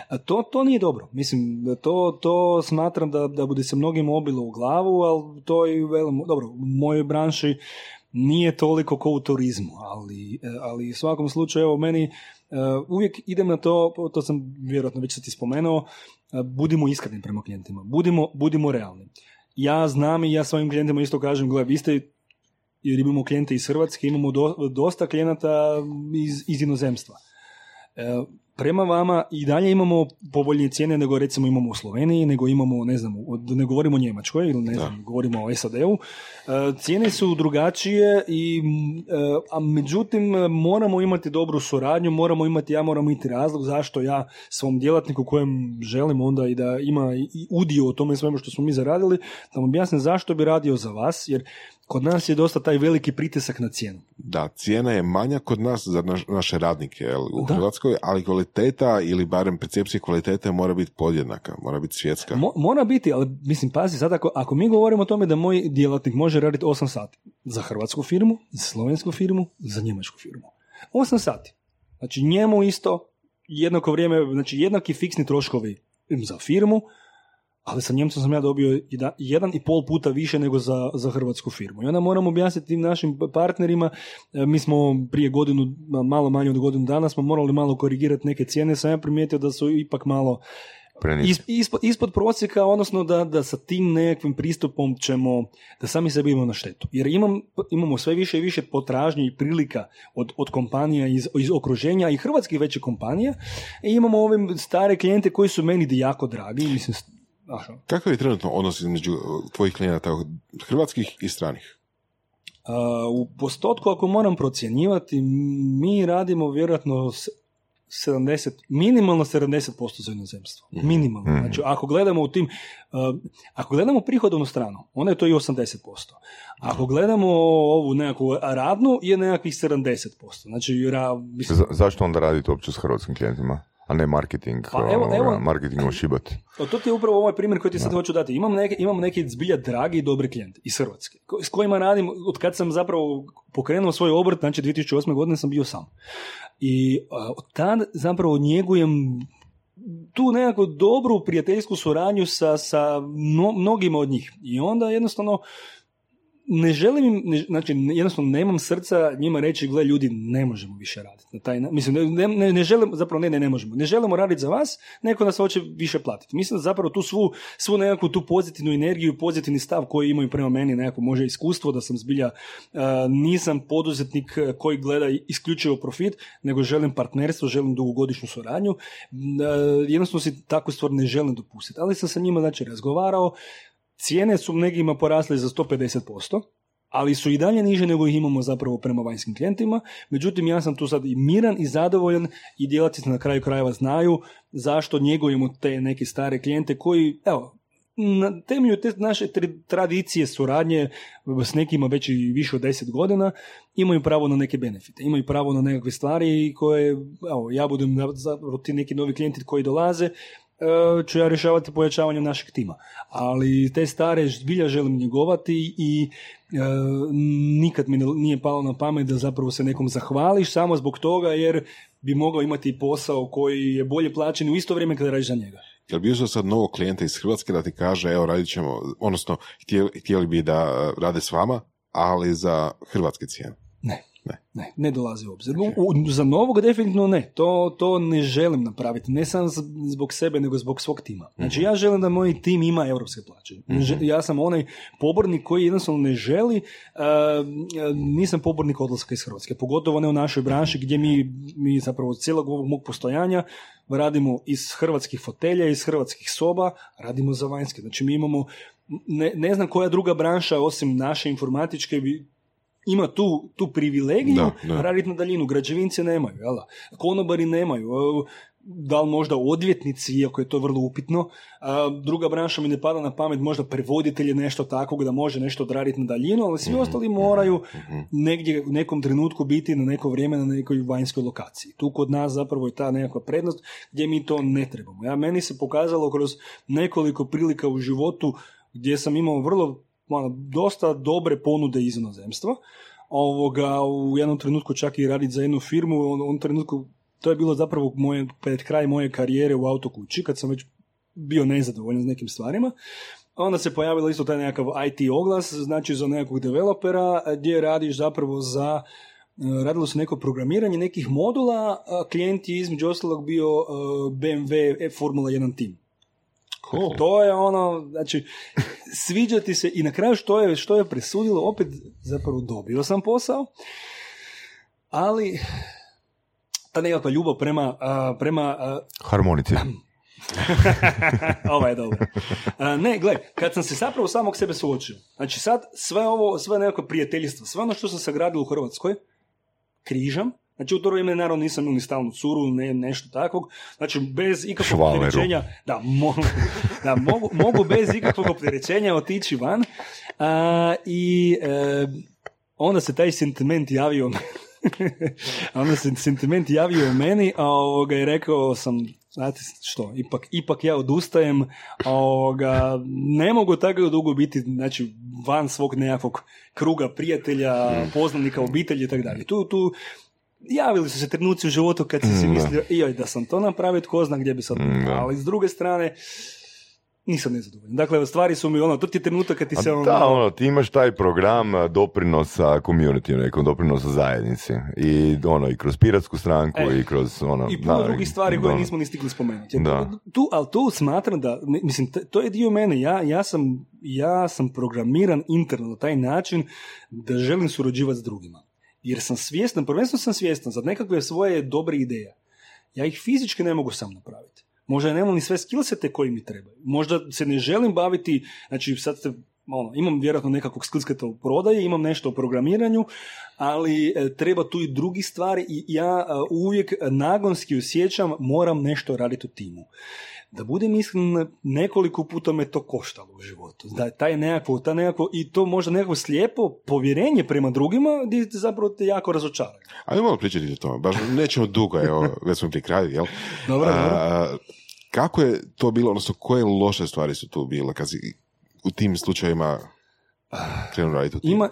A to nije dobro. Mislim, to smatram da bude se mnogim obilo u glavu, ali to je dobro, u mojoj branši nije toliko kao u turizmu, ali u svakom slučaju, evo, meni uvijek idem na to sam vjerojatno već sad ti spomenuo, budimo iskreni prema klijentima, budimo realni. Ja znam i ja svojim klijentima isto kažem, gledaj, vi ste, jer imamo klijente iz Hrvatske, imamo dosta klijenata iz inozemstva. Prema vama i dalje imamo povoljnije cijene nego recimo imamo u Sloveniji, nego imamo, ne znam, ne govorimo o Njemačkoj ili ne znam, govorimo o SAD-u. Cijene su drugačije a međutim moramo imati dobru suradnju, moramo imati razlog zašto ja svom djelatniku kojem želim onda i da ima i udio o tome svemu što smo mi zaradili, da vam objasnim zašto bi radio za vas, jer kod nas je dosta taj veliki pritisak na cijenu. Da, cijena je manja kod nas za naše radnike u Hrvatskoj, ali kvaliteta ili barem percepcija kvalitete mora biti podjednaka, mora biti svjetska. Mora biti, ali mislim, pazi, sad ako mi govorimo o tome da moj djelatnik može raditi 8 sati za hrvatsku firmu, za slovensku firmu, za njemačku firmu. 8 sati. Znači njemu isto jednako vrijeme, znači jednaki fiksni troškovi za firmu, ali sa Njemcom sam ja dobio 1,5 puta više nego za hrvatsku firmu. I onda moram objasniti tim našim partnerima, mi smo prije godinu, malo manje od godinu dana, smo morali malo korigirati neke cijene, sam ja primijetio da su ipak malo ispod prosjeka, odnosno da sa tim nekakvim pristupom ćemo, da sami sebi imamo na štetu. Jer imamo sve više i više potražnje i prilika od kompanija iz okruženja i hrvatskih većih kompanija, i imamo ove stare klijente koji su meni jako dragi, mislim. Kakav je trenutno odnos između tvojih klijenata, hrvatskih i stranih? U postotku, ako moram procjenjivati, mi radimo vjerojatno 70, minimalno 70% za inozemstvo. Minimalno. Znači, ako gledamo ako gledamo prihodovnu stranu, onda je to i 80%. Ako gledamo ovu nekakvu radnu, je nekakvih 70%. Znači, zašto onda radite uopće s hrvatskim klijentima? A ne marketing, marketingom šibati. To ti je upravo ovaj primjer koji ti sad hoću dati. Imam neki zbilja dragi i dobri klijente iz Hrvatske, s kojima radim, od kad sam zapravo pokrenuo svoj obrt, znači 2008. godine sam bio sam. I od tad zapravo njegujem tu nekako dobru prijateljsku suradnju sa mnogima od njih. I onda jednostavno ne želim, znači jednostavno nemam srca njima reći, gle ljudi, ne možemo više raditi na taj, mislim, ne želim, zapravo ne možemo, ne želimo raditi za vas, neko nas hoće više platiti. Mislim da zapravo tu svu nekakvu tu pozitivnu energiju, pozitivni stav koji imaju prema meni, nekako može iskustvo da sam zbilja, nisam poduzetnik koji gleda isključivo profit, nego želim partnerstvo, želim dugogodišnju suradnju, jednostavno si takvu stvar ne želim dopustiti, ali sam sa njima znači razgovarao. Cijene su nekima porasle za 150%, ali su i dalje niže nego ih imamo zapravo prema vanjskim klijentima. Međutim, ja sam tu sad i miran i zadovoljan i djelatnici na kraju krajeva znaju zašto njegujemo te neke stare klijente koji, evo, na temelju te naše tradicije suradnje s nekima već i više od 10 godina imaju pravo na neke benefite, imaju pravo na nekakve stvari koje, evo, ja budem zapravo ti neki novi klijenti koji dolaze, ću ja rješavati pojačavanjem našeg tima, ali te stare zbilja želim njegovati i nikad mi nije palo na pamet da zapravo se nekom zahvališ samo zbog toga jer bi mogao imati posao koji je bolje plaćen u isto vrijeme kada radiš za njega. Jel bi uzeo sad novog klijenta iz Hrvatske da ti kaže, evo radit ćemo, odnosno htjeli bi da rade s vama, ali za hrvatske cijene? Ne dolazi u obzir. Za novog definitivno ne. To ne želim napraviti. Ne samo zbog sebe, nego zbog svog tima. Znači, ja želim da moj tim ima europske plaće. Ja sam onaj pobornik koji jednostavno ne želi, nisam pobornik odlaska iz Hrvatske. Pogotovo ne u našoj branši gdje mi zapravo cijelog ovog mog postojanja radimo iz hrvatskih fotelja, iz hrvatskih soba, radimo za vanjske. Znači, mi imamo, ne znam koja druga branša osim naše informatičke ima tu privilegiju raditi na daljinu. Građevinci nemaju, jela? Konobari nemaju, da li možda odvjetnici, iako je to vrlo upitno. Druga branša mi ne pada na pamet, možda prevoditelj je nešto takvog da može nešto odraditi na daljinu, ali svi ostali moraju negdje u nekom trenutku biti na neko vrijeme na nekoj vanjskoj lokaciji. Tu kod nas zapravo je ta nekakva prednost gdje mi to ne trebamo. Ja, meni se pokazalo kroz nekoliko prilika u životu gdje sam imao vrlo dosta dobre ponude iz inozemstva. U jednom trenutku čak i raditi za jednu firmu, to je bilo zapravo pred kraj moje karijere u autokući, kad sam već bio nezadovoljan s nekim stvarima. Onda se pojavilo isto taj nekakav IT oglas, znači za nekog developera, gdje radiš zapravo za, radilo se neko programiranje nekih modula, klijent je između ostalog bio BMW Formula 1 tim. Cool. To je ono, znači, sviđa ti se i na kraju što je presudilo, opet zapravo dobio sam posao, ali ta nekakva ljubav prema harmonici. Ovo je dobro. Ne, gledaj, kad sam se zapravo samog sebe suočio, znači sad sve nekakvo prijateljstvo, sve ono što sam sagradio u Hrvatskoj, križam. Znači, u to vrijeme, naravno, nisam imao ni stalnu curu, nešto takvog. Znači, bez ikakvog opterećenja, mogu bez ikakvog opterećenja otići van. Onda se taj sentiment javio meni, a i rekao sam, znate što, ipak ja odustajem, ne mogu tako dugo biti, znači, van svog nekakvog kruga prijatelja, poznanika, obitelji i tako dalje. Tu javili su se trenuci u životu kad si si mislio, joj, da sam to napravio, tko zna gdje bi sad bilo. Ali s druge strane, nisam nezadovoljan. Dakle, stvari su mi, to ti je trenutak kad ti se... ti imaš taj program doprinosa community, nekom doprinosa zajednici. I kroz piratsku stranku, i kroz... I puno drugih stvari koje nismo ni stigli spomenuti. Tu smatram da, mislim, to je dio mene. Ja sam programiran interno na taj način da želim surađivati s drugima. Jer sam svjestan, prvenstveno sam svjestan za nekakve svoje dobre ideje. Ja ih fizički ne mogu sam napraviti. Možda nemam ni sve skillsete koji mi trebaju. Možda se ne želim baviti, znači sad imam vjerojatno nekakvog skillseta u prodaji, imam nešto o programiranju, ali treba tu i drugi stvari i ja uvijek nagonski osjećam moram nešto raditi u timu. Da budem iskren, nekoliko puta me to koštalo u životu. Da, taj nekako, i to možda nekako slijepo povjerenje prema drugima, gdje zapravo te jako razočaraju. Ali malo pričati o tome, baš nećemo dugo, već smo prikrali, jel? Dobro. Kako je to bilo, odnosno koje loše stvari su tu bile, kad si u tim slučajima...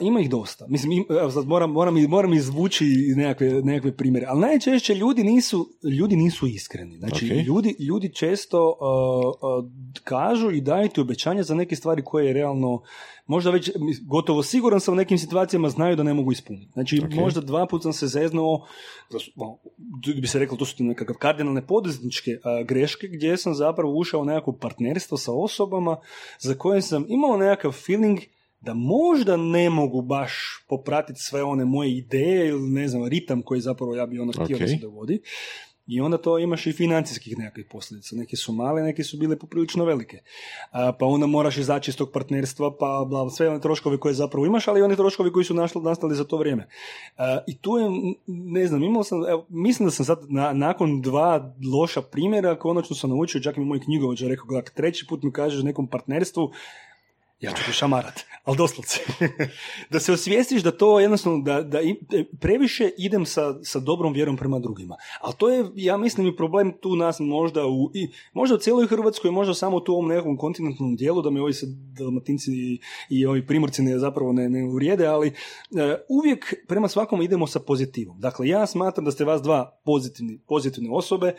Ima ih dosta. Mislim, moram izvući nekakve primjere. Ali najčešće ljudi nisu iskreni. Znači, ljudi često kažu i daju ti obećanja za neke stvari koje je realno, možda već, gotovo siguran sam u nekim situacijama znaju da ne mogu ispuniti. Znači, možda dva puta sam se zeznao, bi se reklo, to su nekakve kardinalne poduzetničke greške, gdje sam zapravo ušao u nekakvo partnerstvo sa osobama za koje sam imao nekakav feeling da možda ne mogu baš popratiti sve one moje ideje ili ne znam, ritam koji zapravo ja bi htio da se dovodi. I onda to imaš i financijskih nekakvih posljedica. Neke su male, neke su bile poprilično velike. Pa onda moraš izaći iz tog partnerstva, pa bla, sve one troškove koje zapravo imaš, ali i one troškovi koji su nastali za to vrijeme. I tu je, ne znam, mislim da sam sad nakon dva loša primjera, konačno sam naučio, čak mi moj knjigovođa rekao, gledak, treći put mi kažeš u nekom partnerstvu, ja ću ti šamarat, ali doslovce. Da se osvijestiš da to jednostavno, da previše idem sa dobrom vjerom prema drugima. Ali to je, ja mislim, i problem tu nas možda u cijeloj Hrvatskoj, možda samo tu u ovom nekom kontinentalnom dijelu, da me ovi Dalmatinci i ovi Primorci ne uvrijede, ali uvijek prema svakom idemo sa pozitivom. Dakle, ja smatram da ste vas dva pozitivne osobe,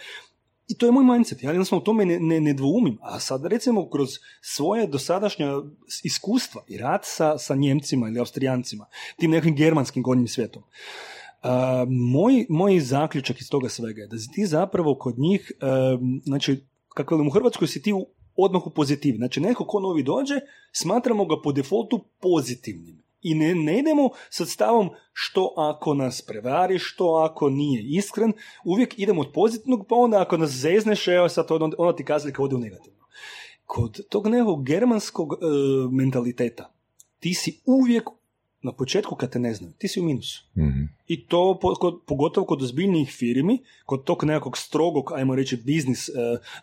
I to je moj mindset, ja jednostavno u tome ne dvoumim. A sad recimo kroz svoje dosadašnja iskustva i rad sa Njemcima ili Austrijancima, tim nekim germanskim gornjim svijetom, moj zaključak iz toga svega je da ti zapravo kod njih, znači kako velim u Hrvatskoj si ti odmah u pozitivi. Znači neko ko novi dođe, smatramo ga po defaultu pozitivnim. I ne idemo sa stavom što ako nas prevari, što ako nije iskren, uvijek idemo od pozitivnog, pa onda ako nas zezneš, evo sad ono ti kazalika ode u negativno. Kod tog nekog germanskog mentaliteta, ti si uvijek na početku kad te ne znaju, ti si u minusu. Mm-hmm. I to pogotovo kod ozbiljnijih firmi, kod tog nekog strogog, ajmo reći, biznis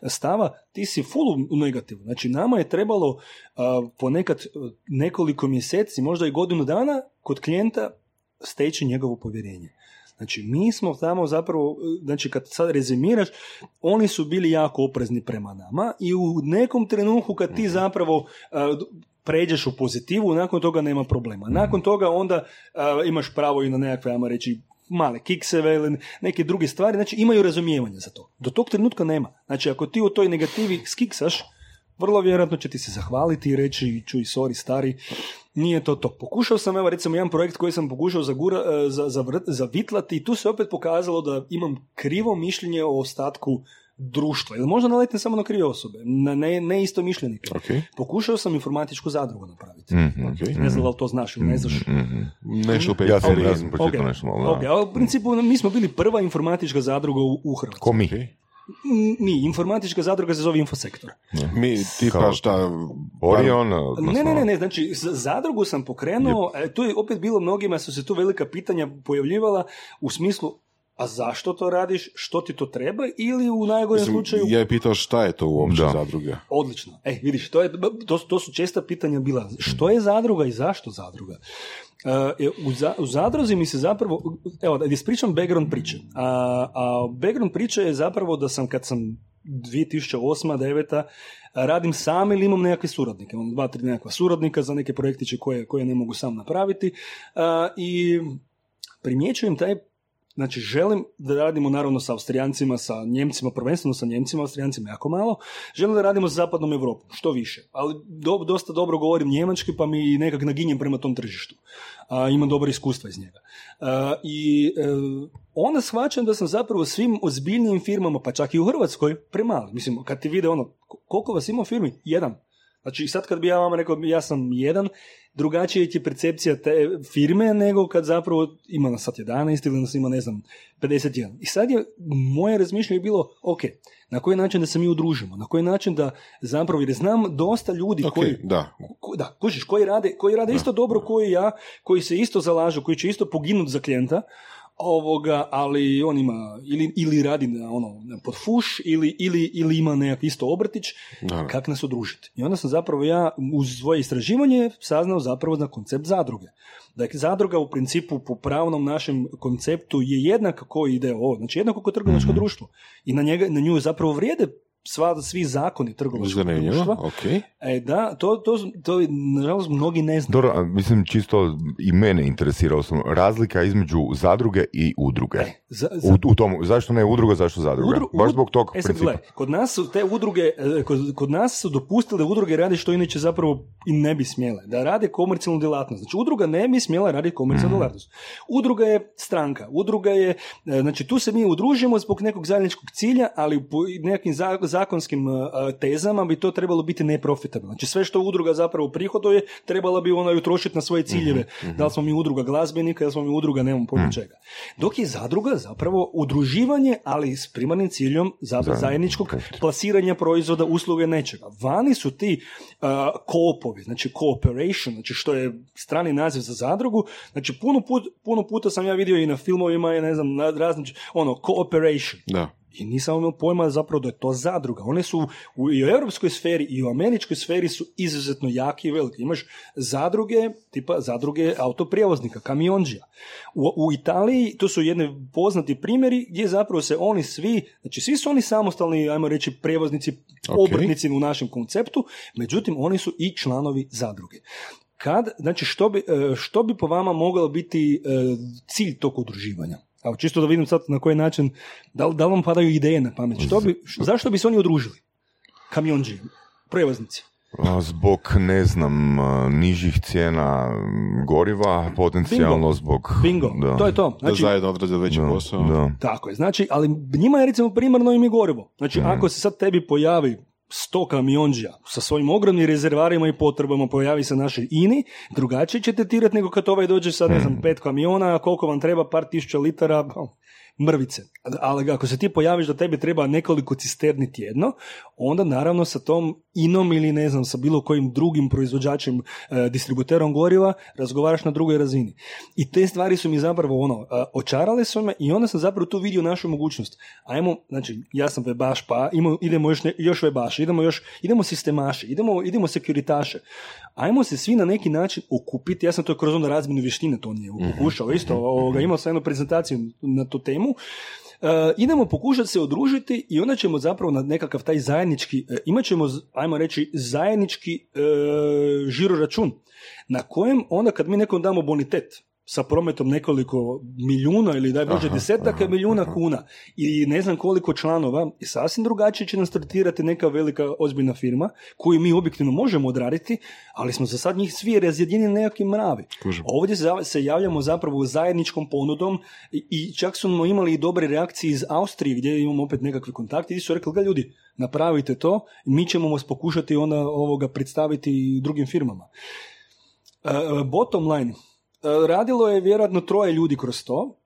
stava, ti si full u negativu. Znači, nama je trebalo ponekad nekoliko mjeseci, možda i godinu dana, kod klijenta steći njegovo povjerenje. Znači, mi smo tamo zapravo, znači kad sad rezimiraš, oni su bili jako oprezni prema nama i u nekom trenutku kad ti zapravo... pređeš u pozitivu, nakon toga nema problema. Nakon toga onda imaš pravo i na nekakve, ajmo reći, male kikseve ili neke druge stvari, znači imaju razumijevanja za to. Do tog trenutka nema. Znači ako ti u toj negativi skiksaš, vrlo vjerojatno će ti se zahvaliti i reći čuj, sorry, stari, nije to to. Pokušao sam, evo recimo jedan projekt koji sam pokušao zavitlati i tu se opet pokazalo da imam krivo mišljenje o ostatku društva, ili možda naletim samo na krive osobe, na ne isto mišljenike. Okay. Pokušao sam informatičku zadrugu napraviti. Ne znam da li to znaš ili ne znaš. Nešto opet, ja sam pročitao nešto malo. Okay. U principu mi smo bili prva informatička zadruga u Hrvatskoj. Ko mi? Okay. Mi, informatička zadruga se zove Infosektor. Mi, ti pa šta, Orion? Ne, znači zadrugu sam pokrenuo, tu je opet bilo mnogima, su se tu velika pitanja pojavljivala u smislu a zašto to radiš, što ti to treba ili u najgorem slučaju... Ja je pitao šta je to uopće zadruga. Odlično. Vidiš, to su česta pitanja bila. Što je zadruga i zašto zadruga? U zadruzi mi se zapravo... Evo, da ispričam background priče. A background priče je zapravo da sam kad sam 2008-2009 radim sam ili imam nekakve suradnike. Imam 2-3 nekakva suradnika za neke projektiće koje ne mogu sam napraviti. I primjećujem taj... Znači, želim da radimo naravno sa Austrijancima, sa Njemcima, prvenstveno sa Njemcima, Austrijancima jako malo. Želim da radimo sa zapadnom Evropom, što više. Ali dosta dobro govorim njemački, pa mi nekak naginjem prema tom tržištu. Imam dobra iskustva iz njega. Onda shvaćam da sam zapravo svim ozbiljnim firmama, pa čak i u Hrvatskoj, premali. Mislim, kad ti vide ono, koliko vas ima u firmi? Jedan. Znači, sad kad bi ja vam rekao, ja sam jedan, drugačija je percepcija te firme nego kad zapravo ima nas sad 11 ili nas ima, ne znam, 51. I sad je moje razmišljanje bilo, ok, na koji način da se mi udružimo, na koji način da zapravo, jer znam dosta ljudi koji rade isto dobro koji ja, koji se isto zalažu, koji će isto poginuti za klijenta, ali on ima ili radi na pod fuš ili ima nekak isto obrtić, kako nas udružiti. I onda sam zapravo ja uz svoje istraživanje saznao zapravo na koncept zadruge. Dakle, zadruga u principu po pravnom našem konceptu je jednaka kao IDO, znači jednako kao trgovačko društvo. I na nju zapravo vrijede svi zakoni trgovačkog društva. Okay. To nažalost mnogi ne znaju. Dobro, mislim čisto i mene interesirao sam razlika između zadruge i udruge. U tomu, zašto ne udruga, zašto zadruga? Baš zbog tog principa. Kod nas su dopustile udruge rade što inače zapravo i ne bi smjele, da rade komercijalnu djelatnost. Znači udruga ne bi smjela raditi komercijalnu djelatnost. Udruga je stranka, udruga je, znači tu se mi udružimo zbog nekog zajedničkog cilja, ali po nekim zakonskim tezama bi to trebalo biti neprofitabilno. Znači sve što udruga zapravo prihoduje, trebala bi ona ju trošiti na svoje ciljeve. Da li smo mi udruga glazbenika, da li smo mi udruga, nemam pojma čega. Dok je zadruga zapravo udruživanje, ali s primarnim ciljom zajedničkog plasiranja proizvoda, usluge, nečega. Vani su ti koopovi, znači cooperation, znači što je strani naziv za zadrugu. Znači puno puta sam ja vidio i na filmovima, ne znam, različit, cooperation. Da. I nisam imao pojma zapravo da je to zadruga. One su i u europskoj sferi i u američkoj sferi su izuzetno jaki i veliki. Imaš zadruge, tipa zadruge autoprijevoznika, kamionđija. U Italiji to su jedne poznati primjeri gdje zapravo se oni svi, znači svi su oni samostalni, ajmo reći, prijevoznici, obrtnici u našem konceptu, međutim oni su i članovi zadruge. Znači što bi po vama mogao biti cilj tog udruživanja? Evo, čisto da vidim sad na koji način, da li vam padaju ideje na pamet? Zašto bi se oni udružili? Kamionđi, prevoznici. Zbog, ne znam, nižih cijena goriva, potencijalno Bingo. Zbog... Bingo, da. To je to. Znači, da zajedno odrade veći posao. Da. Tako je, znači, ali njima je recimo primarno im je gorivo. Znači, ako se sad tebi pojavi 100 kamionđija sa svojim ogromnim rezervarima i potrebama, pojavi se našoj INI, drugačije će tretirati nego kad ovaj dođe sad, ne znam, 5 kamiona, koliko vam treba, par tisuća litara... mrvice. Ali ako se ti pojaviš da tebi treba nekoliko cisterni tjedno, onda naravno sa tom inom ili ne znam, sa bilo kojim drugim proizvođačem, distributerom goriva, razgovaraš na drugoj razini. I te stvari su mi zapravo očarale su me i onda sam zapravo tu vidio našu mogućnost. Ajmo, znači, ja sam vebaš, pa idemo još vebaše, idemo sistemaše, idemo sekuritaše. Ajmo se svi na neki način okupiti. Ja sam to kroz onda razmjenu vještina to nije pokušao isto. Imao sam jednu prezentaciju na tu temu. Idemo pokušati se odružiti i onda ćemo zapravo na nekakav taj zajednički, imat ćemo, ajmo reći, zajednički žiroračun na kojem onda kad mi nekom damo bonitet sa prometom nekoliko milijuna ili daj bože desetaka milijuna kuna i ne znam koliko članova, i sasvim drugačije će nas tretirati neka velika ozbiljna firma koju mi objektivno možemo odraditi, ali smo za sad njih svi razjedinjeni nekakvi mravi. Ovdje se javljamo zapravo zajedničkom ponudom i čak smo imali i dobre reakcije iz Austrije gdje imamo opet nekakve kontakte i su rekli, ga ljudi, napravite to, mi ćemo vas pokušati onda predstaviti drugim firmama. Bottom line, radilo je vjerojatno 3 ljudi kroz to,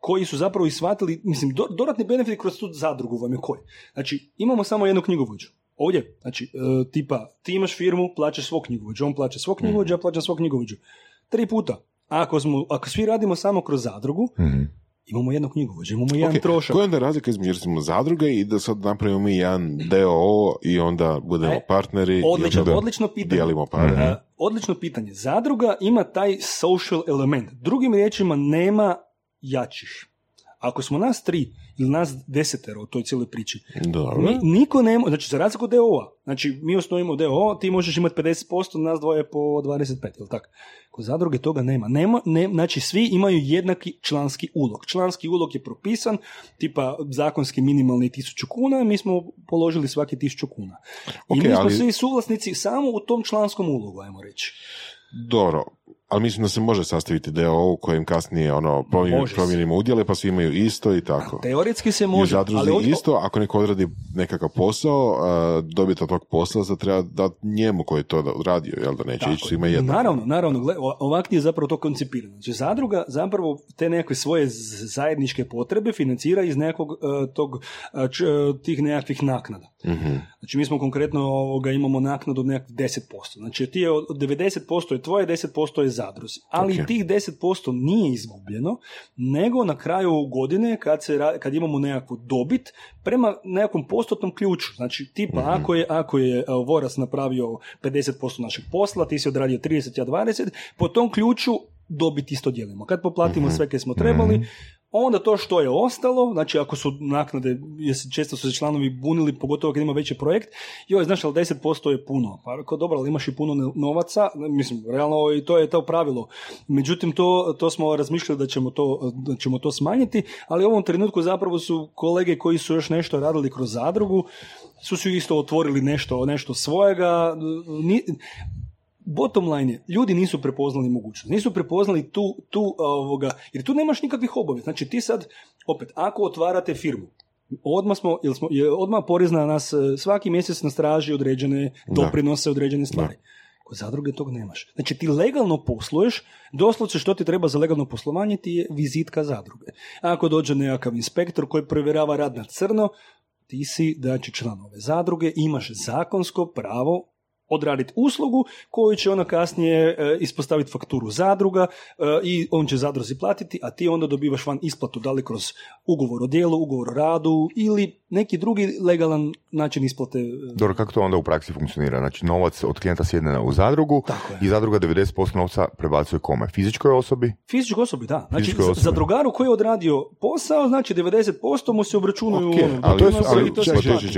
koji su zapravo ishvatili, mislim, dodatni benefit kroz tu zadrugu vam je koji. Znači, imamo samo jednu knjigovođu. Ovdje, znači, tipa, ti imaš firmu, plaćaš svog knjigovođu, on plaća svog knjigovođu, ja plaćam svog knjigovođu. 3 puta. Ako svi radimo samo kroz zadrugu, imamo jednu knjigovođu, imamo jedan trošak. Koja je onda razlika između, recimo, zadruge i da sad napravimo mi jedan DOO i onda budemo partneri i odlično dijelimo pare? Odlično pitanje. Zadruga ima taj social element. Drugim riječima, nema jačih. Ako smo nas 3 ili nas 10 u toj cijeloj priči, niko nema, znači za razliku DOO-a, znači mi osnovimo DOO, ti možeš imati 50%, nas 2 po 25, ili tako? Kod zadruge toga nema, znači svi imaju jednaki članski ulog. Članski ulog je propisan, tipa zakonski minimalni 1000 kuna, mi smo položili svaki 1000 kuna. I mi smo svi suvlasnici samo u tom članskom ulogu, ajmo reći. Dobro, ali mislim da se može sastaviti DOO u kojem kasnije promijenimo udjele pa svi imaju isto i tako. Teoretski se može. I zadruzi isto, ako neko odradi nekakav posao, dobiti od tog posla, sad treba dati njemu koji je to odradio, jel da neće ići svima jedno. Naravno, ovakvi je zapravo to koncipirano. Znači, zadruga zapravo te nekakve svoje zajedničke potrebe financira iz nekog tih nekakvih naknada. Mm-hmm. Znači, mi smo konkretno imamo naknadu od nekakvih 10%. Znači, ti je 90% je tvoje, 10% je zadruzi. Ali tih 10% nije izgubljeno, nego na kraju godine, kad imamo nekakvu dobit, prema nekakvom postotnom ključu. Znači, tipa, ako je Voras napravio 50% našeg posla, ti si odradio 30, ja 20, po tom ključu dobit isto dijelimo. Kad poplatimo sve koje smo trebali, onda to što je ostalo, znači ako su naknade, često su se članovi bunili, pogotovo kad ima veći projekt, joj, znaš, ali 10% je puno. Pa ako dobro, ali imaš i puno novaca, mislim, realno i to je to pravilo. Međutim, to smo razmišljali da ćemo to smanjiti, ali u ovom trenutku zapravo su kolege koji su još nešto radili kroz zadrugu, su si isto otvorili nešto svojega. Bottom line je, ljudi nisu prepoznali mogućnost, nisu prepoznali tu, jer tu nemaš nikakvih obaveza. Znači ti sad, opet, ako otvarate firmu, odmah porezna nas, svaki mjesec nas traži određene doprinose, određene stvari. Kod zadruge tog nemaš. Znači ti legalno posluješ, doslovce što ti treba za legalno poslovanje ti je vizitka zadruge. Ako dođe nekakav inspektor koji provjerava rad na crno, ti si, znači, član ove zadruge, imaš zakonsko pravo odraditi uslugu koju će ona kasnije ispostaviti fakturu zadruga i on će zadruzi platiti, a ti onda dobivaš van isplatu, da li kroz ugovor o djelu, ugovor o radu ili neki drugi legalan način isplate. Dobro, kako to onda u praksi funkcionira? Znači, novac od klijenta sjedne u zadrugu i zadruga 90% novca prebacuje kome? Fizičkoj osobi? Fizičkoj osobi, da. Znači, zadrugaru koji je odradio posao, znači 90% mu se obračunuju. Okay,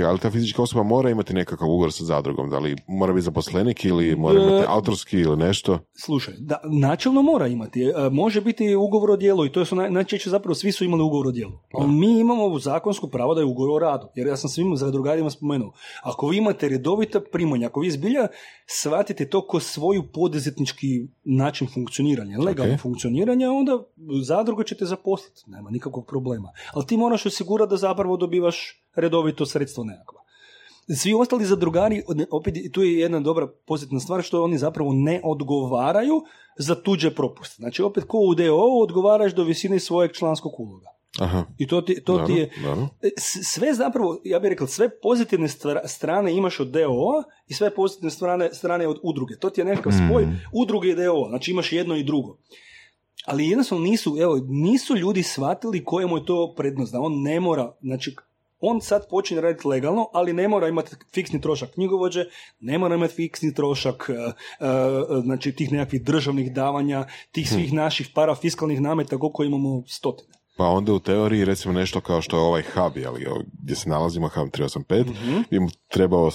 ali ta fizička osoba mora imati nekakav ugovor sa zadrugom, da li mora biti zaposlenik ili mora imati autorski ili nešto? Slušaj, da, načelno mora imati. Može biti ugovor o djelu i to su najčešće zapravo svi su imali ugovor o djelu. Mi imamo zakonsko pravo da je ugovor o radu, jer ja sam svim zadrugarima spomenuo. Ako vi imate redovita primanja, ako vi zbilja shvatite to ko svoju poduzetnički način funkcioniranja, legalno funkcioniranja, onda zadruga će te zaposliti, nema nikakvog problema. Ali ti moraš osigurati da zapravo dobivaš redovito sredstvo nekakva. Svi ostali zadrugari, opet tu je jedna dobra pozitivna stvar, što oni zapravo ne odgovaraju za tuđe propuste. Znači opet ko u DOO odgovaraš do visine svojeg članskog uloga. Aha. I to ti je sve zapravo, ja bih rekao, sve pozitivne strane imaš od DOO i sve pozitivne strane od udruge. To ti je nekakav spoj udruge i DOO, znači imaš jedno i drugo. Ali jednostavno nisu ljudi shvatili kojemu je to prednost, da on ne mora, znači on sad počinje raditi legalno, ali ne mora imati fiksni trošak knjigovođe, ne mora imati fiksni trošak znači tih nekakvih državnih davanja, tih svih naših parafiskalnih nameta koliko imamo stotine. Pa onda u teoriji recimo nešto kao što je ovaj hub, ali gdje se nalazimo, hub 385, im trebao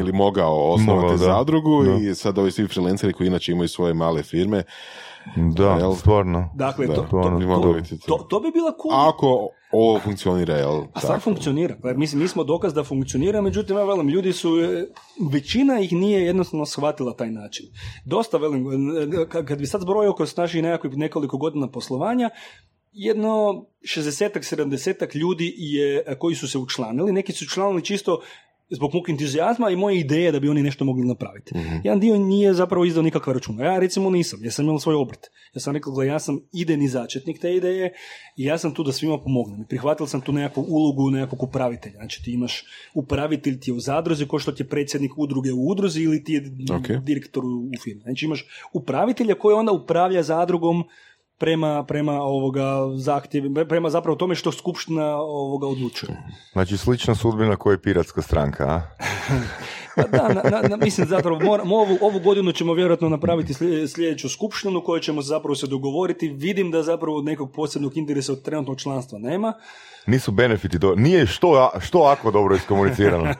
ili mogao osnovati zadrugu i sad ovi svi freelanceri koji inače imaju svoje male firme. Da, stvarno. Dakle, to bi bila cool. Ako ovo funkcionira, jel? A sad funkcionira. Mislim, mi smo dokaz da funkcionira, međutim, ja velim, ljudi su, većina ih nije jednostavno shvatila taj način. Dosta, velim, kad bi sad zbrojio kroz naših nekoliko godina poslovanja, jedno 60-70 ljudi je, koji su se učlanili, neki su učlanili čisto zbog mog entuzijazma i moje ideje da bi oni nešto mogli napraviti. Jedan dio nije zapravo izdao nikakva računa. Ja recimo nisam, ja sam imao svoj obrt. Ja sam rekao da ja sam idejni začetnik te ideje i ja sam tu da svima pomognem. Prihvatio sam tu nekakvu ulogu nekakvog upravitelja. Znači ti imaš upravitelj ti je u zadruzi ko što ti je predsjednik udruge u udruzi ili ti je direktor u firmi. Znači imaš upravitelja koji onda upravlja zadrugom prema ovoga zahtjeva, prema zapravo tome što skupština ovoga odlučuje. Znači slična sudbina koja je piratska stranka, a? Mislim zapravo ovu godinu ćemo vjerojatno napraviti sljedeću skupštinu koju ćemo zapravo se dogovoriti. Vidim da zapravo od nekog posebnog interesa od trenutnog članstva nema. Nisu benefiti, nije što ako dobro iskomunicirano.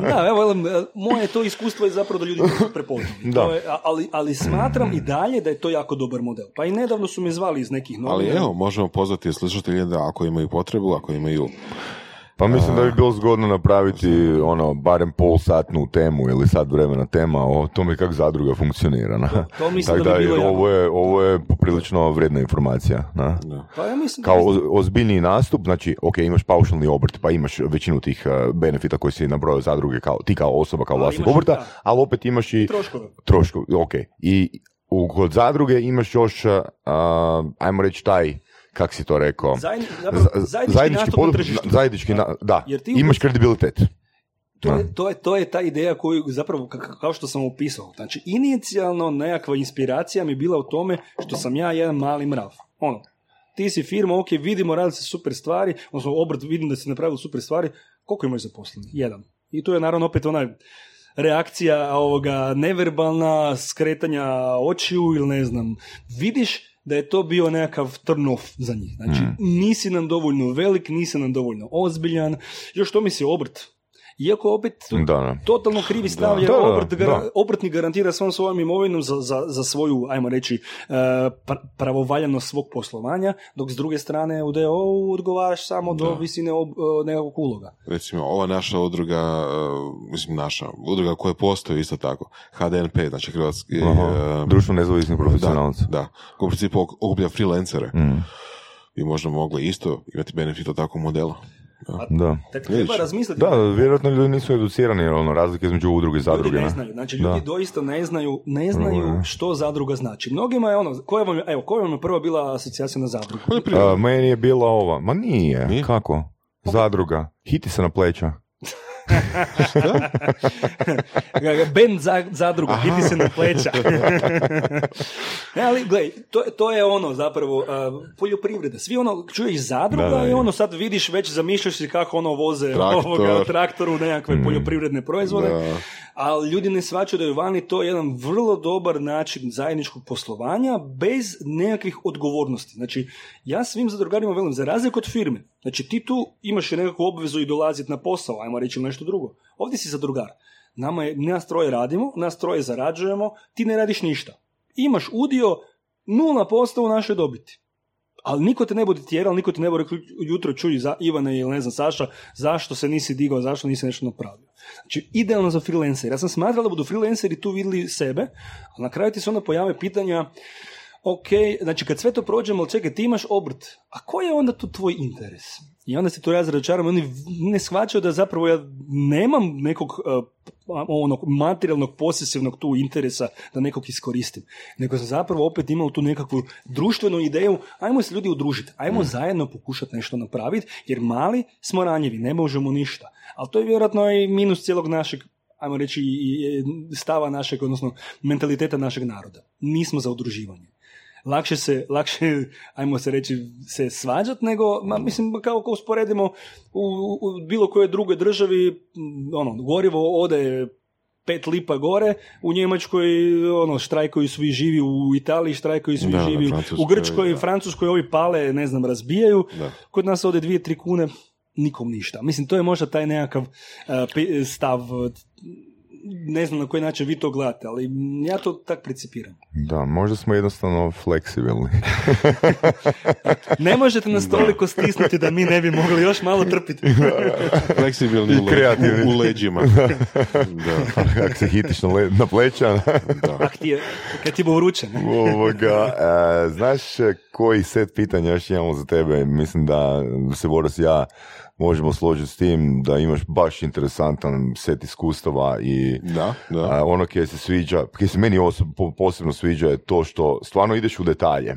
Da, evo, moje to iskustvo je zapravo da ljudi prepoznaju. Ali smatram i dalje da je to jako dobar model. Pa i nedavno su me zvali iz nekih novina. Ali evo, možemo pozvati slušatelje da ako imaju potrebu, ako imaju... Pa mislim da bi bilo zgodno napraviti barem pol satnu temu ili sat vremena tema o tome kako zadruga funkcionira. To mislim da bi bilo jako. Ovo je poprilično vredna informacija. Na? Pa ja mislim kao ozbiljniji nastup, znači ok, imaš paušalni obrt, pa imaš većinu tih benefita koji si nabrojao zadruge, ti kao osoba, kao vlasnik obrta, ali opet imaš i troškove. Ok, i kod zadruge imaš još, ajmo reći taj, kako si to rekao? Zajednički nastup na tržištu. Da, jer ti imaš kredibilitet. To je ta ideja koju zapravo, kao što sam opisao, znači inicijalno nekakva inspiracija mi je bila u tome što sam ja jedan mali mrav. Ti si firma, ok, vidimo, radi se super stvari, odnosno obrt, vidim da si napravili super stvari, koliko imaš zaposlenih? Jedan. I to je naravno opet onaj... reakcija ovoga neverbalna, skretanja očiju ili ne znam, vidiš da je to bio nekakav turn-off za njih. Znači, nisi nam dovoljno velik, nisi nam dovoljno ozbiljan, još to mi se obrt. Iako opet totalno krivi stav, jer obrtnik garantira svojom imovinom za svoju, ajmo reći, pravovaljanost svog poslovanja, dok s druge strane u DOO odgovaraš samo do visine nekakvog uloga. Recimo, ova naša udruga, udruga koja postoji isto tako, HDNP, znači Hrvatski... društvo nezavisni profesionalci. Da, u principu okuplja freelancere. I možda mogli isto imati benefit od takvog modela. Treba razmisliti. Da, vjerojatno ljudi nisu educirani, jer razlike između udruge i zadruge. Ljudi ne znaju, znači ljudi doista ne znaju što zadruga znači. Mnogima je koja vam je prva bila asocijacija na zadrugu? Meni je bila ova, ma nije, kako? Zadruga, hiti se na pleća. Bend zadrugu, hiti se na pleća. Ali, gledaj, to je ono zapravo, poljoprivreda. Svi ono, čuješ zadruga i ono sad vidiš, već zamišljaš si kako ono voze traktoru nekakve poljoprivredne proizvode. Da. Ali ljudi ne shvaćaju da je vani to jedan vrlo dobar način zajedničkog poslovanja bez nekakvih odgovornosti. Znači, ja svim zadrugarima velim, za razliku od firme, znači ti tu imaš nekakvu obvezu i dolaziti na posao, ajmo reći nešto drugo. Ovdje si zadrugar. Nama je, nas troje radimo, nas troje zarađujemo, ti ne radiš ništa. Imaš udio 0% u našoj dobiti. Ali niko te ne bude tjerao, niko te ne bude jutro čuji za Ivane ili ne znam Saša, zašto se nisi digao, zašto nisi nešto napravio. Znači, idealno za freelanceri. Ja sam smatrala da budu freelanceri tu vidjeli sebe, a na kraju ti se onda pojave pitanja, ok, znači kad sve to prođemo, ali čekaj, ti imaš obrt, a koji je onda tu tvoj interes? I onda se to ja zaračaram, oni ne shvaćaju da zapravo ja nemam nekog onog materijalnog, posesivnog tu interesa da nekog iskoristim. Nego sam zapravo opet imao tu nekakvu društvenu ideju, ajmo se ljudi udružiti, ajmo zajedno pokušati nešto napraviti, jer mali smo ranjivi, ne možemo ništa. Ali to je vjerojatno i minus cijelog našeg, ajmo reći, stava našeg, odnosno mentaliteta našeg naroda. Nismo za udruživanje. Lakše, ajmo se reći, se svađat nego, mislim, kao ko usporedimo u bilo kojoj drugoj državi, ono, gorivo ode 5 lipa gore, u Njemačkoj ono, štrajkaju svi živi, u Italiji štrajkaju svi živi, u Grčkoj i Francuskoj ovi pale, ne znam, razbijaju, kod nas ode 2-3 kune, nikom ništa. Mislim, to je možda taj nekakav stav. Ne znam na koji način vi to gledate, ali ja to tak principiram. Da, možda smo jednostavno fleksibilni. Ne možete nas toliko stisnuti da mi ne bi mogli još malo trpiti. Fleksibilni i kreativni u leđima. Da. Ako se hitiš na pleća. Kad ti bo vruće. Znaš koji set pitanja još imamo za tebe? Mislim da se Boris ja možemo složiti s tim da imaš baš interesantan set iskustava i ono kje se sviđa, kje se meni posebno sviđa je to što stvarno ideš u detalje.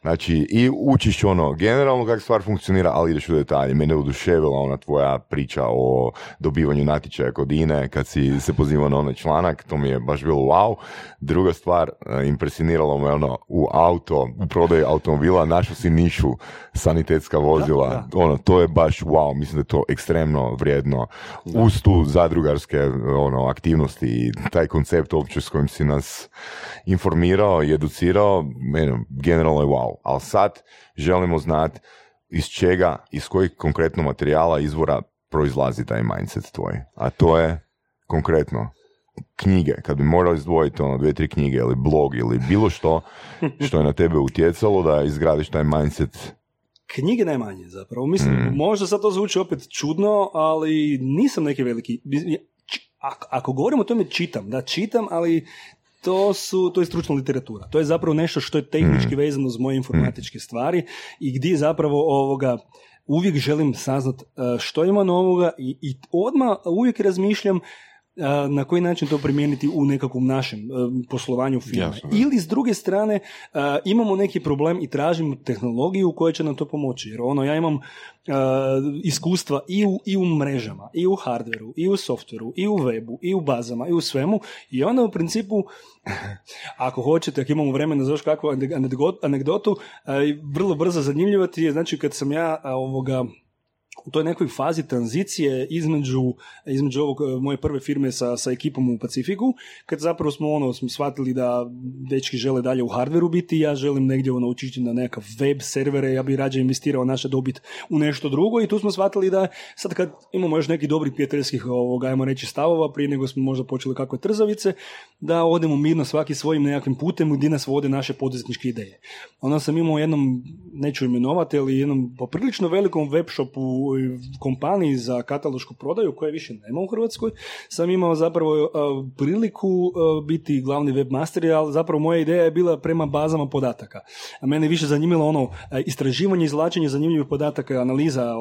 Znači, i učiš ono generalno kako stvar funkcionira, ali ideš u detalje. Mene je oduševila ona tvoja priča o dobivanju natječaja kod INE kad si se pozivao na onaj članak, to mi je baš bilo wow. Druga stvar, impresioniralo me ono u prodaju automobila, našao si nišu sanitetska vozila. Ono, to je baš wow, mislim da je to ekstremno vrijedno. Uz tu zadrugarske ono, aktivnosti i taj koncept uopće s kojim si nas informirao i educirao, generalno je wow. Ali sad želimo znati iz čega, iz kojih konkretno materijala, izvora proizlazi taj mindset tvoj. A to je konkretno knjige. Kad bi morali izdvojiti ono 2-3 knjige ili blog ili bilo što što je na tebe utjecalo da izgradiš taj mindset. Knjige najmanje zapravo. Mislim, možda sad to zvuči opet čudno, ali nisam neki veliki. Ako govorimo o tome čitam. Da, čitam, ali to je stručna literatura. To je zapravo nešto što je tehnički vezano uz moje informatičke stvari i gdje zapravo uvijek želim saznat što ima novoga i odmah uvijek razmišljam na koji način to primijeniti u nekakvom našem poslovanju firme. Jasno. Ili s druge strane imamo neki problem i tražimo tehnologiju koja će nam to pomoći. Jer ja imam iskustva i u mrežama, i u hardveru, i u softveru, i u webu, i u bazama, i u svemu. I onda u principu, ako hoćete, ako imamo vremena za još kakvu anegdotu, vrlo brzo zanimljivati je, znači kad sam ja u toj nekoj fazi tranzicije između ovog moje prve firme sa ekipom u Pacifiku, kad zapravo smo shvatili da dečki žele dalje u hardveru biti, ja želim negdje učići na nekakav web servere, ja bi rađe investirao naša dobit u nešto drugo i tu smo shvatili da sad kad imamo još neki dobri prijateljskih ajmo reći stavova, prije nego smo možda počeli kakve trzavice, da odemo mirno svaki svojim nekakvim putem gdje nas vode naše poduzetničke ideje. Onda sam imao jednom, neću imenovati, ali jednom poprilično velikom web shopu kompaniji za katalošku prodaju koje više nema u Hrvatskoj, sam imao zapravo priliku biti glavni webmaster, ali zapravo moja ideja je bila prema bazama podataka. A mene više zanimilo istraživanje, izvlačenje zanimljivih podataka, analiza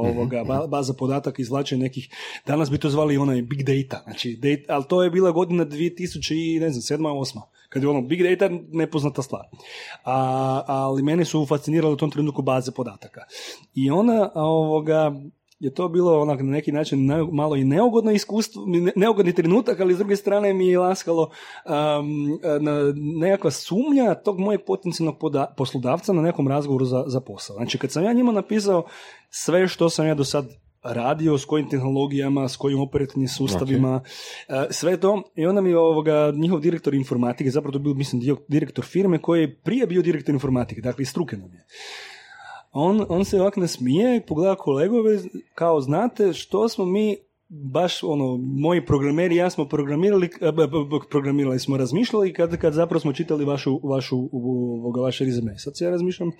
baza podataka, izvlačenje nekih, danas bi to zvali big data, znači data, ali to je bila godina 2007-2008. Kad je big data nepoznata stvar. Ali mene su fascinirale u tom trenutku baze podataka. I onda je to bilo onak na neki način malo i neugodno iskustvo, neugodni trenutak, ali s druge strane mi je laskalo nekakva sumnja tog mojeg potencijalnog poslodavca na nekom razgovoru za posao. Znači, kad sam ja njima napisao sve što sam ja do sad radio, s kojim tehnologijama, s kojim operativnim sustavima, okay, sve to. I onda mi njihov direktor informatike, zapravo to je bio, mislim, direktor firme koji je prije bio direktor informatike, dakle, struke nam je. On se ovako nasmije i pogleda kolegove, kao, znate što smo mi, baš ono, moji programeri i ja smo razmišljali kad zapravo smo čitali vaše rezime. Sad se ja razmišljam,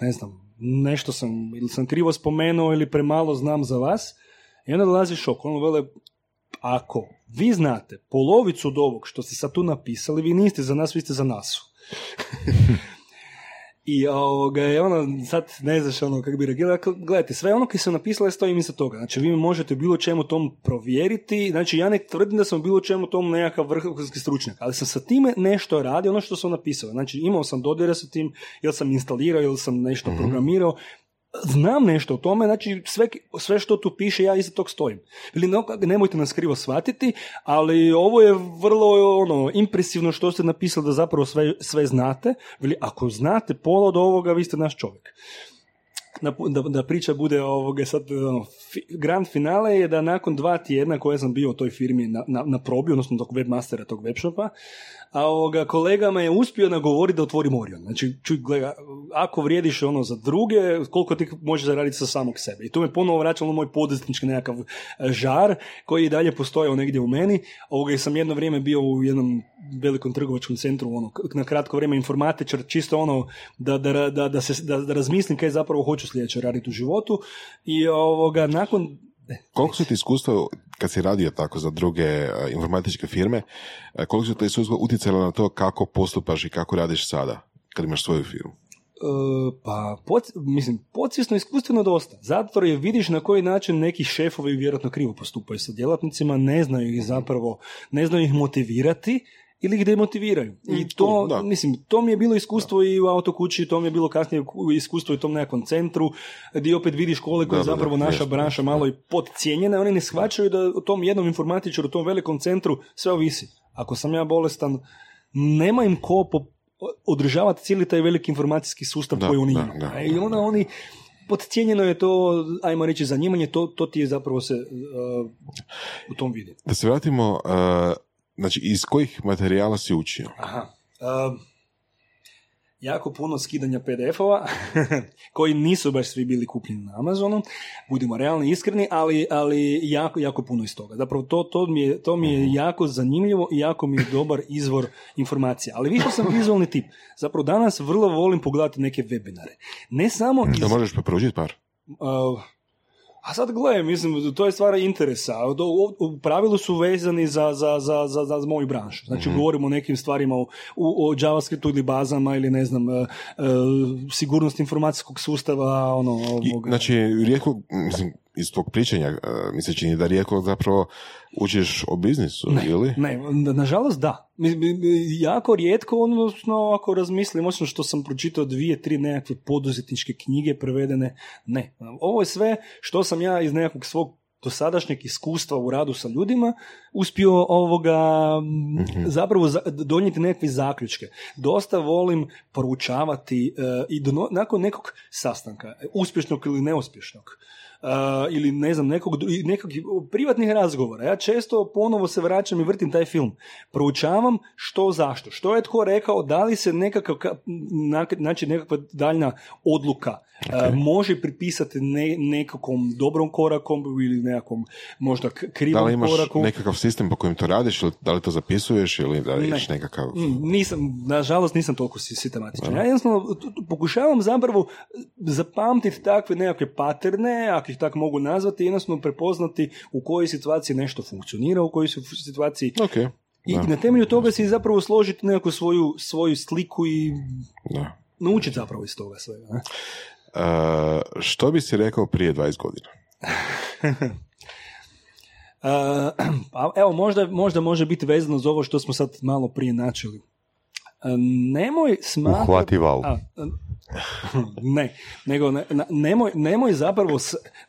ne znam, nešto sam, ili sam krivo spomenuo ili premalo znam za vas, i onda dolazi šok. Ono vele, ako vi znate polovicu od ovog što ste sad tu napisali, vi niste za nas, vi ste za nasu. I ono, sad ne znaš ono kako bi reagirala. Gledajte, sve ono koje sam napisala stojim iza toga. Znači, vi možete bilo čemu tom provjeriti. Znači, ja ne tvrdim da sam bilo čemu tom nekakav vrhunski stručnjak, ali sam sa time nešto radio, ono što sam napisao. Znači, imao sam dodira sa tim, ili sam instalirao, ili sam nešto programirao. Znam nešto o tome, znači sve što tu piše, ja iza tog stojim. Ili nemojte nas krivo shvatiti, ali ovo je vrlo impresivno što ste napisali da zapravo sve znate. Ili ako znate pola od ovoga, vi ste naš čovjek. Da priča bude sad, grand finale je da nakon 2 tjedna koje sam bio u toj firmi na probi, odnosno tog webmastera, tog webshopa, kolega me je uspio nagovoriti da otvorim Orion. Znači, ako vrijediš za druge, koliko ti možeš zaraditi sa samog sebe. I to me ponovo vraćalo moj poduzetnički nekakav žar koji i dalje postojao negdje u meni. Sam jedno vrijeme bio u jednom velikom trgovačkom centru, na kratko vrijeme informatičar, čisto da razmislim kaj zapravo hoću sljedeće raditi u životu. I nakon... Koliko su ti iskustva, kad si radio tako za druge informatičke firme, koliko su ti iskustva utjecala na to kako postupaš i kako radiš sada, kad imaš svoju firmu? Podsvjesno iskustveno dosta. Zato jer vidiš na koji način neki šefovi vjerojatno krivo postupaju sa djelatnicima, ne znaju ih motivirati, ili ih demotiviraju. I to, to mi je bilo iskustvo i u autokući, to mi je bilo kasnije iskustvo i u tom nekom centru, gdje opet vidiš koliko je zapravo naša branša malo i podcijenjena. Oni ne shvaćaju da o tom jednom informatičaru, u tom velikom centru sve ovisi. Ako sam ja bolestan, nema im ko održavati cijeli taj veliki informacijski sustav koji oni imaju. I onda oni... Podcijenjeno je to, ajmo reći, zanimanje, to ti je zapravo se u tom vidi. Da se vratimo... Znači, iz kojih materijala si učio? Jako puno skidanja PDF-ova, koji nisu baš svi bili kupljeni na Amazonu, budimo realni, iskreni, ali jako, jako puno iz toga. Zapravo, to mi je jako zanimljivo i jako mi je dobar izvor informacija. Ali više sam vizualni tip. Zapravo, danas vrlo volim pogledati neke webinare. Ne samo iz... Da možeš pa proučiti par? A sad gledaj, mislim, to je stvar interesa. U pravilu su vezani za moju branšu. Znači, govorimo o nekim stvarima, o JavaScriptu ili bazama ili, ne znam, sigurnosti informacijskog sustava. Znači, rijetko, mislim, iz tvog pričanja, mi se čini da rijetko zapravo učiš o biznisu, ili? Ne, nažalost da. Jako rijetko, odnosno ako razmislim, osim što sam pročitao 2-3 nekakve poduzetničke knjige prevedene, ne. Ovo je sve što sam ja iz nekakvog svog dosadašnjeg iskustva u radu sa ljudima uspio zapravo donijeti nekakve zaključke. Dosta volim poručavati i nakon nekog sastanka, uspješnog ili neuspješnog, ili ne znam, nekog privatnih razgovora. Ja često ponovo se vraćam i vrtim taj film. Proučavam što zašto. Što je tko rekao, da li se nekakva daljna odluka može pripisati nekakvom dobrom korakom ili nekakvom možda krivom korakom. Da li imaš nekakav sistem po kojem to radiš, ili da li to zapisuješ ili da liš nekakav... Nažalost nisam toliko sistematičan. Ja jednostavno pokušavam zapravo zapamtiti takve nekakve paterne, ako ih tako mogu nazvati, jednostavno prepoznati u kojoj situaciji nešto funkcionira, u kojoj situaciji... Okay. I na temelju toga si zapravo složiti nekakvu svoju sliku i naučiti zapravo iz toga svega. Što bi si rekao prije 20 godina? Evo, možda može biti vezano za ovo što smo sad malo prije načeli. Nemoj smatrati... Uhvati val. Ne, nego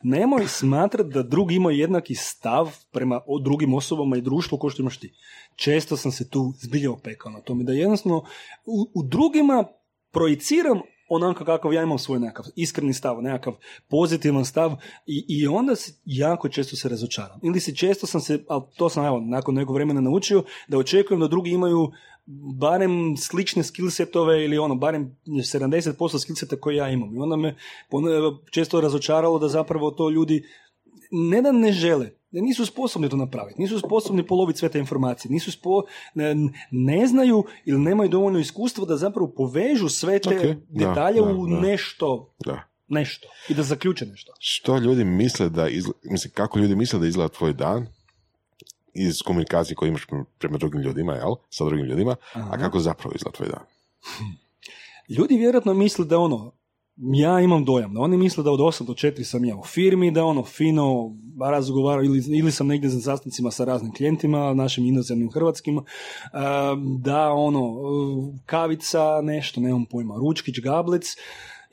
nemoj smatrati da drugi ima jednaki stav prema drugim osobama i društvu kao što imaš ti. Često sam se tu zbilja opekao na tome da jednostavno u drugima projiciram onako kakav ja imam svoj nekakav iskreni stav, nekakav pozitivan stav i onda jako često se razočaram. Ili si često sam se, ali to sam evo, nakon nekog vremena naučio, da očekujem da drugi imaju barem slične skillsetove ili ono, barem 70% skillseta koje ja imam. I onda me često razočaralo da zapravo to ljudi ne da ne žele, da nisu sposobni to napraviti, nisu sposobni poloviti sve te informacije, nisu ne znaju ili nemaju dovoljno iskustva da zapravo povežu sve te detalje nešto i da zaključe nešto. Što ljudi misle da kako ljudi misle da izgleda tvoj dan iz komunikacije koju imaš prema drugim ljudima, sa drugim ljudima, a kako zapravo izgleda tvoj dan? Ljudi vjerojatno misle da ja imam dojam, da oni misle da od 8 do 4 sam ja u firmi, da fino razgovaram ili sam negdje za sastancima sa raznim klijentima, našim inozemnim hrvatskima, da kavica, nešto, nemam pojma, ručkić, gablec,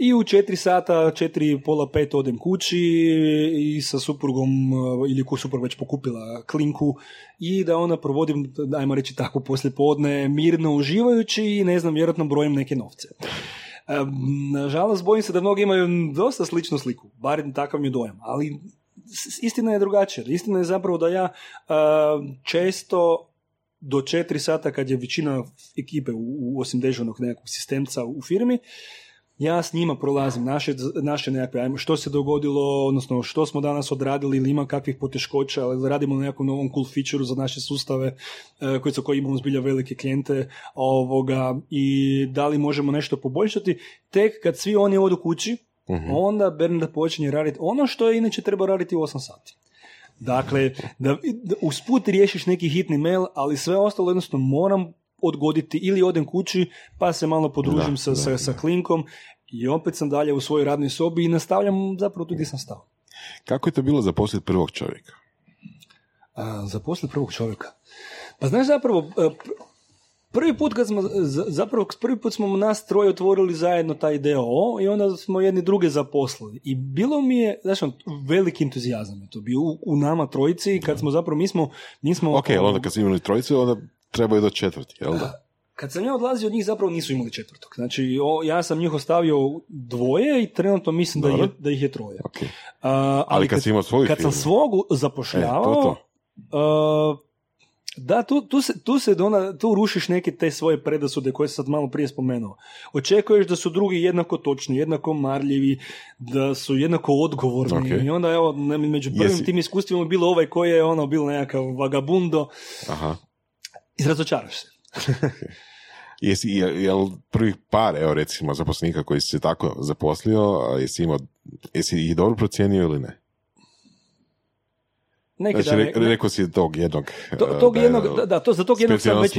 i u 4 sata, 4:30, 5 odem kući i sa suprugom, ili ko supruga već pokupila klinku, i da provodim, ajmo reći tako, poslijepodne mirno uživajući i ne znam, vjerojatno brojim neke novce. Nažalost, bojim se da mnogi imaju dosta sličnu sliku, bar takav mi dojam, ali istina je drugačija. Istina je zapravo da ja često do 4 sata, kad je većina ekipe osim dežurnog nekog sistemca u firmi, ja s njima prolazim naše nekakve, što se dogodilo, odnosno što smo danas odradili, ili ima kakvih poteškoća, ali radimo na nekom novom cool feature za naše sustave koji imamo zbilja velike klijente i da li možemo nešto poboljšati. Tek kad svi oni odu kući, onda Bernard počinje raditi ono što je inače treba raditi u 8 sati. Dakle, da usput riješiš neki hitni mail, ali sve ostalo jednostavno moram odgoditi, ili odem kući pa se malo podružim sa klinkom i opet sam dalje u svojoj radnoj sobi i nastavljam zapravo tu gdje sam stao. Kako je to bilo zaposliti prvog čovjeka? Zaposliti prvog čovjeka? Pa znaš, zapravo prvi put smo nas troje otvorili zajedno taj DOO i onda smo jedni druge zaposlili. I bilo mi je, znaš, veliki entuzijazam je to bio u nama trojici, kad smo zapravo, mi smo... Ok, ali onda kad smo imali trojicu, onda trebaju do četvrti, jel da? Kad sam ja odlazio od njih, zapravo nisu imali četvrtog. Znači, ja sam njih ostavio dvoje i trenutno mislim da ih je troje. Okay. Ali kad si imao svoju firmu? Kad sam svog zapošljavao, da, tu rušiš neke te svoje predrasude koje sam sad malo prije spomenuo. Očekuješ da su drugi jednako točni, jednako marljivi, da su jednako odgovorni. Okay. I onda, evo, među prvim tim iskustvima bilo ovaj koji je bilo nekakav vagabundo. Aha. I razočaraš se. Jel prvih par, recimo, zaposlenika koji si se tako zaposlio, jesi ih dobro procijenio ili ne? Rekao si tog jednog. Za tog jednog sam već,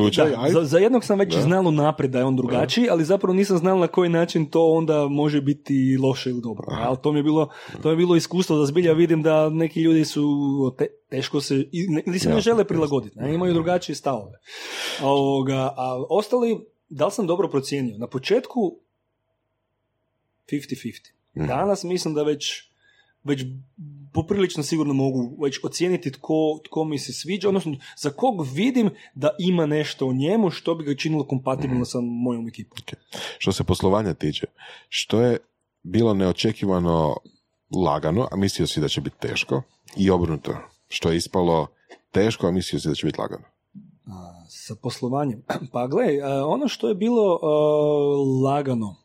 za jednog sam već znao unaprijed da je on drugačiji, ali zapravo nisam znao na koji način to onda može biti loše ili dobro. Ali to mi je bilo iskustvo da zbilja vidim da neki ljudi su teško se, ili se ne žele prilagoditi, imaju drugačije stavove. A ostali, da li sam dobro procijenio? Na početku 50-50. Danas mislim da već poprilično sigurno mogu već ocijeniti tko mi se sviđa, odnosno za kog vidim da ima nešto u njemu što bi ga činilo kompatibilno sa mojom ekipom. Okay. Što se poslovanja tiče, što je bilo neočekivano lagano, a mislio si da će biti teško, i obrnuto, što je ispalo teško, a mislio si da će biti lagano? Sa poslovanjem? Pa gledaj, ono što je bilo lagano,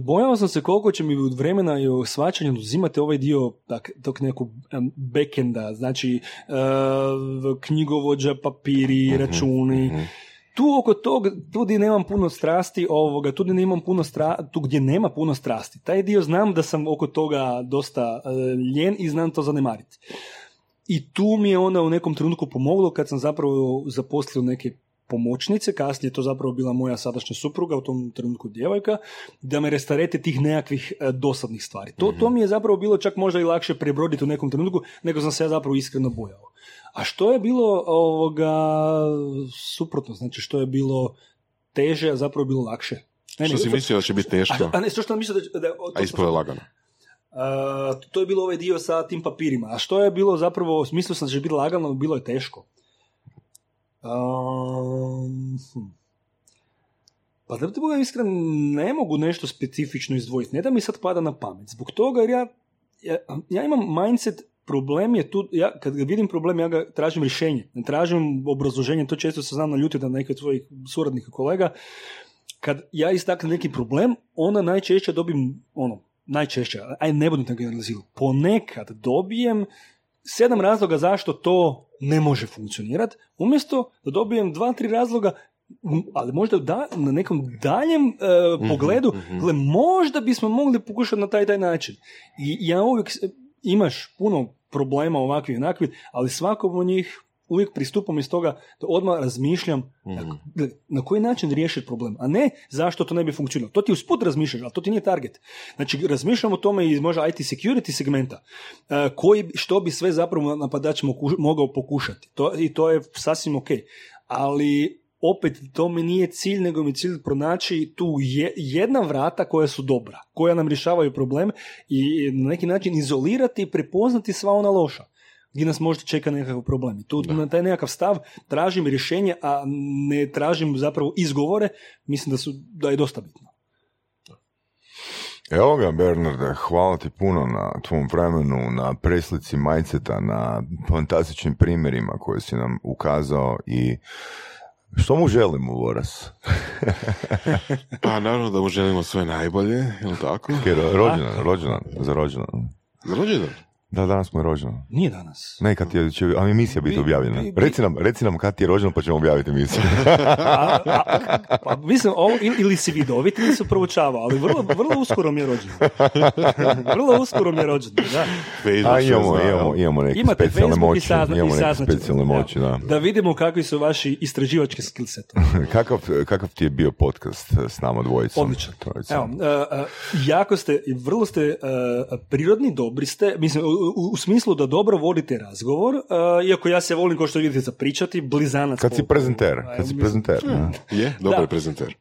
bojao sam se koliko će mi od vremena i shvaćanja uzimati ovaj dio tog nekog backenda, znači knjigovođa, papiri, računi. Tu oko tog, tu gdje nemam puno strasti, tu gdje nema puno strasti. Taj dio znam da sam oko toga dosta ljen i znam to zanemariti. I tu mi je onda u nekom trenutku pomoglo kad sam zapravo zaposlio neke pomoćnice, kasnije to zapravo bila moja sadašnja supruga, u tom trenutku djevojka, da me restarete tih nekakvih dosadnih stvari. To mi je zapravo bilo čak možda i lakše prebroditi u nekom trenutku, nego sam se ja zapravo iskreno bojao. A što je bilo suprotno, znači što je bilo teže, a zapravo bilo lakše? Što si mislio da će biti teško? A ne, što mislio da ispalo je lagano. To je bilo ovaj dio sa tim papirima. A što je bilo zapravo, mislio sam da će biti lagano, bilo je teško. Pa da ti budem iskren, ne mogu nešto specifično izdvojiti. Ne da mi sad pada na pamet. Zbog toga jer ja imam mindset, problem je tu, ja kad ga vidim problem, ja ga tražim rješenje. Ne tražim obrazloženje, to često se znam naljutiti na neke od svojih suradnika, kolega. Kad ja istaknem neki problem, onda najčešće dobim, ne budem tako generalizirati, ponekad dobijem 7 razloga zašto to ne može funkcionirati, umjesto da dobijem 2-3 razloga, ali možda na nekom daljem pogledu, možda bismo mogli pokušati na taj način. I ja uvijek, imaš puno problema ovakvih i onakvih, ali svakom od njih uvijek pristupam iz toga da odmah razmišljam na koji način riješiti problem, a ne zašto to ne bi funkcioniralo. To ti usput razmišljaš, ali to ti nije target. Znači, razmišljam o tome iz možda IT security segmenta, što bi sve zapravo napadač mogao pokušati. To je sasvim ok. Ali, opet, to mi nije cilj, nego mi je cilj pronaći tu jedna vrata koja su dobra, koja nam rješavaju problem i na neki način izolirati i prepoznati sva ona loša gdje nas možda čeka nekakav problem. I tu na taj nekakav stav tražim rješenje, a ne tražim zapravo izgovore, mislim da je dosta bitno. Evo ga, Bernard, hvala ti puno na tvom vremenu, na preslici mindseta, na fantastičnim primjerima koje si nam ukazao i što mu želimo, Voras? Pa, naravno da mu želimo sve najbolje, je li tako? Rođendan? Da, danas smo je rođendan. Nije danas. Ne, kad je, ali emisija biti objavljena. Reci nam kad ti je rođendan, pa ćemo objaviti emisiju. Pa mislim, ili si vidovit, ili se proučava, ali vrlo uskoro mi je rođendan. Da. A imamo neke specijalne moći. Da vidimo kakvi su vaši istraživački skill seti. Kakav ti je bio podcast s nama dvojicom? Odličan. Evo, jako ste, vrlo ste prirodni, dobri ste, mislim, u smislu da dobro vodite razgovor, iako ja se volim, kao što vidite, za pričati, blizanac. Kad si prezenter. Je, dobar je prezenter.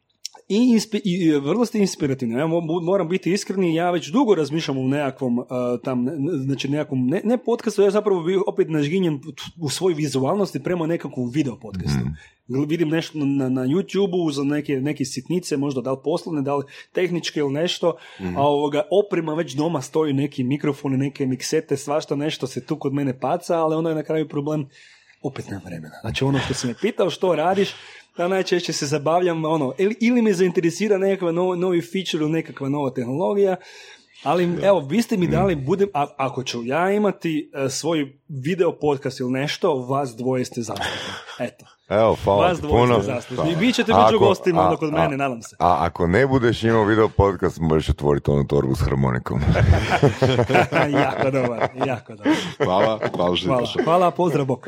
I vrlo ste inspirativni. Ja moram biti iskreni, ja već dugo razmišljam o nekakvom, ne podcastu, ja zapravo opet nažginjem u svojoj vizualnosti prema nekakvom video podcastu. Vidim nešto na YouTube-u za neke sitnice, možda da li poslovne, da li tehničke ili nešto, a oprema već doma stoji, neki mikrofoni, neke miksete, svašta nešto se tu kod mene paca, ali onda je na kraju problem, opet nema vremena. Znači ono što si me pitao, što radiš, da najčešće se zabavljam, ili me zainteresira nekakva novi feature ili nekakva nova tehnologija, ali evo, vi ste mi dali, ako ću ja imati svoj video podcast ili nešto, vas dvoje ste zaslužni. Eto. Evo, hvala ti puno. I vi ćete među gostima onda kod mene, nadam se. A ako ne budeš imao video podcast, možeš otvoriti onu torbu s harmonikom. Jako dobar. Hvala, pozdrav, bok.